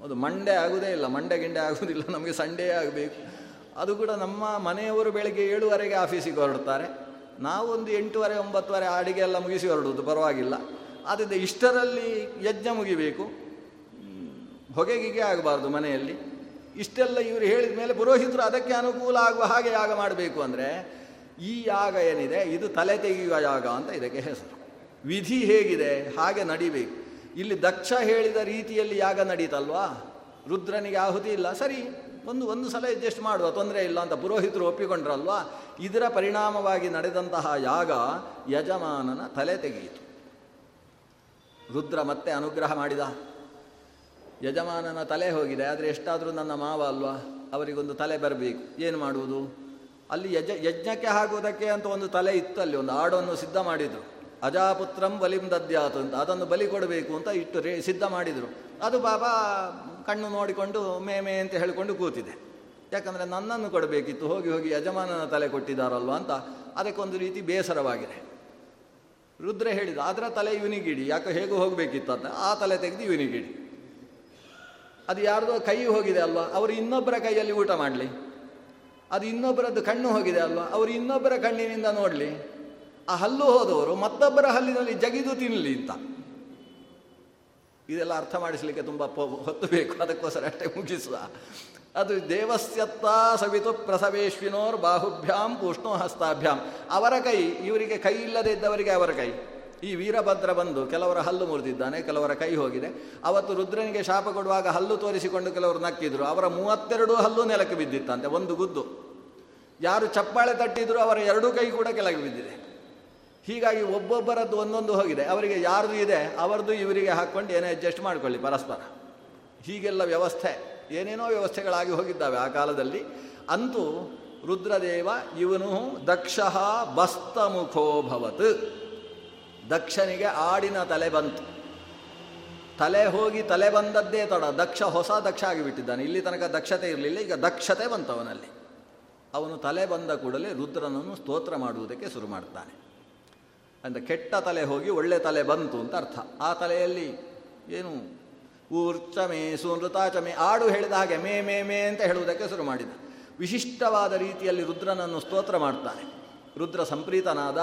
ಅದು ಮಂಡೆ ಆಗುವುದೇ ಇಲ್ಲ, ಮಂಡೆ ಗಿಂಡೆ ಆಗುವುದಿಲ್ಲ, ನಮಗೆ ಸಂಡೇ ಆಗಬೇಕು. ಅದು ಕೂಡ ನಮ್ಮ ಮನೆಯವರು ಬೆಳಗ್ಗೆ ಏಳುವರೆಗೆ ಆಫೀಸಿಗೆ ಹೊರಡ್ತಾರೆ, ನಾವೊಂದು ಎಂಟೂವರೆ ಒಂಬತ್ತುವರೆ ಅಡಿಗೆ ಎಲ್ಲ ಮುಗಿಸಿ ಹೊರಡುವುದು, ಪರವಾಗಿಲ್ಲ. ಆದ್ದರಿಂದ ಇಷ್ಟರಲ್ಲಿ ಯಜ್ಞ ಮುಗಿಬೇಕು, ಹೊಗೆಗಿಗೆ ಆಗಬಾರ್ದು ಮನೆಯಲ್ಲಿ. ಇಷ್ಟೆಲ್ಲ ಇವರು ಹೇಳಿದ ಮೇಲೆ ಪುರೋಹಿತರು ಅದಕ್ಕೆ ಅನುಕೂಲ ಆಗುವ ಹಾಗೆ ಯಾಗ ಮಾಡಬೇಕು. ಅಂದರೆ ಈ ಯಾಗ ಏನಿದೆ ಇದು ತಲೆ ತೆಗೆಯುವ ಯಾಗ ಅಂತ ಇದಕ್ಕೆ ಹೆಸರು. ವಿಧಿ ಹೇಗಿದೆ ಹಾಗೆ ನಡಿಬೇಕು. ಇಲ್ಲಿ ದಕ್ಷ ಹೇಳಿದ ರೀತಿಯಲ್ಲಿ ಯಾಗ ನಡೀತಲ್ವಾ, ರುದ್ರನಿಗೆ ಆಹುತಿ ಇಲ್ಲ, ಸರಿ ಒಂದು ಒಂದು ಸಲ ಅಡ್ಜಸ್ಟ್ ಮಾಡುವ, ತೊಂದರೆ ಇಲ್ಲ ಅಂತ ಪುರೋಹಿತರು ಒಪ್ಪಿಕೊಂಡ್ರಲ್ವಾ. ಇದರ ಪರಿಣಾಮವಾಗಿ ನಡೆದಂತಹ ಯಾಗ ಯಜಮಾನನ ತಲೆ ತೆಗೆಯಿತು. ರುದ್ರ ಮತ್ತೆ ಅನುಗ್ರಹ ಮಾಡಿದ, ಯಜಮಾನನ ತಲೆ ಹೋಗಿದೆ, ಆದರೆ ಎಷ್ಟಾದರೂ ನನ್ನ ಮಾವ ಅಲ್ವಾ, ಅವರಿಗೊಂದು ತಲೆ ಬರಬೇಕು, ಏನು ಮಾಡುವುದು? ಅಲ್ಲಿ ಯಜ ಯಜ್ಞಕ್ಕೆ ಹಾಕುವುದಕ್ಕೆ ಅಂತ ಒಂದು ತಲೆ ಇತ್ತು, ಅಲ್ಲಿ ಒಂದು ಆಡನ್ನು ಸಿದ್ಧ ಮಾಡಿದರು. ಅಜಾಪುತ್ರಂ ಬಲಿಂ ದದ್ಯಾತು ಅಂತ, ಅದನ್ನು ಬಲಿ ಕೊಡಬೇಕು ಅಂತ ಇಟ್ಟು ರೇ ಸಿದ್ಧ ಮಾಡಿದರು. ಅದು ಬಾಬಾ ಕಣ್ಣು ನೋಡಿಕೊಂಡು ಮೇ ಮೇ ಅಂತ ಹೇಳಿಕೊಂಡು ಕೂತಿದೆ, ಯಾಕಂದರೆ ನನ್ನನ್ನು ಕೊಡಬೇಕಿತ್ತು, ಹೋಗಿ ಹೋಗಿ ಯಜಮಾನನ ತಲೆ ಕೊಟ್ಟಿದ್ದಾರಲ್ವ ಅಂತ ಅದಕ್ಕೊಂದು ರೀತಿ ಬೇಸರವಾಗಿದೆ. ರುದ್ರ ಹೇಳಿದ, ಅದರ ತಲೆ ಇವನಿಗಿಡಿ, ಯಾಕೆ ಹೇಗೂ ಹೋಗಬೇಕಿತ್ತು ಅಂತ ಆ ತಲೆ ತೆಗೆದು ಇವನಿಗಿಡಿ. ಅದು ಯಾರ್ದೋ ಕೈ ಹೋಗಿದೆ ಅಲ್ವಾ, ಅವರು ಇನ್ನೊಬ್ಬರ ಕೈಯಲ್ಲಿ ಊಟ ಮಾಡಲಿ. ಅದು ಇನ್ನೊಬ್ಬರದ್ದು ಕಣ್ಣು ಹೋಗಿದೆ ಅಲ್ವಾ, ಅವರು ಇನ್ನೊಬ್ಬರ ಕಣ್ಣಿನಿಂದ ನೋಡಲಿ. ಆ ಹಲ್ಲು ಹೋದವರು ಮತ್ತೊಬ್ಬರ ಹಲ್ಲಿನಲ್ಲಿ ಜಗಿದು ತಿನ್ನಲಿ ಅಂತ. ಇದೆಲ್ಲ ಅರ್ಥ ಮಾಡಿಸಲಿಕ್ಕೆ ತುಂಬ ಹೊತ್ತು ಬೇಕು, ಅದಕ್ಕೋಸ್ಕರ ಅಷ್ಟೇ ಮುಗಿಸುವ. ಅದು ದೇವಸ್ಯತ್ತ ಸವಿತು ಪ್ರಸವೇಶ್ವಿನೋರ್ ಬಾಹುಭ್ಯಾಂ ಪೂಷ್ಣೋ ಹಸ್ತಾಭ್ಯಾಮ್. ಅವರ ಕೈ, ಇವರಿಗೆ ಕೈ ಇಲ್ಲದೇ ಇದ್ದವರಿಗೆ ಅವರ ಕೈ. ಈ ವೀರಭದ್ರ ಬಂದು ಕೆಲವರ ಹಲ್ಲು ಮುರಿದಿದ್ದಾನೆ, ಕೆಲವರ ಕೈ ಹೋಗಿದೆ. ಅವತ್ತು ರುದ್ರನಿಗೆ ಶಾಪ ಕೊಡುವಾಗ ಹಲ್ಲು ತೋರಿಸಿಕೊಂಡು ಕೆಲವರು ನಕ್ಕಿದ್ರು, ಅವರ ಮೂವತ್ತೆರಡು ಹಲ್ಲು ನೆಲಕ್ಕೆ ಬಿದ್ದಿತ್ತಂತೆ ಒಂದು ಗುದ್ದು. ಯಾರು ಚಪ್ಪಾಳೆ ತಟ್ಟಿದ್ರು ಅವರ ಎರಡೂ ಕೈ ಕೂಡ ಕೆಳಗೆ ಬಿದ್ದಿದೆ. ಹೀಗಾಗಿ ಒಬ್ಬೊಬ್ಬರದ್ದು ಒಂದೊಂದು ಹೋಗಿದೆ. ಅವರಿಗೆ ಯಾರ್ದು ಇದೆ ಅವರದ್ದು ಇವರಿಗೆ ಹಾಕ್ಕೊಂಡು ಏನೇ ಅಡ್ಜಸ್ಟ್ ಮಾಡಿಕೊಳ್ಳಿ ಪರಸ್ಪರ. ಹೀಗೆಲ್ಲ ವ್ಯವಸ್ಥೆ, ಏನೇನೋ ವ್ಯವಸ್ಥೆಗಳಾಗಿ ಹೋಗಿದ್ದಾವೆ ಆ ಕಾಲದಲ್ಲಿ. ಅಂತೂ ರುದ್ರದೇವ ಇವನು ದಕ್ಷಃ ಬಸ್ತಮುಖೋಭವತ್, ದಕ್ಷನಿಗೆ ಆಡಿನ ತಲೆ ಬಂತು. ತಲೆ ಹೋಗಿ ತಲೆ ಬಂದದ್ದೇ ತಡ. ದಕ್ಷ ಹೊಸ ದಕ್ಷ ಆಗಿಬಿಟ್ಟಿದ್ದಾನೆ. ಇಲ್ಲಿ ತನಕ ದಕ್ಷತೆ ಇರಲಿಲ್ಲ, ಈಗ ದಕ್ಷತೆ ಬಂತವನಲ್ಲಿ. ಅವನು ತಲೆ ಬಂದ ಕೂಡಲೇ ರುದ್ರನನ್ನು ಸ್ತೋತ್ರ ಮಾಡುವುದಕ್ಕೆ ಶುರು ಮಾಡ್ತಾನೆ. ಅಂದರೆ ಕೆಟ್ಟ ತಲೆ ಹೋಗಿ ಒಳ್ಳೆ ತಲೆ ಬಂತು ಅಂತ ಅರ್ಥ. ಆ ತಲೆಯಲ್ಲಿ ಏನು ಊರ್ಚ ಮೇ ಸೂನೃತಾಚ ಮೇ, ಆಡು ಹೇಳಿದ ಹಾಗೆ ಮೇ ಮೇ ಮೇ ಅಂತ ಹೇಳುವುದಕ್ಕೆ ಶುರು ಮಾಡಿದ. ವಿಶಿಷ್ಟವಾದ ರೀತಿಯಲ್ಲಿ ರುದ್ರನನ್ನು ಸ್ತೋತ್ರ ಮಾಡ್ತಾನೆ. ರುದ್ರ ಸಂಪ್ರೀತನಾದ,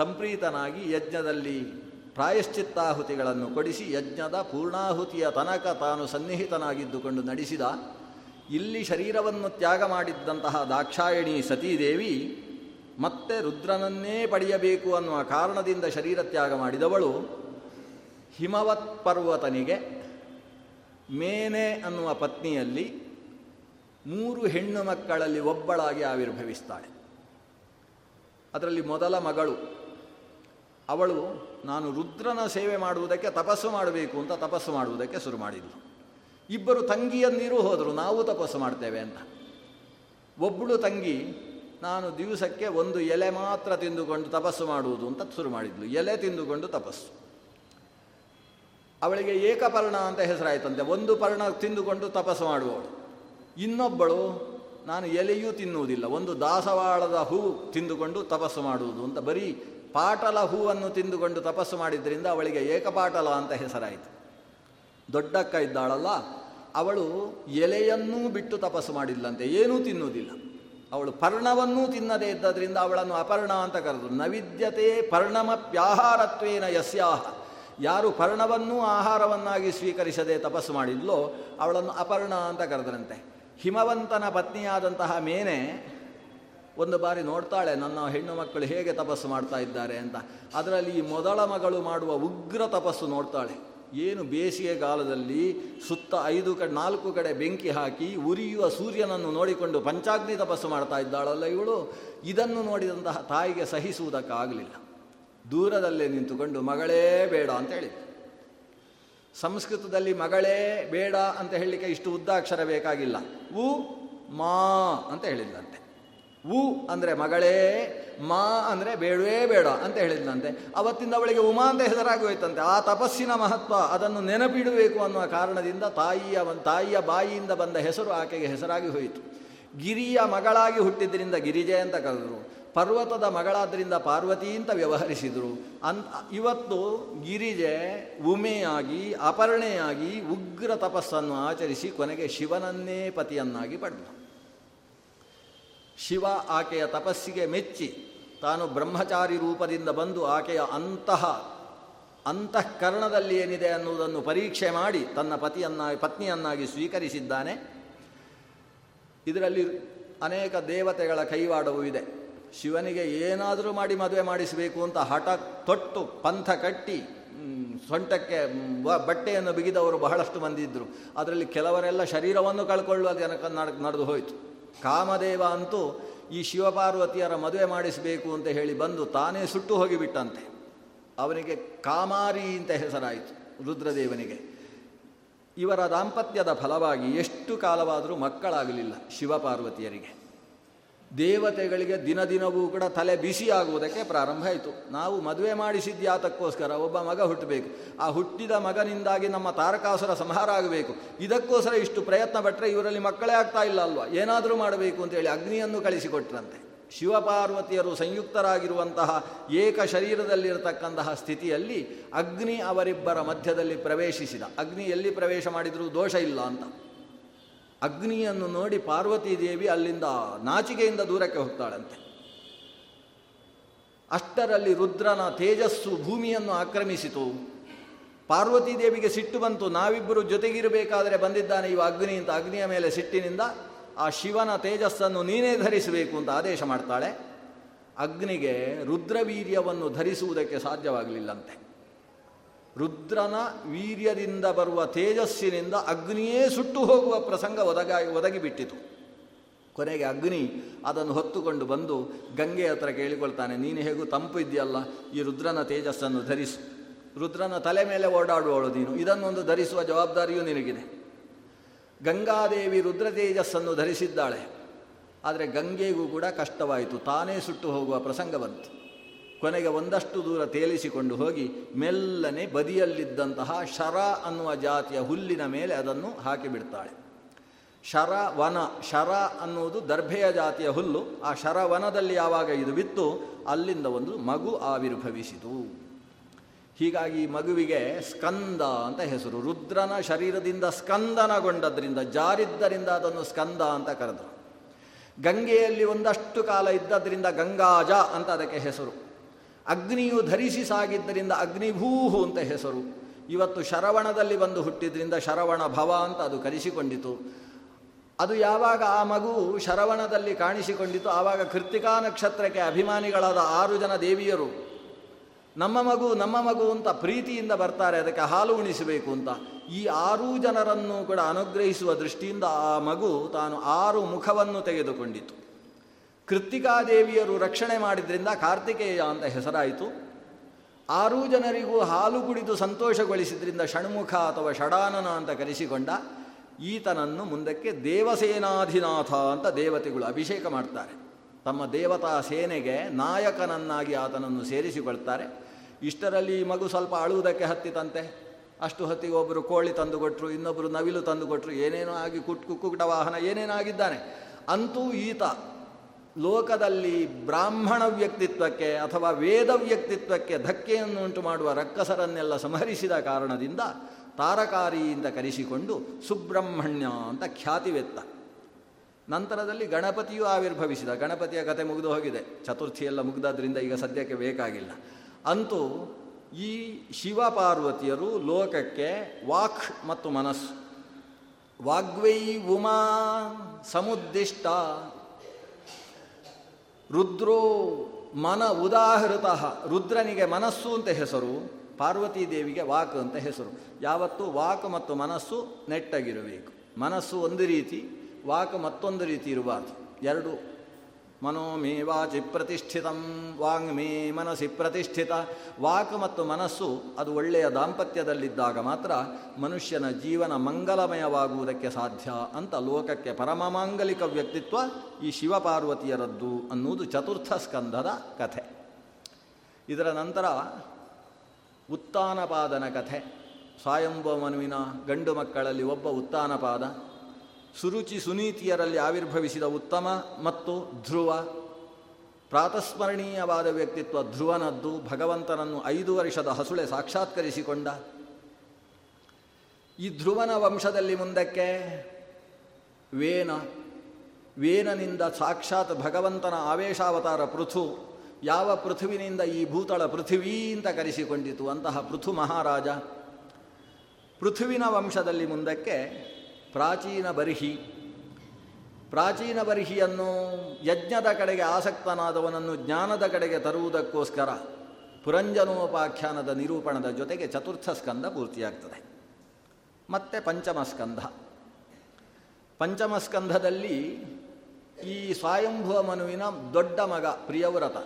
ಸಂಪ್ರೀತನಾಗಿ ಯಜ್ಞದಲ್ಲಿ ಪ್ರಾಯಶ್ಚಿತ್ತಾಹುತಿಗಳನ್ನು ಕೊಡಿಸಿ ಯಜ್ಞದ ಪೂರ್ಣಾಹುತಿಯ ತನಕ ತಾನು ಸನ್ನಿಹಿತನಾಗಿದ್ದುಕೊಂಡು ನಡೆಸಿದ, ಇಲ್ಲಿ ಶರೀರವನ್ನು ತ್ಯಾಗ ಮಾಡಿದ್ದಂತಹ ದಾಕ್ಷಾಯಣಿ ಸತೀದೇವಿ ಮತ್ತೆ ರುದ್ರನನ್ನೇ ಪಡೆಯಬೇಕು ಅನ್ನುವ ಕಾರಣದಿಂದ ಶರೀರ ತ್ಯಾಗ ಮಾಡಿದವಳು ಹಿಮವತ್ ಪರ್ವತನಿಗೆ ಮೇನೆ ಅನ್ನುವ ಪತ್ನಿಯಲ್ಲಿ ಮೂರು ಹೆಣ್ಣು ಮಕ್ಕಳಲ್ಲಿ ಒಬ್ಬಳಾಗಿ ಆವಿರ್ಭವಿಸ್ತಾಳೆ. ಅದರಲ್ಲಿ ಮೊದಲ ಮಗಳು ಅವಳು ನಾನು ರುದ್ರನ ಸೇವೆ ಮಾಡುವುದಕ್ಕೆ ತಪಸ್ಸು ಮಾಡಬೇಕು ಅಂತ ತಪಸ್ಸು ಮಾಡುವುದಕ್ಕೆ ಶುರು ಮಾಡಿದ್ಳು. ಇಬ್ಬರು ತಂಗಿಯಂದಿರೂ ಹೋದರು, ನಾವು ತಪಸ್ಸು ಮಾಡ್ತೇವೆ ಅಂತ. ಒಬ್ಬಳು ತಂಗಿ ನಾನು ದಿವಸಕ್ಕೆ ಒಂದು ಎಲೆ ಮಾತ್ರ ತಿಂದುಕೊಂಡು ತಪಸ್ಸು ಮಾಡುವುದು ಅಂತ ಶುರು ಮಾಡಿದ್ಲು. ಎಲೆ ತಿಂದುಕೊಂಡು ತಪಸ್ಸು. ಅವಳಿಗೆ ಏಕಪರ್ಣ ಅಂತ ಹೆಸರಾಯ್ತಂತೆ, ಒಂದು ಪರ್ಣ ತಿಂದುಕೊಂಡು ತಪಸ್ಸು ಮಾಡುವವಳು. ಇನ್ನೊಬ್ಬಳು ನಾನು ಎಲೆಯೂ ತಿನ್ನುವುದಿಲ್ಲ, ಒಂದು ದಾಸವಾಳದ ಹೂವು ತಿಂದುಕೊಂಡು ತಪಸ್ಸು ಮಾಡುವುದು ಅಂತ, ಬರೀ ಪಾಟಲ ಹೂವನ್ನು ತಿಂದುಕೊಂಡು ತಪಸ್ಸು ಮಾಡಿದ್ರಿಂದ ಅವಳಿಗೆ ಏಕಪಾಟಲ ಅಂತ ಹೆಸರಾಯಿತು. ದೊಡ್ಡಕ್ಕ ಇದ್ದಾಳಲ್ಲ, ಅವಳು ಎಲೆಯನ್ನೂ ಬಿಟ್ಟು ತಪಸ್ಸು ಮಾಡಿದ್ಲಂತೆ, ಏನೂ ತಿನ್ನುವುದಿಲ್ಲ. ಅವಳು ಪರ್ಣವನ್ನೂ ತಿನ್ನದೇ ಇದ್ದರಿಂದ ಅವಳನ್ನು ಅಪರ್ಣ ಅಂತ ಕರೆದು. ನವಿದ್ಯತೆ ಪರ್ಣಮಪ್ಯಾಹಾರತ್ವೇನ ಯಸ್ಯಾಹ, ಯಾರು ಪರ್ಣವನ್ನೂ ಆಹಾರವನ್ನಾಗಿ ಸ್ವೀಕರಿಸದೆ ತಪಸ್ಸು ಮಾಡಿದ್ಲೋ ಅವಳನ್ನು ಅಪರ್ಣ ಅಂತ ಕರೆದ್ರಂತೆ. ಹಿಮವಂತನ ಪತ್ನಿಯಾದಂತಹ ಮೇನೆ ಒಂದು ಬಾರಿ ನೋಡ್ತಾಳೆ ನನ್ನ ಹೆಣ್ಣು ಮಕ್ಕಳು ಹೇಗೆ ತಪಸ್ಸು ಮಾಡ್ತಾ ಇದ್ದಾರೆ ಅಂತ. ಅದರಲ್ಲಿ ಈ ಮೊದಲ ಮಗಳು ಮಾಡುವ ಉಗ್ರ ತಪಸ್ಸು ನೋಡ್ತಾಳೆ. ಏನು ಬೇಸಿಗೆಗಾಲದಲ್ಲಿ ಸುತ್ತ ಐದು ಕಡೆ ನಾಲ್ಕು ಕಡೆ ಬೆಂಕಿ ಹಾಕಿ ಉರಿಯುವ ಸೂರ್ಯನನ್ನು ನೋಡಿಕೊಂಡು ಪಂಚಾಗ್ನಿ ತಪಸ್ಸು ಮಾಡ್ತಾ ಇದ್ದಾಳಲ್ಲ ಇವಳು, ಇದನ್ನು ನೋಡಿದಂತಹ ತಾಯಿಗೆ ಸಹಿಸುವುದಕ್ಕಾಗಲಿಲ್ಲ. ದೂರದಲ್ಲೇ ನಿಂತುಕೊಂಡು ಮಗಳೇ ಬೇಡ ಅಂತ ಹೇಳಿದ್ದೆ. ಸಂಸ್ಕೃತದಲ್ಲಿ ಮಗಳೇ ಬೇಡ ಅಂತ ಹೇಳಲಿಕ್ಕೆ ಇಷ್ಟು ಉದ್ದಾಕ್ಷರ ಬೇಕಾಗಿಲ್ಲ, ಊ ಮಾ ಅಂತ ಹೇಳಿದ್ಲಂತೆ. ಊ ಅಂದರೆ ಮಗಳೇ, ಮಾ ಅಂದರೆ ಬೇಡವೇ ಬೇಡ ಅಂತ ಹೇಳಿದ್ಲಂತೆ. ಅವತ್ತಿಂದ ಅವಳಿಗೆ ಉಮಾ ಅಂತ ಹೆಸರಾಗೋಯ್ತಂತೆ. ಆ ತಪಸ್ಸಿನ ಮಹತ್ವ ಅದನ್ನು ನೆನಪಿಡಬೇಕು ಅನ್ನುವ ಕಾರಣದಿಂದ ತಾಯಿಯ ತಾಯಿಯ ಬಾಯಿಯಿಂದ ಬಂದ ಹೆಸರು ಆಕೆಗೆ ಹೆಸರಾಗಿ ಹೋಯಿತು. ಗಿರಿಯ ಮಗಳಾಗಿ ಹುಟ್ಟಿದ್ದರಿಂದ ಗಿರಿಜೆ ಅಂತ ಕರೆದರು. ಪರ್ವತದ ಮಗಳಾದ್ದರಿಂದ ಪಾರ್ವತಿ ಅಂತ ವ್ಯವಹರಿಸಿದರು. ಅಂತ ಇವತ್ತು ಗಿರಿಜೆ ಉಮೆಯಾಗಿ ಅಪರ್ಣೆಯಾಗಿ ಉಗ್ರ ತಪಸ್ಸನ್ನು ಆಚರಿಸಿ ಕೊನೆಗೆ ಶಿವನನ್ನೇ ಪತಿಯನ್ನಾಗಿ ಪಡೆದರು. ಶಿವ ಆಕೆಯ ತಪಸ್ಸಿಗೆ ಮೆಚ್ಚಿ ತಾನು ಬ್ರಹ್ಮಚಾರಿ ರೂಪದಿಂದ ಬಂದು ಆಕೆಯ ಅಂತಹ ಅಂತಃಕರಣದಲ್ಲಿ ಏನಿದೆ ಅನ್ನುವುದನ್ನು ಪರೀಕ್ಷೆ ಮಾಡಿ ತನ್ನ ಪತಿಯನ್ನಾಗಿ ಪತ್ನಿಯನ್ನಾಗಿ ಸ್ವೀಕರಿಸಿದ್ದಾನೆ. ಇದರಲ್ಲಿ ಅನೇಕ ದೇವತೆಗಳ ಕೈವಾಡವೂ ಇದೆ. ಶಿವನಿಗೆ ಏನಾದರೂ ಮಾಡಿ ಮದುವೆ ಮಾಡಿಸಬೇಕು ಅಂತ ಹಠ ತೊಟ್ಟು ಪಂಥ ಕಟ್ಟಿ ಸೊಂಟಕ್ಕೆ ಬಟ್ಟೆಯನ್ನು ಬಿಗಿದವರು ಬಹಳಷ್ಟು ಮಂದಿದ್ದರು. ಅದರಲ್ಲಿ ಕೆಲವರೆಲ್ಲ ಶರೀರವನ್ನು ಕಳ್ಕೊಳ್ಳುವ ಜನಕ ನಡೆದು ಹೋಯಿತು. ಕಾಮದೇವ ಅಂತೂ ಈ ಶಿವಪಾರ್ವತಿಯರ ಮದುವೆ ಮಾಡಿಸಬೇಕು ಅಂತ ಹೇಳಿ ಬಂದು ತಾನೇ ಸುಟ್ಟು ಹೋಗಿಬಿಟ್ಟಂತೆ. ಅವನಿಗೆ ಕಾಮಾರಿ ಅಂತ ಹೆಸರಾಯಿತು ರುದ್ರದೇವನಿಗೆ. ಇವರ ದಾಂಪತ್ಯದ ಫಲವಾಗಿ ಎಷ್ಟು ಕಾಲವಾದರೂ ಮಕ್ಕಳಾಗಲಿಲ್ಲ ಶಿವಪಾರ್ವತಿಯರಿಗೆ. ದೇವತೆಗಳಿಗೆ ದಿನ ದಿನವೂ ಕೂಡ ತಲೆ ಬಿಸಿಯಾಗುವುದಕ್ಕೆ ಪ್ರಾರಂಭ ಆಯಿತು. ನಾವು ಮದುವೆ ಮಾಡಿಸಿದ್ಯಾತಕ್ಕೋಸ್ಕರ ಒಬ್ಬ ಮಗ ಹುಟ್ಟಬೇಕು, ಆ ಹುಟ್ಟಿದ ಮಗನಿಂದಾಗಿ ನಮ್ಮ ತಾರಕಾಸುರ ಸಂಹಾರ ಆಗಬೇಕು, ಇದಕ್ಕೋಸ್ಕರ ಇಷ್ಟು ಪ್ರಯತ್ನ ಪಟ್ಟರೆ ಇವರಲ್ಲಿ ಮಕ್ಕಳೇ ಆಗ್ತಾ ಇಲ್ಲ ಅಲ್ವಾ, ಏನಾದರೂ ಮಾಡಬೇಕು ಅಂತೇಳಿ ಅಗ್ನಿಯನ್ನು ಕಳಿಸಿಕೊಟ್ರಂತೆ. ಶಿವಪಾರ್ವತಿಯರು ಸಂಯುಕ್ತರಾಗಿರುವಂತಹ ಏಕ ಶರೀರದಲ್ಲಿರತಕ್ಕಂತಹ ಸ್ಥಿತಿಯಲ್ಲಿ ಅಗ್ನಿ ಅವರಿಬ್ಬರ ಮಧ್ಯದಲ್ಲಿ ಪ್ರವೇಶಿಸಿದ. ಅಗ್ನಿ ಎಲ್ಲಿ ಪ್ರವೇಶ ಮಾಡಿದರೂ ದೋಷ ಇಲ್ಲ ಅಂತ. ಅಗ್ನಿಯನ್ನು ನೋಡಿ ಪಾರ್ವತೀ ದೇವಿ ಅಲ್ಲಿಂದ ನಾಚಿಕೆಯಿಂದ ದೂರಕ್ಕೆ ಹೋಗ್ತಾಳಂತೆ. ಅಷ್ಟರಲ್ಲಿ ರುದ್ರನ ತೇಜಸ್ಸು ಭೂಮಿಯನ್ನು ಆಕ್ರಮಿಸಿತು. ಪಾರ್ವತೀ ದೇವಿಗೆ ಸಿಟ್ಟು ಬಂತು, ನಾವಿಬ್ಬರು ಜೊತೆಗಿರಬೇಕಾದರೆ ಬಂದಿದ್ದಾನೆ ಇವ ಅಗ್ನಿ ಅಂತ. ಅಗ್ನಿಯ ಮೇಲೆ ಸಿಟ್ಟಿನಿಂದ ಆ ಶಿವನ ತೇಜಸ್ಸನ್ನು ನೀನೇ ಧರಿಸಬೇಕು ಅಂತ ಆದೇಶ ಮಾಡ್ತಾಳೆ. ಅಗ್ನಿಗೆ ರುದ್ರವೀರ್ಯವನ್ನು ಧರಿಸುವುದಕ್ಕೆ ಸಾಧ್ಯವಾಗಲಿಲ್ಲಂತೆ. ರುದ್ರನ ವೀರ್ಯದಿಂದ ಬರುವ ತೇಜಸ್ಸಿನಿಂದ ಅಗ್ನಿಯೇ ಸುಟ್ಟು ಹೋಗುವ ಪ್ರಸಂಗ ಒದಗಾಗಿ ಒದಗಿಬಿಟ್ಟಿತು. ಕೊನೆಗೆ ಅಗ್ನಿ ಅದನ್ನು ಹೊತ್ತುಕೊಂಡು ಬಂದು ಗಂಗೆ ಹತ್ರ ಕೇಳಿಕೊಳ್ತಾನೆ, ನೀನು ಹೇಗೂ ತಂಪು ಇದೆಯಲ್ಲ, ಈ ರುದ್ರನ ತೇಜಸ್ಸನ್ನು ಧರಿಸು, ರುದ್ರನ ತಲೆ ಮೇಲೆ ಓಡಾಡುವವಳು ನೀನು, ಇದನ್ನೊಂದು ಧರಿಸುವ ಜವಾಬ್ದಾರಿಯೂ ನಿನಗಿದೆ. ಗಂಗಾದೇವಿ ರುದ್ರ ತೇಜಸ್ಸನ್ನು ಧರಿಸಿದ್ದಾಳೆ, ಆದರೆ ಗಂಗೆಗೂ ಕೂಡ ಕಷ್ಟವಾಯಿತು, ತಾನೇ ಸುಟ್ಟು ಹೋಗುವ ಪ್ರಸಂಗ ಬಂತು. ಕೊನೆಗೆ ಒಂದಷ್ಟು ದೂರ ತೇಲಿಸಿಕೊಂಡು ಹೋಗಿ ಮೆಲ್ಲನೆ ಬದಿಯಲ್ಲಿದ್ದಂತಹ ಶರ ಅನ್ನುವ ಜಾತಿಯ ಹುಲ್ಲಿನ ಮೇಲೆ ಅದನ್ನು ಹಾಕಿಬಿಡ್ತಾಳೆ. ಶರ ವನ, ಶರ ಅನ್ನುವುದು ದರ್ಭೆಯ ಜಾತಿಯ ಹುಲ್ಲು. ಆ ಶರವನದಲ್ಲಿ ಯಾವಾಗ ಇದು ಬಿತ್ತು ಅಲ್ಲಿಂದ ಒಂದು ಮಗು ಆವಿರ್ಭವಿಸಿತು. ಹೀಗಾಗಿ ಮಗುವಿಗೆ ಸ್ಕಂದ ಅಂತ ಹೆಸರು. ರುದ್ರನ ಶರೀರದಿಂದ ಸ್ಕಂದನಗೊಂಡದ್ರಿಂದ, ಜಾರಿದ್ದರಿಂದ ಅದನ್ನು ಸ್ಕಂದ ಅಂತ ಕರೆದರು. ಗಂಗೆಯಲ್ಲಿ ಒಂದಷ್ಟು ಕಾಲ ಇದ್ದದ್ರಿಂದ ಗಂಗಾಜ ಅಂತ ಅದಕ್ಕೆ ಹೆಸರು. ಅಗ್ನಿಯು ಧರಿಸಿ ಸಾಗಿದ್ದರಿಂದ ಅಗ್ನಿಭೂಹು ಅಂತ ಹೆಸರು. ಇವತ್ತು ಶರವಣದಲ್ಲಿ ಬಂದು ಹುಟ್ಟಿದ್ರಿಂದ ಶರವಣ ಭವ ಅಂತ ಅದು ಕರೆಸಿಕೊಂಡಿತು. ಅದು ಯಾವಾಗ ಆ ಮಗು ಶರವಣದಲ್ಲಿ ಕಾಣಿಸಿಕೊಂಡಿತು ಆವಾಗ ಕೃತ್ತಿಕಾ ನಕ್ಷತ್ರಕ್ಕೆ ಅಭಿಮಾನಿಗಳಾದ ಆರು ಜನ ದೇವಿಯರು ನಮ್ಮ ಮಗು ನಮ್ಮ ಮಗು ಅಂತ ಪ್ರೀತಿಯಿಂದ ಬರ್ತಾರೆ, ಅದಕ್ಕೆ ಹಾಲು ಉಣಿಸಬೇಕು ಅಂತ. ಈ ಆರೂ ಜನರನ್ನು ಕೂಡ ಅನುಗ್ರಹಿಸುವ ದೃಷ್ಟಿಯಿಂದ ಆ ಮಗು ತಾನು ಆರು ಮುಖವನ್ನು ತೆಗೆದುಕೊಂಡಿತು. ಕೃತ್ತಿಕಾದೇವಿಯರು ರಕ್ಷಣೆ ಮಾಡಿದ್ರಿಂದ ಕಾರ್ತಿಕೇಯ ಅಂತ ಹೆಸರಾಯಿತು. ಆರೂ ಜನರಿಗೂ ಹಾಲು ಕುಡಿದು ಸಂತೋಷಗೊಳಿಸಿದ್ರಿಂದ ಷಣ್ಮುಖ ಅಥವಾ ಷಡಾನನ ಅಂತ ಕರೆಸಿಕೊಂಡ ಈತನನ್ನು ಮುಂದಕ್ಕೆ ದೇವಸೇನಾಧಿನಾಥ ಅಂತ ದೇವತೆಗಳು ಅಭಿಷೇಕ ಮಾಡ್ತಾರೆ. ತಮ್ಮ ದೇವತಾ ಸೇನೆಗೆ ನಾಯಕನನ್ನಾಗಿ ಆತನನ್ನು ಸೇರಿಸಿಕೊಳ್ತಾರೆ. ಇಷ್ಟರಲ್ಲಿ ಈ ಮಗು ಸ್ವಲ್ಪ ಅಳುವುದಕ್ಕೆ ಹತ್ತಿತಂತೆ. ಅಷ್ಟು ಹೊತ್ತಿಗೆ ಒಬ್ಬರು ಕೋಳಿ ತಂದುಕೊಟ್ರು, ಇನ್ನೊಬ್ಬರು ನವಿಲು ತಂದುಕೊಟ್ರು, ಏನೇನೋ ಆಗಿ ಕುಟ್ ಕುಕ್ಕುಟ ವಾಹನ ಏನೇನೋ ಆಗಿದ್ದಾನೆ. ಅಂತೂ ಈತ ಲೋಕದಲ್ಲಿ ಬ್ರಾಹ್ಮಣ ವ್ಯಕ್ತಿತ್ವಕ್ಕೆ ಅಥವಾ ವೇದ ವ್ಯಕ್ತಿತ್ವಕ್ಕೆ ಧಕ್ಕೆಯನ್ನು ಉಂಟು ಮಾಡುವ ರಕ್ಕಸರನ್ನೆಲ್ಲ ಸಂಹರಿಸಿದ ಕಾರಣದಿಂದ ತಾರಕಾರಿ ಅಂತ ಕರೆಸಿಕೊಂಡು ಸುಬ್ರಹ್ಮಣ್ಯ ಅಂತ ಖ್ಯಾತಿವೆತ್ತ. ನಂತರದಲ್ಲಿ ಗಣಪತಿಯು ಆವಿರ್ಭವಿಸಿದ. ಗಣಪತಿಯ ಕತೆ ಮುಗಿದು ಹೋಗಿದೆ, ಚತುರ್ಥಿಯೆಲ್ಲ ಮುಗಿದಾದ್ರಿಂದ ಈಗ ಸದ್ಯಕ್ಕೆ ಬೇಕಾಗಿಲ್ಲ. ಅಂತೂ ಈ ಶಿವಪಾರ್ವತಿಯರು ಲೋಕಕ್ಕೆ ವಾಕ್ ಮತ್ತು ಮನಸ್ಸು, ವಾಗ್ವೈ ಉಮಾ ಸಮುದ್ದಿಷ್ಟ ರುದ್ರೋ ಮನ ಉದಾಹೃತ. ರುದ್ರನಿಗೆ ಮನಸ್ಸು ಅಂತ ಹೆಸರು, ಪಾರ್ವತೀ ದೇವಿಗೆ ವಾಕ್ ಅಂತ ಹೆಸರು. ಯಾವತ್ತೂ ವಾಕ್ ಮತ್ತು ಮನಸ್ಸು ನೆಟ್ಟಗಿರಬೇಕು. ಮನಸ್ಸು ಒಂದು ರೀತಿ, ವಾಕ್ ಮತ್ತೊಂದು ರೀತಿ ಇರಬಾರ್ದು. ಎರಡು ಮನೋಮೇ ವಾಚಿ ಪ್ರತಿಷ್ಠಿತಂ ವಾಂಗ್ಮೇ ಮನಸ್ಸಿ ಪ್ರತಿಷ್ಠಿತ. ವಾಕ್ ಮತ್ತು ಮನಸ್ಸು ಅದು ಒಳ್ಳೆಯ ದಾಂಪತ್ಯದಲ್ಲಿದ್ದಾಗ ಮಾತ್ರ ಮನುಷ್ಯನ ಜೀವನ ಮಂಗಲಮಯವಾಗುವುದಕ್ಕೆ ಸಾಧ್ಯ ಅಂತ ಲೋಕಕ್ಕೆ ಪರಮಮಾಂಗಲಿಕ ವ್ಯಕ್ತಿತ್ವ ಈ ಶಿವಪಾರ್ವತಿಯರದ್ದು ಅನ್ನುವುದು ಚತುರ್ಥ ಸ್ಕಂಧದ ಕಥೆ. ಇದರ ನಂತರ ಉತ್ತಾನಪಾದನ ಕಥೆ. ಸ್ವಯಂಭವ ಮನುವಿನ ಗಂಡು ಮಕ್ಕಳಲ್ಲಿ ಒಬ್ಬ ಉತ್ತಾನಪಾದ. ಸುರುಚಿ ಸುನೀತಿಯರಲ್ಲಿ ಆವಿರ್ಭವಿಸಿದ ಉತ್ತಮ ಮತ್ತು ಧ್ರುವ. ಪ್ರಾತಸ್ಮರಣೀಯವಾದ ವ್ಯಕ್ತಿತ್ವ ಧ್ರುವನದ್ದು. ಭಗವಂತನನ್ನು ಐದು ವರ್ಷದ ಹಸುಳೆ ಸಾಕ್ಷಾತ್ಕರಿಸಿಕೊಂಡ ಈ ಧ್ರುವನ ವಂಶದಲ್ಲಿ ಮುಂದಕ್ಕೆ ವೇನ, ವೇನನಿಂದ ಸಾಕ್ಷಾತ್ ಭಗವಂತನ ಆವೇಶಾವತಾರ ಪೃಥು. ಯಾವ ಪೃಥುವಿನಿಂದ ಈ ಭೂತಳ ಪೃಥ್ವೀ ಅಂತ ಕರೆಸಿಕೊಂಡಿತು, ಅಂತಹ ಪೃಥು ಮಹಾರಾಜ. ಪೃಥುವಿನ ವಂಶದಲ್ಲಿ ಮುಂದಕ್ಕೆ ಪ್ರಾಚೀನ ಬರ್ಹಿ. ಪ್ರಾಚೀನ ಬರ್ಹಿಯನ್ನು ಯಜ್ಞದ ಕಡೆಗೆ ಆಸಕ್ತನಾದವನನ್ನು ಜ್ಞಾನದ ಕಡೆಗೆ ತರುವುದಕ್ಕೋಸ್ಕರ ಪುರಂಜನೋಪಾಖ್ಯಾನದ ನಿರೂಪಣದ ಜೊತೆಗೆ ಚತುರ್ಥ ಸ್ಕಂದ ಪೂರ್ತಿಯಾಗ್ತದೆ. ಮತ್ತೆ ಪಂಚಮ ಸ್ಕಂಧ. ಪಂಚಮ ಸ್ಕಂಧದಲ್ಲಿ ಈ ಸ್ವಯಂಭುವ ಮನುವಿನ ದೊಡ್ಡ ಮಗ ಪ್ರಿಯವ್ರತ,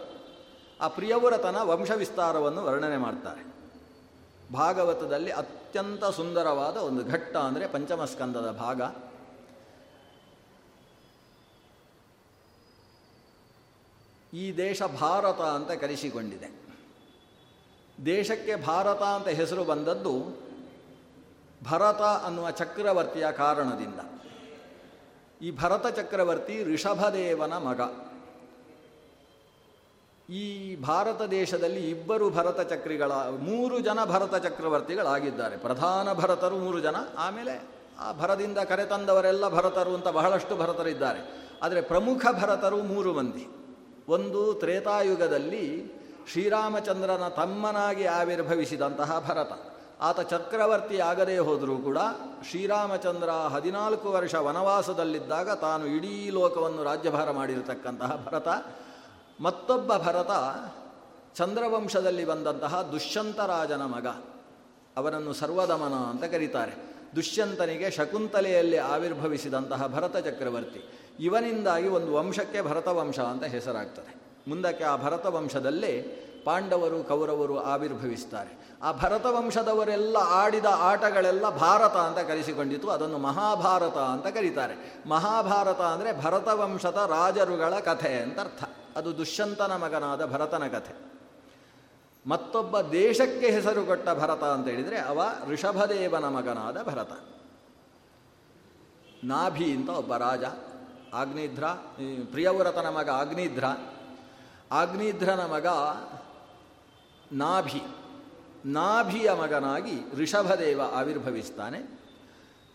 ಆ ಪ್ರಿಯವ್ರತನ ವಂಶವಿಸ್ತಾರವನ್ನು ವರ್ಣನೆ ಮಾಡ್ತಾರೆ. ಭಾಗವತದಲ್ಲಿ ಅತ್ಯಂತ ಸುಂದರವಾದ ಒಂದು ಘಟ್ಟ ಅಂದರೆ ಪಂಚಮಸ್ಕಂದದ ಭಾಗ. ಈ ದೇಶ ಭಾರತ ಅಂತ ಕರೆಸಿಕೊಂಡಿದೆ. ದೇಶಕ್ಕೆ ಭಾರತ ಅಂತ ಹೆಸರು ಬಂದದ್ದು ಭರತ ಅನ್ನುವ ಚಕ್ರವರ್ತಿಯ ಕಾರಣದಿಂದ. ಈ ಭರತ ಚಕ್ರವರ್ತಿ ಋಷಭದೇವನ ಮಗ. ಈ ಭಾರತ ದೇಶದಲ್ಲಿ ಇಬ್ಬರು ಭರತ ಚಕ್ರಿಗಳ ಮೂರು ಜನ ಭರತ ಚಕ್ರವರ್ತಿಗಳಾಗಿದ್ದಾರೆ. ಪ್ರಧಾನ ಭರತರು ಮೂರು ಜನ, ಆಮೇಲೆ ಆ ಭರದಿಂದ ಕರೆತಂದವರೆಲ್ಲ ಭರತರು ಅಂತ ಬಹಳಷ್ಟು ಭರತರಿದ್ದಾರೆ. ಆದರೆ ಪ್ರಮುಖ ಭರತರು ಮೂರು ಮಂದಿ. ಒಂದು ತ್ರೇತಾಯುಗದಲ್ಲಿ ಶ್ರೀರಾಮಚಂದ್ರನ ತಮ್ಮನಾಗಿ ಆವಿರ್ಭವಿಸಿದಂತಹ ಭರತ. ಆತ ಚಕ್ರವರ್ತಿ ಆಗದೇ ಹೋದರೂ ಕೂಡ ಶ್ರೀರಾಮಚಂದ್ರ ಹದಿನಾಲ್ಕು ವರ್ಷ ವನವಾಸದಲ್ಲಿದ್ದಾಗ ತಾನು ಇಡೀ ಲೋಕವನ್ನು ರಾಜ್ಯಭಾರ ಮಾಡಿರತಕ್ಕಂತಹ ಭರತ. ಮತ್ತೊಬ್ಬ ಭರತ ಚಂದ್ರವಂಶದಲ್ಲಿ ಬಂದಂತಹ ದುಷ್ಯಂತರಾಜನ ಮಗ. ಅವನನ್ನು ಸರ್ವದಮನ ಅಂತ ಕರೀತಾರೆ. ದುಷ್ಯಂತನಿಗೆ ಶಕುಂತಲೆಯಲ್ಲಿ ಆವಿರ್ಭವಿಸಿದಂತಹ ಭರತ ಚಕ್ರವರ್ತಿ. ಇವನಿಂದಾಗಿ ಒಂದು ವಂಶಕ್ಕೆ ಭರತ ವಂಶ ಅಂತ ಹೆಸರಾಗ್ತದೆ. ಮುಂದಕ್ಕೆ ಆ ಭರತ ವಂಶದಲ್ಲೇ ಪಾಂಡವರು ಕೌರವರು ಆವಿರ್ಭವಿಸ್ತಾರೆ. ಆ ಭರತ ವಂಶದವರೆಲ್ಲ ಆಡಿದ ಆಟಗಳೆಲ್ಲ ಭಾರತ ಅಂತ ಕರೆಸಿಕೊಂಡಿತು. ಅದನ್ನು ಮಹಾಭಾರತ ಅಂತ ಕರೀತಾರೆ. ಮಹಾಭಾರತ ಅಂದರೆ ಭರತ ವಂಶದ ರಾಜರುಗಳ ಕಥೆ ಅಂತ ಅರ್ಥ. ಅದು ದುಷ್ಯಂತನ ಮಗನಾದ ಭರತನ ಕಥೆ. ಮತ್ತೊಬ್ಬ ದೇಶಕ್ಕೆ ಹೆಸರುಗೊಟ್ಟ ಭರತ ಅಂತೇಳಿದರೆ ಅವ ಋಷಭದೇವನ ಮಗನಾದ ಭರತ. ನಾಭಿ ಅಂತ ಒಬ್ಬ ರಾಜ, ಆಗ್ನಿಧ್ರ ಪ್ರಿಯವ್ರತನ ಮಗ ಆಗ್ನಿಧ್ರ, ಆಗ್ನಿಧ್ರನ ಮಗ ನಾಭಿ, ನಾಭಿಯ ಮಗನಾಗಿ ಋಷಭದೇವ ಆವಿರ್ಭವಿಸ್ತಾನೆ.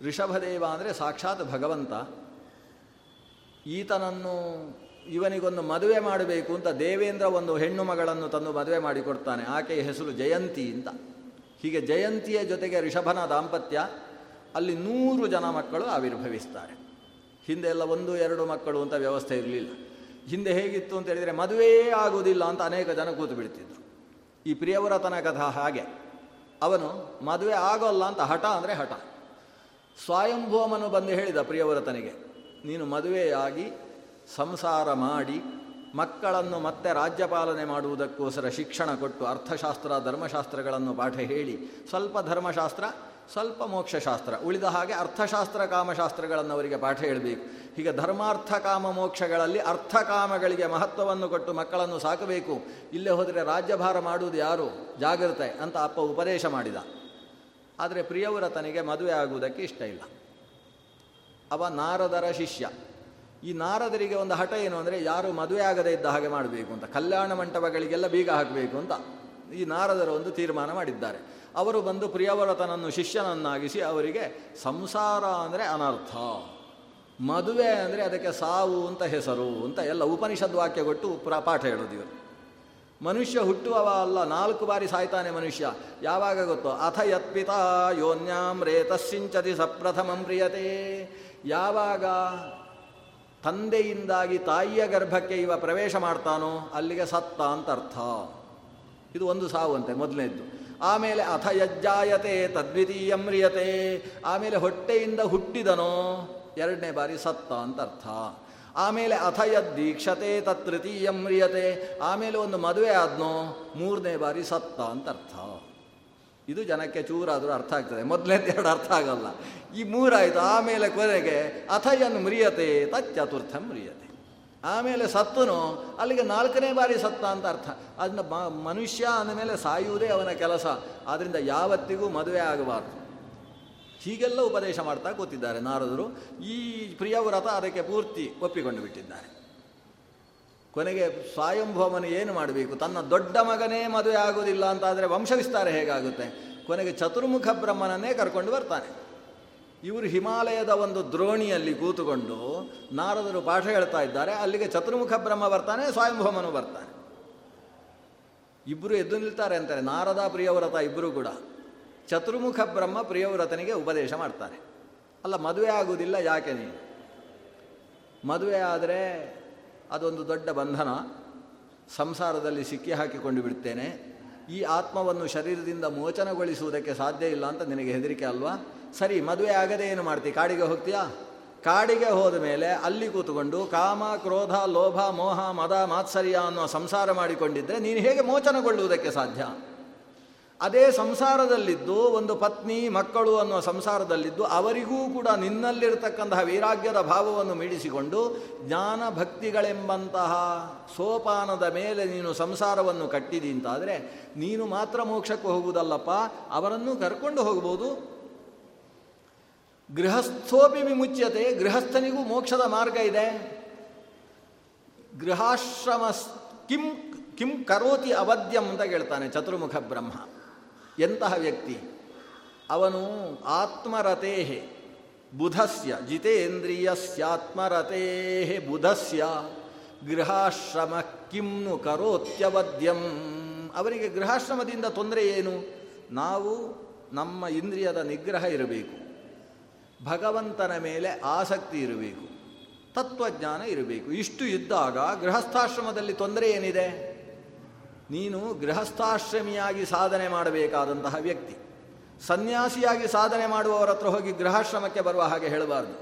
ಋಷಭದೇವ ಅಂದರೆ ಸಾಕ್ಷಾತ್ ಭಗವಂತ. ಈತನನ್ನು ಇವನಿಗೊಂದು ಮದುವೆ ಮಾಡಬೇಕು ಅಂತ ದೇವೇಂದ್ರ ಒಂದು ಹೆಣ್ಣು ಮಗಳನ್ನು ತಂದು ಮದುವೆ ಮಾಡಿಕೊಡ್ತಾನೆ. ಆಕೆಯ ಹೆಸರು ಜಯಂತಿ ಅಂತ. ಹೀಗೆ ಜಯಂತಿಯ ಜೊತೆಗೆ ಋಷಭನ ದಾಂಪತ್ಯ, ಅಲ್ಲಿ ನೂರು ಜನ ಮಕ್ಕಳು ಆವಿರ್ಭವಿಸ್ತಾರೆ. ಹಿಂದೆ ಎಲ್ಲ ಒಂದು ಎರಡು ಮಕ್ಕಳು ಅಂತ ವ್ಯವಸ್ಥೆ ಇರಲಿಲ್ಲ. ಹಿಂದೆ ಹೇಗಿತ್ತು ಅಂತ ಹೇಳಿದರೆ ಮದುವೆಯೇ ಆಗೋದಿಲ್ಲ ಅಂತ ಅನೇಕ ಜನ ಕೂತು ಬಿಡ್ತಿದ್ರು. ಈ ಪ್ರಿಯವ್ರತನ ಕಥಾ ಹಾಗೆ, ಅವನು ಮದುವೆ ಆಗೋಲ್ಲ ಅಂತ ಹಠ ಅಂದರೆ ಹಠ. ಸ್ವಯಂಭೂಮನು ಬಂದು ಹೇಳಿದ ಪ್ರಿಯವ್ರತನಿಗೆ, ನೀನು ಮದುವೆಯಾಗಿ ಸಂಸಾರ ಮಾಡಿ ಮಕ್ಕಳನ್ನು ಮತ್ತೆ ರಾಜ್ಯಪಾಲನೆ ಮಾಡುವುದಕ್ಕೋಸ್ಕರ ಶಿಕ್ಷಣ ಕೊಟ್ಟು ಅರ್ಥಶಾಸ್ತ್ರ ಧರ್ಮಶಾಸ್ತ್ರಗಳನ್ನು ಪಾಠ ಹೇಳಿ, ಸ್ವಲ್ಪ ಧರ್ಮಶಾಸ್ತ್ರ ಸ್ವಲ್ಪ ಮೋಕ್ಷಶಾಸ್ತ್ರ, ಉಳಿದ ಹಾಗೆ ಅರ್ಥಶಾಸ್ತ್ರ ಕಾಮಶಾಸ್ತ್ರಗಳನ್ನು ಅವರಿಗೆ ಪಾಠ ಹೇಳಬೇಕು. ಹೀಗೆ ಧರ್ಮಾರ್ಥ ಕಾಮ ಮೋಕ್ಷಗಳಲ್ಲಿ ಅರ್ಥಕಾಮಗಳಿಗೆ ಮಹತ್ವವನ್ನು ಕೊಟ್ಟು ಮಕ್ಕಳನ್ನು ಸಾಕಬೇಕು. ಇಲ್ಲೇ ಹೋದರೆ ರಾಜ್ಯಭಾರ ಮಾಡುವುದು ಯಾರು, ಜಾಗೃತೆ ಅಂತ ಅಪ್ಪ ಉಪದೇಶ ಮಾಡಿದ. ಆದರೆ ಪ್ರಿಯವ್ರತನಿಗೆ ಮದುವೆ ಆಗುವುದಕ್ಕೆ ಇಷ್ಟ ಇಲ್ಲ. ಅವ ನಾರದರ ಶಿಷ್ಯ. ಈ ನಾರದರಿಗೆ ಒಂದು ಹಠ ಏನು ಅಂದರೆ ಯಾರು ಮದುವೆ ಆಗದೇ ಇದ್ದ ಹಾಗೆ ಮಾಡಬೇಕು ಅಂತ, ಕಲ್ಯಾಣ ಮಂಟಪಗಳಿಗೆಲ್ಲ ಬೀಗ ಹಾಕಬೇಕು ಅಂತ ಈ ನಾರದರು ಒಂದು ತೀರ್ಮಾನ ಮಾಡಿದ್ದಾರೆ. ಅವರು ಬಂದು ಪ್ರಿಯವ್ರತನನ್ನು ಶಿಷ್ಯನನ್ನಾಗಿಸಿ ಅವರಿಗೆ ಸಂಸಾರ ಅಂದರೆ ಅನರ್ಥ, ಮದುವೆ ಅಂದರೆ ಅದಕ್ಕೆ ಸಾವು ಅಂತ ಹೆಸರು ಅಂತ ಎಲ್ಲ ಉಪನಿಷದ್ ವಾಕ್ಯ ಕೊಟ್ಟು ಪ್ರ ಪಾಠ ಹೇಳೋದು ಇವರು. ಮನುಷ್ಯ ಹುಟ್ಟುವವ ಅಲ್ಲ, ನಾಲ್ಕು ಬಾರಿ ಸಾಯ್ತಾನೆ ಮನುಷ್ಯ. ಯಾವಾಗ ಗೊತ್ತೋ, ಅಥ ಯತ್ಪಿತಾ ಯೋನ್ಯಾಂ ರೇತಸ್ಸಿಂಚತಿ ಸಪ್ರಥಮಂ ಪ್ರಿಯತೆ. ಯಾವಾಗ ತಂದೆಯಿಂದಾಗಿ ತಾಯಿಯ ಗರ್ಭಕ್ಕೆ ಇವ ಪ್ರವೇಶ ಮಾಡ್ತಾನೋ ಅಲ್ಲಿಗೆ ಸತ್ತ ಅಂತ ಅರ್ಥ. ಇದು ಒಂದು ಸಾವಂತೆ ಮೊದಲನೇದ್ದು. ಆಮೇಲೆ ಅಥ ಯಜ್ಜಾಯತೆ ತದ್ವಿತೀಯ ಮ್ರಿಯತೆ, ಆಮೇಲೆ ಹೊಟ್ಟೆಯಿಂದ ಹುಟ್ಟಿದನೋ ಎರಡನೇ ಬಾರಿ ಸತ್ತ ಅಂತ ಅರ್ಥ. ಆಮೇಲೆ ಅಥ ಯದ್ದೀಕ್ಷತೆ ತತ್ ತೃತೀಯ ಮ್ರಿಯತೆ, ಆಮೇಲೆ ಒಂದು ಮದುವೆ ಆದ್ನೋ ಮೂರನೇ ಬಾರಿ ಸತ್ತ ಅಂತ ಅರ್ಥ. ಇದು ಜನಕ್ಕೆ ಚೂರಾದರೂ ಅರ್ಥ ಆಗ್ತದೆ, ಮೊದಲನೇದೆರಡು ಅರ್ಥ ಆಗಲ್ಲ. ಈ ಮೂರಾಯಿತು. ಆಮೇಲೆ ಕೊನೆಗೆ ಅಥಯನ್ ಮ್ರಿಯತೆ ತತ್ ಚತುರ್ಥ ಮ್ರಿಯತೆ, ಆಮೇಲೆ ಸತ್ತನು ಅಲ್ಲಿಗೆ ನಾಲ್ಕನೇ ಬಾರಿ ಸತ್ತ ಅಂತ ಅರ್ಥ. ಅದನ್ನ ಮನುಷ್ಯ ಅಂದಮೇಲೆ ಸಾಯುವುದೇ ಅವನ ಕೆಲಸ, ಆದ್ದರಿಂದ ಯಾವತ್ತಿಗೂ ಮದುವೆ ಆಗಬಾರ್ದು. ಹೀಗೆಲ್ಲ ಉಪದೇಶ ಮಾಡ್ತಾ ಕೂತಿದ್ದಾರೆ ನಾರದರು. ಈ ಪ್ರಿಯವ್ರತ ಅದಕ್ಕೆ ಪೂರ್ತಿ ಒಪ್ಪಿಕೊಂಡು ಬಿಟ್ಟಿದ್ದಾರೆ. ಕೊನೆಗೆ ಸ್ವಯಂಭೂಮನು ಏನು ಮಾಡಬೇಕು, ತನ್ನ ದೊಡ್ಡ ಮಗನೇ ಮದುವೆ ಆಗೋದಿಲ್ಲ ಅಂತ ಆದರೆ ವಂಶವಿಸ್ತಾರ ಹೇಗಾಗುತ್ತೆ? ಕೊನೆಗೆ ಚತುರ್ಮುಖ ಬ್ರಹ್ಮನನ್ನೇ ಕರ್ಕೊಂಡು ಬರ್ತಾನೆ. ಇವರು ಹಿಮಾಲಯದ ಒಂದು ದ್ರೋಣಿಯಲ್ಲಿ ಕೂತುಕೊಂಡು ನಾರದರು ಪಾಠ ಹೇಳ್ತಾ ಇದ್ದಾರೆ. ಅಲ್ಲಿಗೆ ಚತುರ್ಮುಖ ಬ್ರಹ್ಮ ಬರ್ತಾನೆ, ಸ್ವಯಂಭೂಮನು ಬರ್ತಾನೆ. ಇಬ್ಬರು ಎದ್ದು ನಿಲ್ತಾರೆ ಅಂತಾರೆ, ನಾರದ ಪ್ರಿಯವ್ರತ ಇಬ್ಬರು ಕೂಡ. ಚತುರ್ಮುಖ ಬ್ರಹ್ಮ ಪ್ರಿಯವ್ರತನಿಗೆ ಉಪದೇಶ ಮಾಡ್ತಾನೆ, ಅಲ್ಲ ಮದುವೆ ಆಗೋದಿಲ್ಲ ಯಾಕೆ ನೀನು? ಮದುವೆ ಆದರೆ ಅದೊಂದು ದೊಡ್ಡ ಬಂಧನ, ಸಂಸಾರದಲ್ಲಿ ಸಿಕ್ಕಿ ಹಾಕಿಕೊಂಡು ಬಿಡ್ತೇನೆ, ಈ ಆತ್ಮವನ್ನು ಶರೀರದಿಂದ ಮೋಚನಗೊಳಿಸುವುದಕ್ಕೆ ಸಾಧ್ಯ ಇಲ್ಲ ಅಂತ ನಿನಗೆ ಹೆದರಿಕೆ ಅಲ್ವಾ? ಸರಿ, ಮದುವೆ ಆಗದೆ ಏನು ಮಾಡ್ತಿ? ಕಾಡಿಗೆ ಹೋಗ್ತೀಯಾ? ಕಾಡಿಗೆ ಹೋದ ಮೇಲೆ ಅಲ್ಲಿ ಕೂತ್ಕೊಂಡು ಕಾಮ ಕ್ರೋಧ ಲೋಭ ಮೋಹ ಮದ ಮಾತ್ಸರ್ಯ ಅನ್ನೋ ಸಂಸಾರ ಮಾಡಿಕೊಂಡಿದ್ದರೆ ನೀನು ಹೇಗೆ ಮೋಚನಗೊಳ್ಳುವುದಕ್ಕೆ ಸಾಧ್ಯ? ಅದೇ ಸಂಸಾರದಲ್ಲಿದ್ದು, ಒಂದು ಪತ್ನಿ ಮಕ್ಕಳು ಅನ್ನೋ ಸಂಸಾರದಲ್ಲಿದ್ದು, ಅವರಿಗೂ ಕೂಡ ನಿನ್ನಲ್ಲಿರತಕ್ಕಂತಹ ವೈರಾಗ್ಯದ ಭಾವವನ್ನು ಮೀಡಿಸಿಕೊಂಡು ಜ್ಞಾನ ಭಕ್ತಿಗಳೆಂಬಂತಹ ಸೋಪಾನದ ಮೇಲೆ ನೀನು ಸಂಸಾರವನ್ನು ಕಟ್ಟಿದಿ ಅಂತಾದರೆ ನೀನು ಮಾತ್ರ ಮೋಕ್ಷಕ್ಕೆ ಹೋಗುವುದಲ್ಲಪ್ಪ, ಅವರನ್ನು ಕರ್ಕೊಂಡು ಹೋಗ್ಬೋದು. ಗೃಹಸ್ಥೋಪಿ ವಿಮುಚ್ಯತೆ, ಗೃಹಸ್ಥನಿಗೂ ಮೋಕ್ಷದ ಮಾರ್ಗ ಇದೆ. ಗೃಹಾಶ್ರಮ ಕಿಂ ಕಿಂ ಕರೋತಿ ಅವಧ್ಯಂ ಅಂತ ಹೇಳ್ತಾನೆ ಚತುರ್ಮುಖ ಬ್ರಹ್ಮ. ಎಂತಹ ವ್ಯಕ್ತಿ ಅವನು? ಆತ್ಮರತೆ ಬುಧಸ್ಯ ಜಿತೇಂದ್ರಿಯಸ್ಯಾತ್ಮರತೆ ಬುಧಸ್ಯ ಗೃಹಾಶ್ರಮ ಕಿಮ್ನು ಕರೋತ್ಯವದ್ಯಂ. ಅವರಿಗೆ ಗೃಹಾಶ್ರಮದಿಂದ ತೊಂದರೆ ಏನು? ನಾವು ನಮ್ಮ ಇಂದ್ರಿಯದ ನಿಗ್ರಹ ಇರಬೇಕು, ಭಗವಂತನ ಮೇಲೆ ಆಸಕ್ತಿ ಇರಬೇಕು, ತತ್ವಜ್ಞಾನ ಇರಬೇಕು. ಇಷ್ಟು ಇದ್ದಾಗ ಗೃಹಸ್ಥಾಶ್ರಮದಲ್ಲಿ ತೊಂದರೆ ಏನಿದೆ? ನೀನು ಗೃಹಸ್ಥಾಶ್ರಮಿಯಾಗಿ ಸಾಧನೆ ಮಾಡಬೇಕಾದಂತಹ ವ್ಯಕ್ತಿ. ಸನ್ಯಾಸಿಯಾಗಿ ಸಾಧನೆ ಮಾಡುವವರ ಹತ್ರ ಹೋಗಿ ಗೃಹಾಶ್ರಮಕ್ಕೆ ಬರುವ ಹಾಗೆ ಹೇಳಬಾರ್ದು.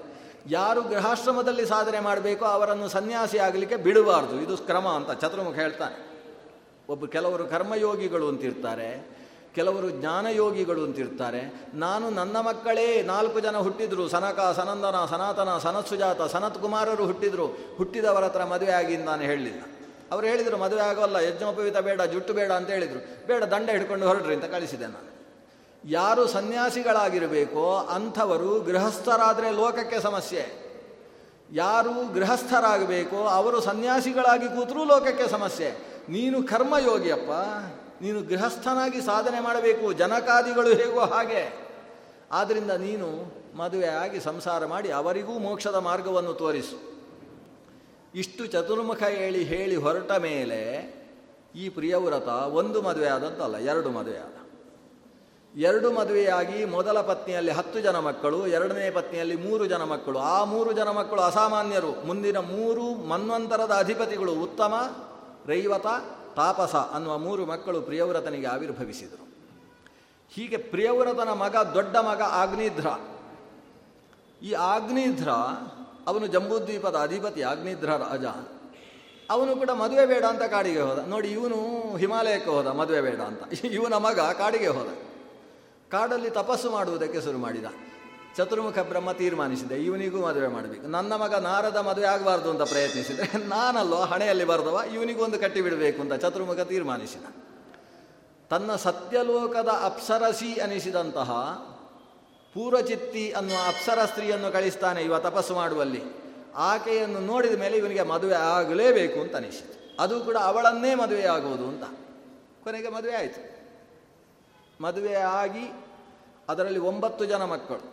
ಯಾರು ಗೃಹಾಶ್ರಮದಲ್ಲಿ ಸಾಧನೆ ಮಾಡಬೇಕೋ ಅವರನ್ನು ಸನ್ಯಾಸಿ ಆಗಲಿಕ್ಕೆ ಬಿಡಬಾರ್ದು. ಇದು ಕ್ರಮ ಅಂತ ಚತುರ್ಮುಖ ಹೇಳ್ತಾನೆ. ಒಬ್ಬ ಕೆಲವರು ಕರ್ಮಯೋಗಿಗಳು ಅಂತಿರ್ತಾರೆ, ಕೆಲವರು ಜ್ಞಾನಯೋಗಿಗಳು ಅಂತಿರ್ತಾರೆ. ನಾನು ನನ್ನ ಮಕ್ಕಳೇ ನಾಲ್ಕು ಜನ ಹುಟ್ಟಿದ್ರು, ಸನಕ ಸನಂದನ ಸನಾತನ ಸನತ್ಸುಜಾತ ಸನತ್ಕುಮಾರರು ಹುಟ್ಟಿದ್ರು, ಹುಟ್ಟಿದವರ ಹತ್ರ ಮದುವೆ ಆಗಿ ನಾನು ಹೇಳಲಿಲ್ಲ. ಅವ್ರು ಹೇಳಿದರು ಮದುವೆ ಆಗೋಲ್ಲ, ಯಜ್ಞೋಪವೀತ ಬೇಡ, ಜುಟ್ಟು ಬೇಡ ಅಂತ ಹೇಳಿದರು. ಬೇಡ, ದಂಡ ಹಿಡ್ಕೊಂಡು ಹೊರಡ್ರಿ ಅಂತ ಕಳಿಸಿದೆ ನಾನು. ಯಾರು ಸನ್ಯಾಸಿಗಳಾಗಿರಬೇಕೋ ಅಂಥವರು ಗೃಹಸ್ಥರಾದರೆ ಲೋಕಕ್ಕೆ ಸಮಸ್ಯೆ, ಯಾರು ಗೃಹಸ್ಥರಾಗಬೇಕೋ ಅವರು ಸನ್ಯಾಸಿಗಳಾಗಿ ಕೂತರೂ ಲೋಕಕ್ಕೆ ಸಮಸ್ಯೆ. ನೀನು ಕರ್ಮಯೋಗಿಯಪ್ಪ, ನೀನು ಗೃಹಸ್ಥನಾಗಿ ಸಾಧನೆ ಮಾಡಬೇಕು, ಜನಕಾದಿಗಳು ಹೇಗೋ ಹಾಗೆ. ಆದ್ದರಿಂದ ನೀನು ಮದುವೆಯಾಗಿ ಸಂಸಾರ ಮಾಡಿ ಅವರಿಗೂ ಮೋಕ್ಷದ ಮಾರ್ಗವನ್ನು ತೋರಿಸು. ಇಷ್ಟು ಚತುರ್ಮುಖ ಹೇಳಿ ಹೇಳಿ ಹೊರಟ ಮೇಲೆ ಈ ಪ್ರಿಯವ್ರತ ಒಂದು ಮದುವೆ ಆದಂತಲ್ಲ, ಎರಡು ಮದುವೆ ಆದ. ಎರಡು ಮದುವೆಯಾಗಿ ಮೊದಲ ಪತ್ನಿಯಲ್ಲಿ ಹತ್ತು ಜನ ಮಕ್ಕಳು, ಎರಡನೇ ಪತ್ನಿಯಲ್ಲಿ ಮೂರು ಜನ ಮಕ್ಕಳು. ಆ ಮೂರು ಜನ ಮಕ್ಕಳು ಅಸಾಮಾನ್ಯರು. ಮುಂದಿನ ಮೂರು ಮನ್ವಂತರದ ಅಧಿಪತಿಗಳು ಉತ್ತಮ, ರೈವತ, ತಾಪಸ ಅನ್ನುವ ಮೂರು ಮಕ್ಕಳು ಪ್ರಿಯವ್ರತನಿಗೆ ಆವಿರ್ಭವಿಸಿದರು. ಹೀಗೆ ಪ್ರಿಯವ್ರತನ ಮಗ, ದೊಡ್ಡ ಮಗ ಆಗ್ನಿಧ್ರ. ಈ ಆಗ್ನಿಧ್ರ ಅವನು ಜಂಬೂದ್ವೀಪದ ಅಧಿಪತಿ, ಆಗ್ನಿಧ್ರ ರಾಜ. ಅವನು ಕೂಡ ಮದುವೆ ಬೇಡ ಅಂತ ಕಾಡಿಗೆ ಹೋದ. ನೋಡಿ, ಇವನು ಹಿಮಾಲಯಕ್ಕೆ ಹೋದ ಮದುವೆ ಬೇಡ ಅಂತ, ಇವನ ಮಗ ಕಾಡಿಗೆ ಹೋದ. ಕಾಡಲ್ಲಿ ತಪಸ್ಸು ಮಾಡುವುದಕ್ಕೆ ಶುರು ಮಾಡಿದ. ಚತುರ್ಮುಖ ಬ್ರಹ್ಮ ತೀರ್ಮಾನಿಸಿದೆ, ಇವನಿಗೂ ಮದುವೆ ಮಾಡಬೇಕು. ನನ್ನ ಮಗ ನಾರದ ಮದುವೆ ಆಗಬಾರ್ದು ಅಂತ ಪ್ರಯತ್ನಿಸಿದರೆ, ನಾನಲ್ಲೋ ಹಣೆಯಲ್ಲಿ ಬರೆದವ, ಇವನಿಗೂ ಒಂದು ಕಟ್ಟಿಬಿಡಬೇಕು ಅಂತ ಚತುರ್ಮುಖ ತೀರ್ಮಾನಿಸಿದ. ತನ್ನ ಸತ್ಯಲೋಕದ ಅಪ್ಸರಸಿ ಅನಿಸಿದಂತಹ ಪೂರ್ವಚಿತ್ತಿ ಅನ್ನುವ ಅಪ್ಸರ ಸ್ತ್ರೀಯನ್ನು ಕಳಿಸ್ತಾನೆ ಇವ ತಪಸ್ಸು ಮಾಡುವಲ್ಲಿ. ಆಕೆಯನ್ನು ನೋಡಿದ ಮೇಲೆ ಇವನಿಗೆ ಮದುವೆ ಆಗಲೇಬೇಕು ಅಂತ ಅನಿಸಿತು. ಅದು ಕೂಡ ಅವಳನ್ನೇ ಮದುವೆ ಆಗುವುದು ಅಂತ. ಕೊನೆಗೆ ಮದುವೆ ಆಯಿತು. ಮದುವೆ ಆಗಿ ಅದರಲ್ಲಿ ಒಂಬತ್ತು ಜನ ಮಕ್ಕಳು.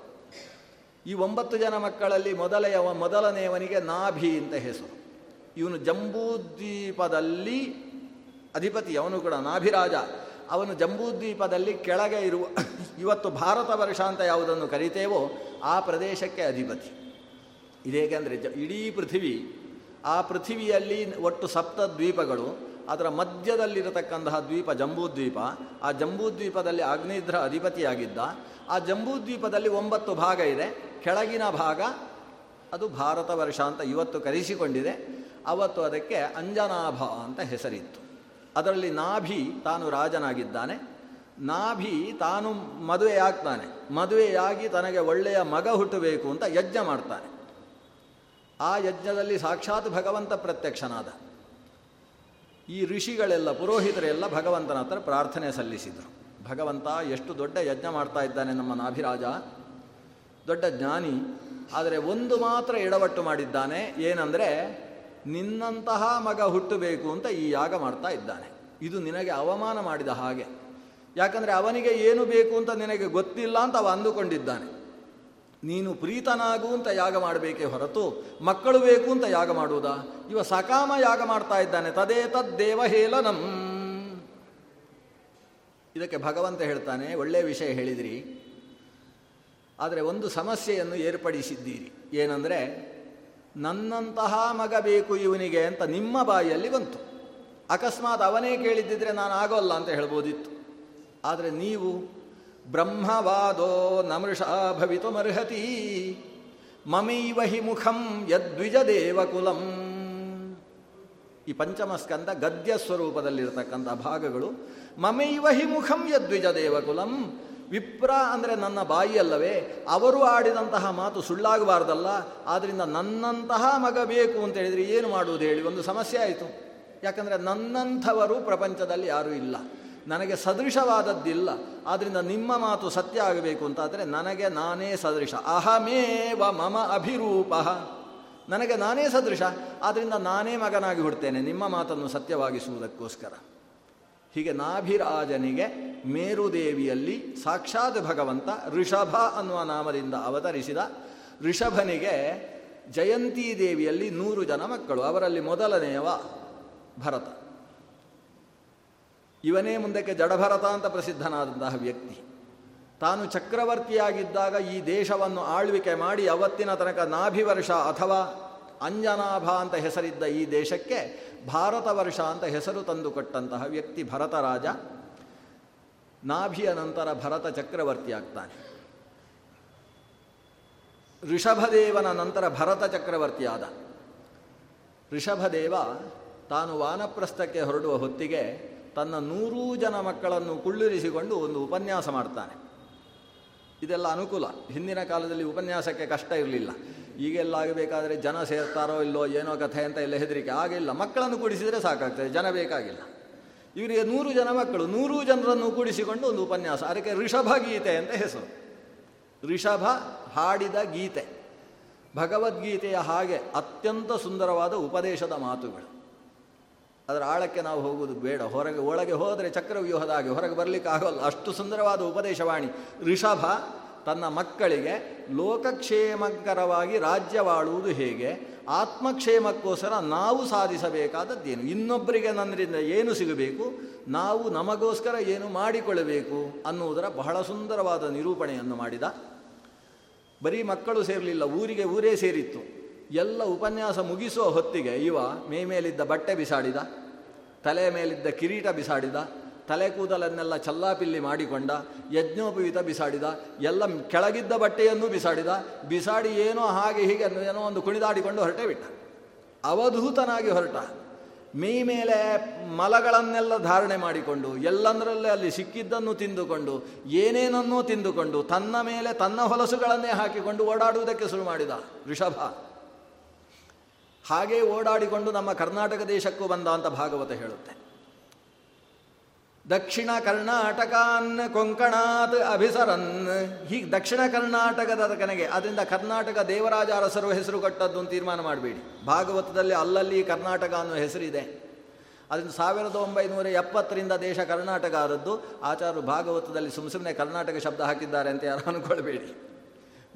ಈ ಒಂಬತ್ತು ಜನ ಮಕ್ಕಳಲ್ಲಿ ಮೊದಲೆಯವ ಮೊದಲನೆಯವನಿಗೆ ನಾಭಿ ಅಂತ ಹೆಸರು. ಇವನು ಜಂಬೂದ್ವೀಪದಲ್ಲಿ ಅಧಿಪತಿ, ಅವನು ಕೂಡ ನಾಭಿರಾಜ. ಅವನು ಜಂಬೂದ್ವೀಪದಲ್ಲಿ ಕೆಳಗೆ ಇರುವ, ಇವತ್ತು ಭಾರತ ವರ್ಷ ಅಂತ ಯಾವುದನ್ನು ಕರೀತೇವೋ ಆ ಪ್ರದೇಶಕ್ಕೆ ಅಧಿಪತಿ. ಇದೇಕೆಂದರೆ ಜ ಇಡೀ ಪೃಥ್ವಿ, ಆ ಪೃಥ್ವಿಯಲ್ಲಿ ಒಟ್ಟು ಸಪ್ತ ದ್ವೀಪಗಳು, ಅದರ ಮಧ್ಯದಲ್ಲಿರತಕ್ಕಂತಹ ದ್ವೀಪ ಜಂಬೂದ್ವೀಪ. ಆ ಜಂಬೂದ್ವೀಪದಲ್ಲಿ ಆಗ್ನಿಧ್ರ ಅಧಿಪತಿಯಾಗಿದ್ದ. ಆ ಜಂಬೂದ್ವೀಪದಲ್ಲಿ ಒಂಬತ್ತು ಭಾಗ ಇದೆ. ಕೆಳಗಿನ ಭಾಗ ಅದು ಭಾರತ ವರ್ಷ ಅಂತ ಇವತ್ತು ಕರೆಸಿಕೊಂಡಿದೆ. ಅವತ್ತು ಅದಕ್ಕೆ ಅಂಜನಾಭ ಅಂತ ಹೆಸರಿತ್ತು. ಅದರಲ್ಲಿ ನಾಭಿ ತಾನು ರಾಜನಾಗಿದ್ದಾನೆ. ನಾಭಿ ತಾನು ಮದುವೆಯಾಗ್ತಾನೆ. ಮದುವೆಯಾಗಿ ತನಗೆ ಒಳ್ಳೆಯ ಮಗ ಹುಟ್ಟಬೇಕು ಅಂತ ಯಜ್ಞ ಮಾಡ್ತಾನೆ. ಆ ಯಜ್ಞದಲ್ಲಿ ಸಾಕ್ಷಾತ್ ಭಗವಂತ ಪ್ರತ್ಯಕ್ಷನಾದ. ಈ ಋಷಿಗಳೆಲ್ಲ, ಪುರೋಹಿತರೆಲ್ಲ ಭಗವಂತನ ಹತ್ರ ಪ್ರಾರ್ಥನೆ ಸಲ್ಲಿಸಿದರು. ಭಗವಂತ, ಎಷ್ಟು ದೊಡ್ಡ ಯಜ್ಞ ಮಾಡ್ತಾ ಇದ್ದಾನೆ ನಮ್ಮ ನಾಭಿರಾಜ, ದೊಡ್ಡ ಜ್ಞಾನಿ, ಆದರೆ ಒಂದು ಮಾತ್ರ ಎಡವಟ್ಟು ಮಾಡಿದ್ದಾನೆ. ಏನಂದರೆ, ನಿನ್ನಂತಹ ಮಗ ಹುಟ್ಟಬೇಕು ಅಂತ ಈ ಯಾಗ ಮಾಡ್ತಾ ಇದ್ದಾನೆ. ಇದು ನಿನಗೆ ಅವಮಾನ ಮಾಡಿದ ಹಾಗೆ. ಯಾಕಂದರೆ ಅವನಿಗೆ ಏನು ಬೇಕು ಅಂತ ನಿನಗೆ ಗೊತ್ತಿಲ್ಲ ಅಂತ ಅವ ಅಂದುಕೊಂಡಿದ್ದಾನೆ. ನೀನು ಪ್ರೀತನಾಗು ಅಂತ ಯಾಗ ಮಾಡಬೇಕೇ ಹೊರತು ಮಕ್ಕಳು ಬೇಕು ಅಂತ ಯಾಗ ಮಾಡುವುದಾ? ಇವ ಸಕಾಮ ಯಾಗ ಮಾಡ್ತಾ ಇದ್ದಾನೆ. ತದೇ ತದ್ದೇವಹೇಲನಂ. ಇದಕ್ಕೆ ಭಗವಂತ ಹೇಳ್ತಾನೆ, ಒಳ್ಳೆಯ ವಿಷಯ ಹೇಳಿದಿರಿ, ಆದರೆ ಒಂದು ಸಮಸ್ಯೆಯನ್ನು ಏರ್ಪಡಿಸಿದ್ದೀರಿ. ಏನಂದರೆ, ನನ್ನಂತಹ ಮಗ ಬೇಕು ಇವನಿಗೆ ಅಂತ ನಿಮ್ಮ ಬಾಯಲ್ಲಿ ಬಂತು. ಅಕಸ್ಮಾತ್ ಅವನೇ ಕೇಳಿದ್ದಿದ್ರೆ ನಾನು ಆಗೋಲ್ಲ ಅಂತ ಹೇಳ್ಬೋದಿತ್ತು. ಆದರೆ ನೀವು ಬ್ರಹ್ಮವಾದೋ ನಮೃಷಾ ಭವಿತುಮರ್ಹತಿ ಮಮೈವ ಹಿ ಮುಖಂ ಯದ್ವಿಜ ದೇವಕುಲಂ. ಈ ಪಂಚಮ ಸ್ಕಂದ ಗದ್ಯ ಸ್ವರೂಪದಲ್ಲಿರತಕ್ಕಂಥ ಭಾಗಗಳು. ಮಮೈವ ಹಿ ಮುಖಂ ಯದ್ವಿಜ ದೇವಕುಲಂ. ವಿಪ್ರ ಅಂದರೆ ನನ್ನ ಬಾಯಿಯಲ್ಲವೇ, ಅವರು ಆಡಿದಂತಹ ಮಾತು ಸುಳ್ಳಾಗಬಾರ್ದಲ್ಲ. ಆದ್ದರಿಂದ ನನ್ನಂತಹ ಮಗ ಬೇಕು ಅಂತ ಹೇಳಿದರೆ ಏನು ಮಾಡುವುದು ಹೇಳಿ, ಒಂದು ಸಮಸ್ಯೆ ಆಯಿತು. ಯಾಕಂದರೆ ನನ್ನಂಥವರು ಪ್ರಪಂಚದಲ್ಲಿ ಯಾರೂ ಇಲ್ಲ, ನನಗೆ ಸದೃಶವಾದದ್ದಿಲ್ಲ. ಆದ್ದರಿಂದ ನಿಮ್ಮ ಮಾತು ಸತ್ಯ ಆಗಬೇಕು ಅಂತಾದರೆ ನನಗೆ ನಾನೇ ಸದೃಶ. ಅಹಮೇವ ಮಮ ಅಭಿರೂಪ. ನನಗೆ ನಾನೇ ಸದೃಶ, ಆದ್ದರಿಂದ ನಾನೇ ಮಗನಾಗಿ ಹುಡ್ತೇನೆ ನಿಮ್ಮ ಮಾತನ್ನು ಸತ್ಯವಾಗಿಸುವುದಕ್ಕೋಸ್ಕರ. ಹೀಗೆ ನಾಭಿರಾಜನಿಗೆ ಮೇರುದೇವಿಯಲ್ಲಿ ಸಾಕ್ಷಾತ್ ಭಗವಂತ ಋಷಭ ಅನ್ನುವ ನಾಮದಿಂದ ಅವತರಿಸಿದ. ಋಷಭನಿಗೆ ಜಯಂತೀ ದೇವಿಯಲ್ಲಿ ನೂರು ಜನ ಮಕ್ಕಳು. ಅವರಲ್ಲಿ ಮೊದಲನೆಯವ ಭರತ. ಇವನೇ ಮುಂದಕ್ಕೆ ಜಡಭರತ ಅಂತ ಪ್ರಸಿದ್ಧನಾದಂತಹ ವ್ಯಕ್ತಿ. ತಾನು ಚಕ್ರವರ್ತಿಯಾಗಿದ್ದಾಗ ಈ ದೇಶವನ್ನು ಆಳ್ವಿಕೆ ಮಾಡಿ ಅವತ್ತಿನ ತನಕ ನಾಭಿವರ್ಷ ಅಥವಾ ಅಂಜನಾಭ ಅಂತ ಹೆಸರಿದ್ದ ಈ ದೇಶಕ್ಕೆ ಭಾರತ ವರ್ಷ ಅಂತ ಹೆಸರು ತಂದುಕೊಟ್ಟಂತಹ ವ್ಯಕ್ತಿ ಭರತರಾಜ. ನಾಭಿಯ ನಂತರ ಭರತ ಚಕ್ರವರ್ತಿಯಾಗ್ತಾನೆ. ಋಷಭದೇವನ ನಂತರ ಭರತ ಚಕ್ರವರ್ತಿಯಾದ. ಋಷಭದೇವ ತಾನು ವಾನಪ್ರಸ್ಥಕ್ಕೆ ಹೊರಡುವ ಹೊತ್ತಿಗೆ ತನ್ನ ನೂರೂ ಜನ ಮಕ್ಕಳನ್ನು ಕುಳ್ಳಿರಿಸಿಕೊಂಡು ಒಂದು ಉಪನ್ಯಾಸ ಮಾಡ್ತಾನೆ. ಇದೆಲ್ಲ ಅನುಕೂಲ, ಹಿಂದಿನ ಕಾಲದಲ್ಲಿ ಉಪನ್ಯಾಸಕ್ಕೆ ಕಷ್ಟ ಇರಲಿಲ್ಲ. ಈಗೆಲ್ಲ ಆಗಬೇಕಾದ್ರೆ ಜನ ಸೇರ್ತಾರೋ ಇಲ್ಲೋ ಏನೋ ಕಥೆ ಅಂತ ಎಲ್ಲ ಹೆದರಿಕೆ. ಆಗಿಲ್ಲ, ಮಕ್ಕಳನ್ನು ಕೂಡಿಸಿದರೆ ಸಾಕಾಗ್ತದೆ, ಜನ ಬೇಕಾಗಿಲ್ಲ. ಇವರಿಗೆ ನೂರು ಜನ ಮಕ್ಕಳು, ನೂರು ಜನರನ್ನು ಕೂಡಿಸಿಕೊಂಡು ಒಂದು ಉಪನ್ಯಾಸ. ಅದಕ್ಕೆ ಋಷಭ ಗೀತೆ ಅಂತ ಹೆಸರು. ಋಷಭ ಹಾಡಿದ ಗೀತೆ, ಭಗವದ್ಗೀತೆಯ ಹಾಗೆ ಅತ್ಯಂತ ಸುಂದರವಾದ ಉಪದೇಶದ ಮಾತುಗಳು. ಅದರ ಆಳಕ್ಕೆ ನಾವು ಹೋಗುವುದು ಬೇಡ. ಹೊರಗೆ ಒಳಗೆ ಹೋದರೆ ಚಕ್ರವ್ಯೂಹದ ಹಾಗೆ ಹೊರಗೆ ಬರಲಿಕ್ಕೆ ಆಗೋಲ್ಲ. ಅಷ್ಟು ಸುಂದರವಾದ ಉಪದೇಶವಾಣಿ. ಋಷಭ ತನ್ನ ಮಕ್ಕಳಿಗೆ ಲೋಕಕ್ಷೇಮಕರವಾಗಿ ರಾಜ್ಯವಾಳುವುದು ಹೇಗೆ, ಆತ್ಮಕ್ಷೇಮಕ್ಕೋಸ್ಕರ ನಾವು ಸಾಧಿಸಬೇಕಾದದ್ದೇನು, ಇನ್ನೊಬ್ಬರಿಗೆ ನನ್ನರಿಂದ ಏನು ಸಿಗಬೇಕು, ನಾವು ನಮಗೋಸ್ಕರ ಏನು ಮಾಡಿಕೊಳ್ಳಬೇಕು ಅನ್ನುವುದರ ಬಹಳ ಸುಂದರವಾದ ನಿರೂಪಣೆಯನ್ನು ಮಾಡಿದ. ಬರೀ ಮಕ್ಕಳು ಸೇರಲಿಲ್ಲ, ಊರಿಗೆ ಊರೇ ಸೇರಿತ್ತು. ಎಲ್ಲ ಉಪನ್ಯಾಸ ಮುಗಿಸುವ ಹೊತ್ತಿಗೆ ಇವ ಮೇ ಮೇಲಿದ್ದ ಬಟ್ಟೆ ಬಿಸಾಡಿದ, ತಲೆಯ ಮೇಲಿದ್ದ ಕಿರೀಟ ಬಿಸಾಡಿದ, ತಲೆ ಕೂದಲನ್ನೆಲ್ಲ ಚಲ್ಲಾಪಿಲ್ಲಿ ಮಾಡಿಕೊಂಡ, ಯಜ್ಞೋಪವೀತ ಬಿಸಾಡಿದ, ಎಲ್ಲ ಕೆಳಗಿದ್ದ ಬಟ್ಟೆಯನ್ನು ಬಿಸಾಡಿದ. ಬಿಸಾಡಿ ಏನೋ ಹಾಗೆ ಹೀಗೆ ಏನೋ ಒಂದು ಕುಣಿದಾಡಿಕೊಂಡು ಹೊರಟೆ ಬಿಟ್ಟ, ಅವಧೂತನಾಗಿ ಹೊರಟ. ಮೈ ಮೇಲೆ ಮಲಗಳನ್ನೆಲ್ಲ ಧಾರಣೆ ಮಾಡಿಕೊಂಡು, ಎಲ್ಲಂದರಲ್ಲೇ ಅಲ್ಲಿ ಸಿಕ್ಕಿದ್ದನ್ನು ತಿಂದುಕೊಂಡು, ಏನೇನನ್ನೂ ತಿಂದುಕೊಂಡು, ತನ್ನ ಮೇಲೆ ತನ್ನ ಹೊಲಸುಗಳನ್ನೇ ಹಾಕಿಕೊಂಡು ಓಡಾಡುವುದಕ್ಕೆ ಶುರು ಮಾಡಿದ ಋಷಭ. ಹಾಗೇ ಓಡಾಡಿಕೊಂಡು ನಮ್ಮ ಕರ್ನಾಟಕ ದೇಶಕ್ಕೂ ಬಂದ ಅಂತ ಭಾಗವತ ಹೇಳುತ್ತೆ. ದಕ್ಷಿಣ ಕರ್ನಾಟಕಾನ್ ಕೊಂಕಣಾತ್ ಅಭಿಸರನ್. ಹೀಗೆ ದಕ್ಷಿಣ ಕರ್ನಾಟಕದ ಕನೆಗೆ, ಅದರಿಂದ ಕರ್ನಾಟಕ ದೇವರಾಜ ಅರಸರು ಹೆಸರು ಕಟ್ಟದ್ದು ಅಂತ ತೀರ್ಮಾನ ಮಾಡಬೇಡಿ. ಭಾಗವತದಲ್ಲಿ ಅಲ್ಲಲ್ಲಿ ಕರ್ನಾಟಕ ಅನ್ನೋ ಹೆಸರಿದೆ. ಅದರಿಂದ ಸಾವಿರದ ಒಂಬೈನೂರ ಎಪ್ಪತ್ತರಿಂದ ದೇಶ ಕರ್ನಾಟಕ ಆದದ್ದು. ಆಚಾರ್ಯರು ಭಾಗವತದಲ್ಲಿ ಸುಮ್ಮ ಸುಮ್ಮನೆ ಕರ್ನಾಟಕ ಶಬ್ದ ಹಾಕಿದ್ದಾರೆ ಅಂತ ಯಾರು ಅನ್ಕೊಳ್ಬೇಡಿ.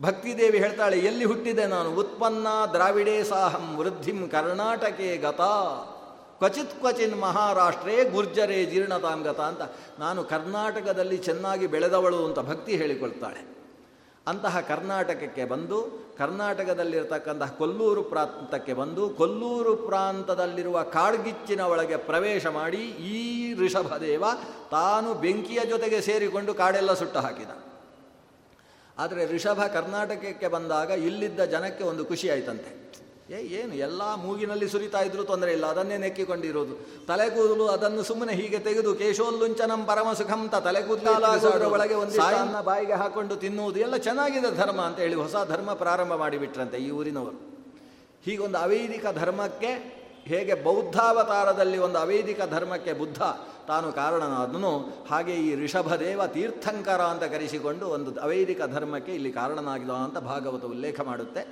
ಭಕ್ತಿದೇವಿ ಹೇಳ್ತಾಳೆ, ಎಲ್ಲಿ ಹುಟ್ಟಿದೆ ನಾನು, ಉತ್ಪನ್ನ ದ್ರಾವಿಡೇ ಸಾಹಂ ವೃದ್ಧಿಂ ಕರ್ನಾಟಕೇ ಗತಾ ಕ್ವಚಿತ್ ಕ್ವಚಿನ್ ಮಹಾರಾಷ್ಟ್ರೇ ಗುರ್ಜರೇ ಜೀರ್ಣತಾಂಗತ ಅಂತ. ನಾನು ಕರ್ನಾಟಕದಲ್ಲಿ ಚೆನ್ನಾಗಿ ಬೆಳೆದವಳು ಅಂತ ಭಕ್ತಿ ಹೇಳಿಕೊಳ್ತಾಳೆ. ಅಂತಹ ಕರ್ನಾಟಕಕ್ಕೆ ಬಂದು, ಕರ್ನಾಟಕದಲ್ಲಿರತಕ್ಕಂತಹ ಕೊಲ್ಲೂರು ಪ್ರಾಂತಕ್ಕೆ ಬಂದು, ಕೊಲ್ಲೂರು ಪ್ರಾಂತದಲ್ಲಿರುವ ಕಾಡ್ಗಿಚ್ಚಿನ ಒಳಗೆ ಪ್ರವೇಶ ಮಾಡಿ ಈ ಋಷಭದೇವ ತಾನು ಬೆಂಕಿಯ ಜೊತೆಗೆ ಸೇರಿಕೊಂಡು ಕಾಡೆಲ್ಲ ಸುಟ್ಟು ಹಾಕಿದ. ಆದರೆ ಋಷಭ ಕರ್ನಾಟಕಕ್ಕೆ ಬಂದಾಗ ಇಲ್ಲಿದ್ದ ಜನಕ್ಕೆ ಒಂದು ಖುಷಿ ಆಯಿತಂತೆ. ಏ ಏನು ಎಲ್ಲ ಮೂಗಿನಲ್ಲಿ ಸುರಿತಾ ಇದ್ರೂ ತೊಂದರೆ ಇಲ್ಲ, ಅದನ್ನೇ ನೆಕ್ಕಿಕೊಂಡಿರೋದು. ತಲೆ ಕೂದಲು ಅದನ್ನು ಸುಮ್ಮನೆ ಹೀಗೆ ತೆಗೆದು ಕೇಶೋಲ್ಲುಂಚನಂ ಪರಮಸುಖಂತ ತಲೆ ಕೂದಲು ಒಳಗೆ ಒಂದು ಸಾಯನ್ನ ಬಾಯಿಗೆ ಹಾಕೊಂಡು ತಿನ್ನುವುದು ಎಲ್ಲ ಚೆನ್ನಾಗಿದೆ ಧರ್ಮ ಅಂತ ಹೇಳಿ ಹೊಸ ಧರ್ಮ ಪ್ರಾರಂಭ ಮಾಡಿಬಿಟ್ರಂತೆ ಈ ಊರಿನವರು. ಹೀಗೊಂದು ಅವೈದಿಕ ಧರ್ಮಕ್ಕೆ, ಹೇಗೆ ಬೌದ್ಧಾವತಾರದಲ್ಲಿ ಒಂದು ಅವೈದಿಕ ಧರ್ಮಕ್ಕೆ ಬುದ್ಧ ತಾನು ಕಾರಣನಾದನು, ಹಾಗೆ ಈ ಋಷಭದೇವ ತೀರ್ಥಂಕರ ಅಂತ ಕರೆಸಿಕೊಂಡು ಒಂದು ಅವೈದಿಕ ಧರ್ಮಕ್ಕೆ ಇಲ್ಲಿ ಕಾರಣನಾಗಿದ ಅಂತ ಭಾಗವತ ಉಲ್ಲೇಖ ಮಾಡುತ್ತೆ.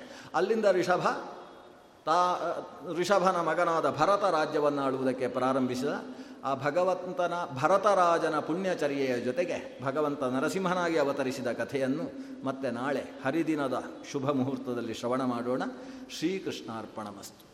ಅಲ್ಲಿಂದ ಋಷಭ ತಾ ಋಷಭನ ಮಗನಾದ ಭರತ ರಾಜ್ಯವನ್ನು ಆಳುವುದಕ್ಕೆ ಪ್ರಾರಂಭಿಸಿದ. ಆ ಭಗವಂತನ ಭರತರಾಜನ ಪುಣ್ಯಚರ್ಯೆಯ ಜೊತೆಗೆ ಭಗವಂತ ನರಸಿಂಹನಾಗಿ ಅವತರಿಸಿದ ಕಥೆಯನ್ನು ಮತ್ತೆ ನಾಳೆ ಹರಿದಿನದ ಶುಭ ಮುಹೂರ್ತದಲ್ಲಿ ಶ್ರವಣ ಮಾಡೋಣ. ಶ್ರೀಕೃಷ್ಣಾರ್ಪಣಮಸ್ತು.